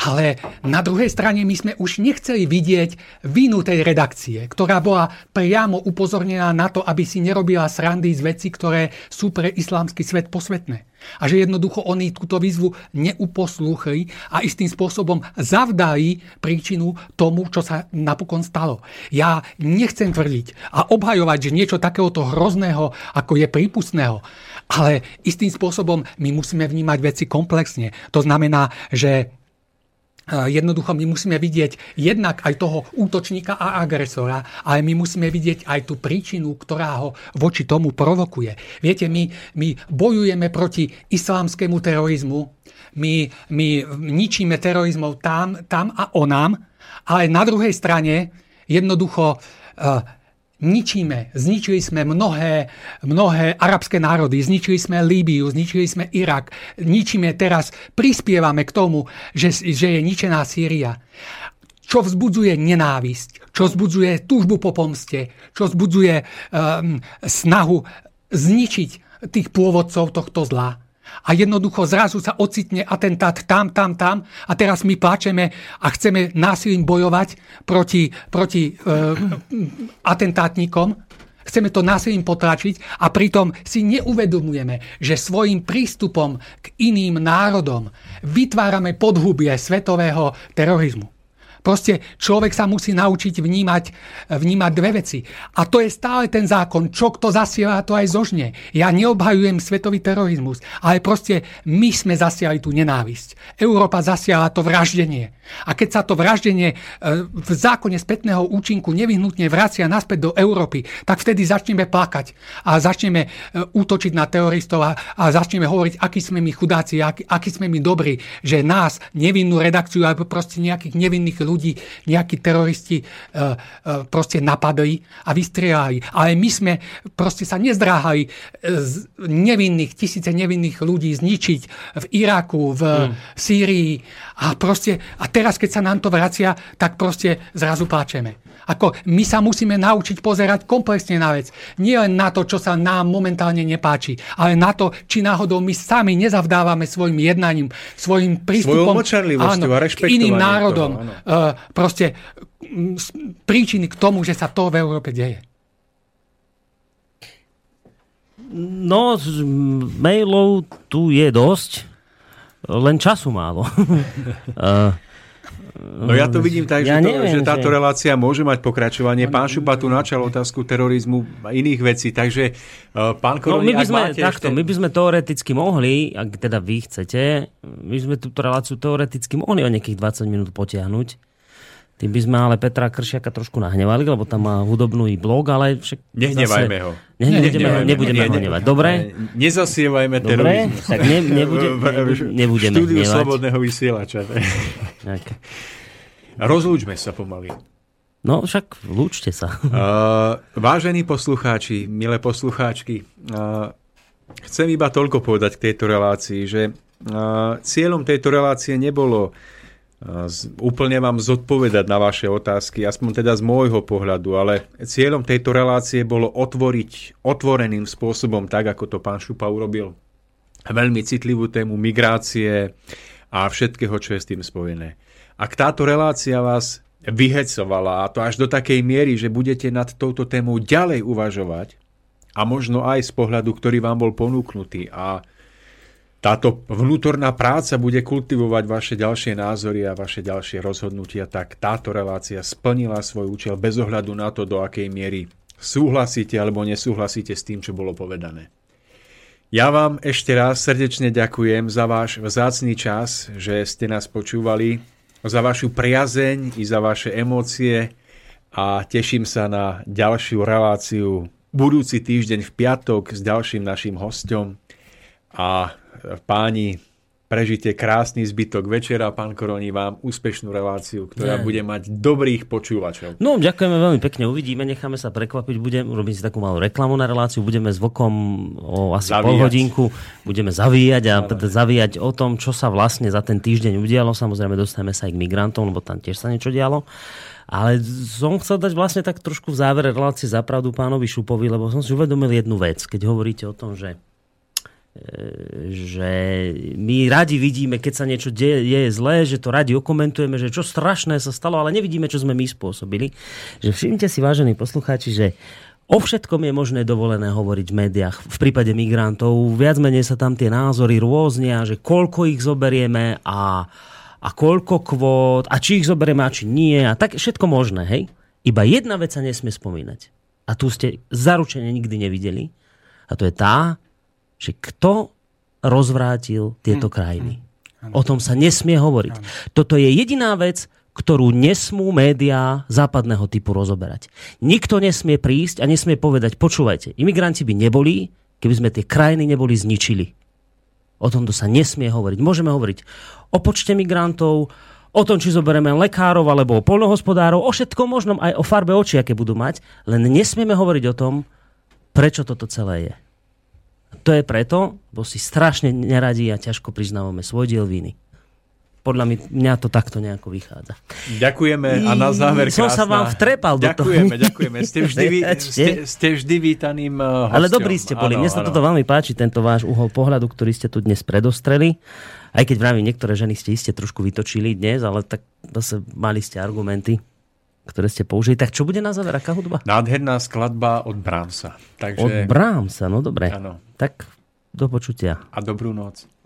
Ale na druhej strane my sme už nechceli vidieť vinu tej redakcie, ktorá bola priamo upozornená na to, aby si nerobila srandy z vecí, ktoré sú pre islamský svet posvetné. A že jednoducho oni túto výzvu neuposlúchli a istým spôsobom zavdali príčinu tomu, čo sa napokon stalo. Ja nechcem tvrdiť a obhajovať, že niečo takéhoto hrozného, ako je prípustného, ale istým spôsobom my musíme vnímať veci komplexne. To znamená, že jednoducho my musíme vidieť jednak aj toho útočníka a agresora, ale my musíme vidieť aj tú príčinu, ktorá ho voči tomu provokuje. Viete, my, my bojujeme proti islamskému terorizmu, my, my ničíme terorizmov tam, tam a onám, ale na druhej strane jednoducho uh, ničíme, zničili sme mnohé, mnohé arabské národy, zničili sme Líbyu, zničili sme Irak, ničíme teraz, prispievame k tomu, že, že je ničená Sýria. Čo vzbudzuje nenávisť, čo vzbudzuje túžbu po pomste, čo vzbudzuje um, snahu zničiť tých pôvodcov tohto zla. A jednoducho zrazu sa ocitne atentát tam, tam, tam a teraz my pláčeme a chceme násilím bojovať proti, proti e, atentátnikom. Chceme to násilím potlačiť a pritom si neuvedomujeme, že svojim prístupom k iným národom vytvárame podhubie svetového terorizmu. Proste človek sa musí naučiť vnímať, vnímať dve veci. A to je stále ten zákon, čo kto zasiela, to aj zožne. Ja neobhajujem svetový terorizmus, ale proste my sme zasiali tú nenávisť. Európa zasiala to vraždenie. A keď sa to vraždenie v zákone spätného účinku nevyhnutne vracia naspäť do Európy, tak vtedy začneme plakať a začneme útočiť na teroristov a, a začneme hovoriť, akí sme my chudáci, akí, akí sme my dobrí, že nás, nevinnú redakciu alebo proste nejakých nevinných ľudí, nejakí teroristi e, e, proste napadli a vystrieľali. Ale my sme proste sa nezdráhali z nevinných, tisíce nevinných ľudí zničiť v Iraku, v mm. Sýrii a proste, a teraz, keď sa nám to vracia, tak proste zrazu pláčeme. Ako my sa musíme naučiť pozerať komplexne na vec. Nie len na to, čo sa nám momentálne nepáči, ale na to, či náhodou my sami nezavdávame svojim jednaním, svojim prístupom áno, a k iným národom. Toho, Uh, proste m, s, príčiny k tomu, že sa to v Európe deje. No, z mailov tu je dosť, len času málo. uh, no ja to vidím tak, ja že, to, neviem, že táto že... relácia môže mať pokračovanie. Pán Šupa tu načal otázku terorizmu a iných vecí, takže uh, pán Koroni, no, ak sme, máte takto, ešte... My by sme teoreticky mohli, ak teda vy chcete, my sme túto reláciu teoreticky mohli o nejakých dvadsať minút potiahnuť. Tým by sme ale Petra Kršiaka trošku nahnevali, lebo tam má hudobný blog, ale však... Nehnevajme ho. Ne, ne, nebudeme nebudeme ho hnevať, dobre? Nezasievajme terorizmus. Tak ne, nebude, nebudeme hnevať. Štúdiu Slobodného vysielača. Tak. Rozlúčme sa pomaly. No však lúčte sa. Uh, vážení poslucháči, milé poslucháčky, uh, chcem iba toľko povedať k tejto relácii, že uh, cieľom tejto relácie nebolo úplne vám zodpovedať na vaše otázky, aspoň teda z môjho pohľadu, ale cieľom tejto relácie bolo otvoriť otvoreným spôsobom, tak ako to pán Šupa urobil, veľmi citlivú tému migrácie a všetkého, čo je s tým spojené. Ak táto relácia vás vyhecovala, a to až do takej miery, že budete nad touto témou ďalej uvažovať, a možno aj z pohľadu, ktorý vám bol ponúknutý, a táto vnútorná práca bude kultivovať vaše ďalšie názory a vaše ďalšie rozhodnutia, tak táto relácia splnila svoj účel bez ohľadu na to, do akej miery súhlasíte alebo nesúhlasíte s tým, čo bolo povedané. Ja vám ešte raz srdečne ďakujem za váš vzácny čas, že ste nás počúvali, za vašu priazeň i za vaše emócie a teším sa na ďalšiu reláciu budúci týždeň v piatok s ďalším naším hosťom. A páni, prežite krásny zbytok večera. Pán Koroni, vám úspešnú reláciu, ktorá Nie. bude mať dobrých počúvačov. No, ďakujeme veľmi pekne. Uvidíme, necháme sa prekvapiť. Budem robiť si takú malú reklamu na reláciu. Budeme zvokom o asi zavíjať. pol hodinku. Budeme zavíjať a zavíjať o tom, čo sa vlastne za ten týždeň udialo. Samozrejme, dostaneme sa aj k migrantom, lebo tam tiež sa niečo dialo. Ale som chcel dať vlastne tak trošku v závere relácie zapravdu pánovi Šupovi, lebo som si uvedomil jednu vec, keď hovoríte o tom, že, že my radi vidíme, keď sa niečo deje, je zlé, že to radi okomentujeme, že čo strašné sa stalo, ale nevidíme, čo sme my spôsobili. Že všimte si, vážení poslucháči, že o všetkom je možné dovolené hovoriť v médiách. V prípade migrantov viac menej sa tam tie názory rôznia, že koľko ich zoberieme a a koľko kvót, a či ich zoberieme, a či nie, a tak všetko možné, hej? Iba jedna vec sa nesmie spomínať. A tu ste zaručene nikdy nevideli. A to je tá, že kto rozvrátil tieto krajiny. O tom sa nesmie hovoriť. Toto je jediná vec, ktorú nesmú médiá západného typu rozoberať. Nikto nesmie prísť a nesmie povedať, počúvajte, imigranti by neboli, keby sme tie krajiny neboli zničili. O tomto sa nesmie hovoriť. Môžeme hovoriť o počte migrantov, o tom, či zoberieme lekárov alebo poľnohospodárov, o všetkom možnom, aj o farbe očí, aké budú mať, len nesmieme hovoriť o tom, prečo toto celé je. To je preto, bo si strašne neradí a ťažko priznávame svoj diel viny. Podľa mňa to takto nejako vychádza. Ďakujeme a na záver krásna. Som sa vám vtrepal do toho. Ďakujeme, ďakujeme. Ste vždy, ste, ste vždy vítaným hosťom. Ale dobrý ste boli. Mne sa toto veľmi páči, tento váš uhol pohľadu, ktorý ste tu dnes predostreli. Aj keď vravím, niektoré ženy ste iste trošku vytočili dnes, ale tak zase mali ste argumenty, ktoré ste použili. Tak čo bude na záver? Aká hudba? Nádherná skladba od Brámsa. Takže... Od Brámsa, no dobre. Ano. Tak do počutia. A dobrú noc.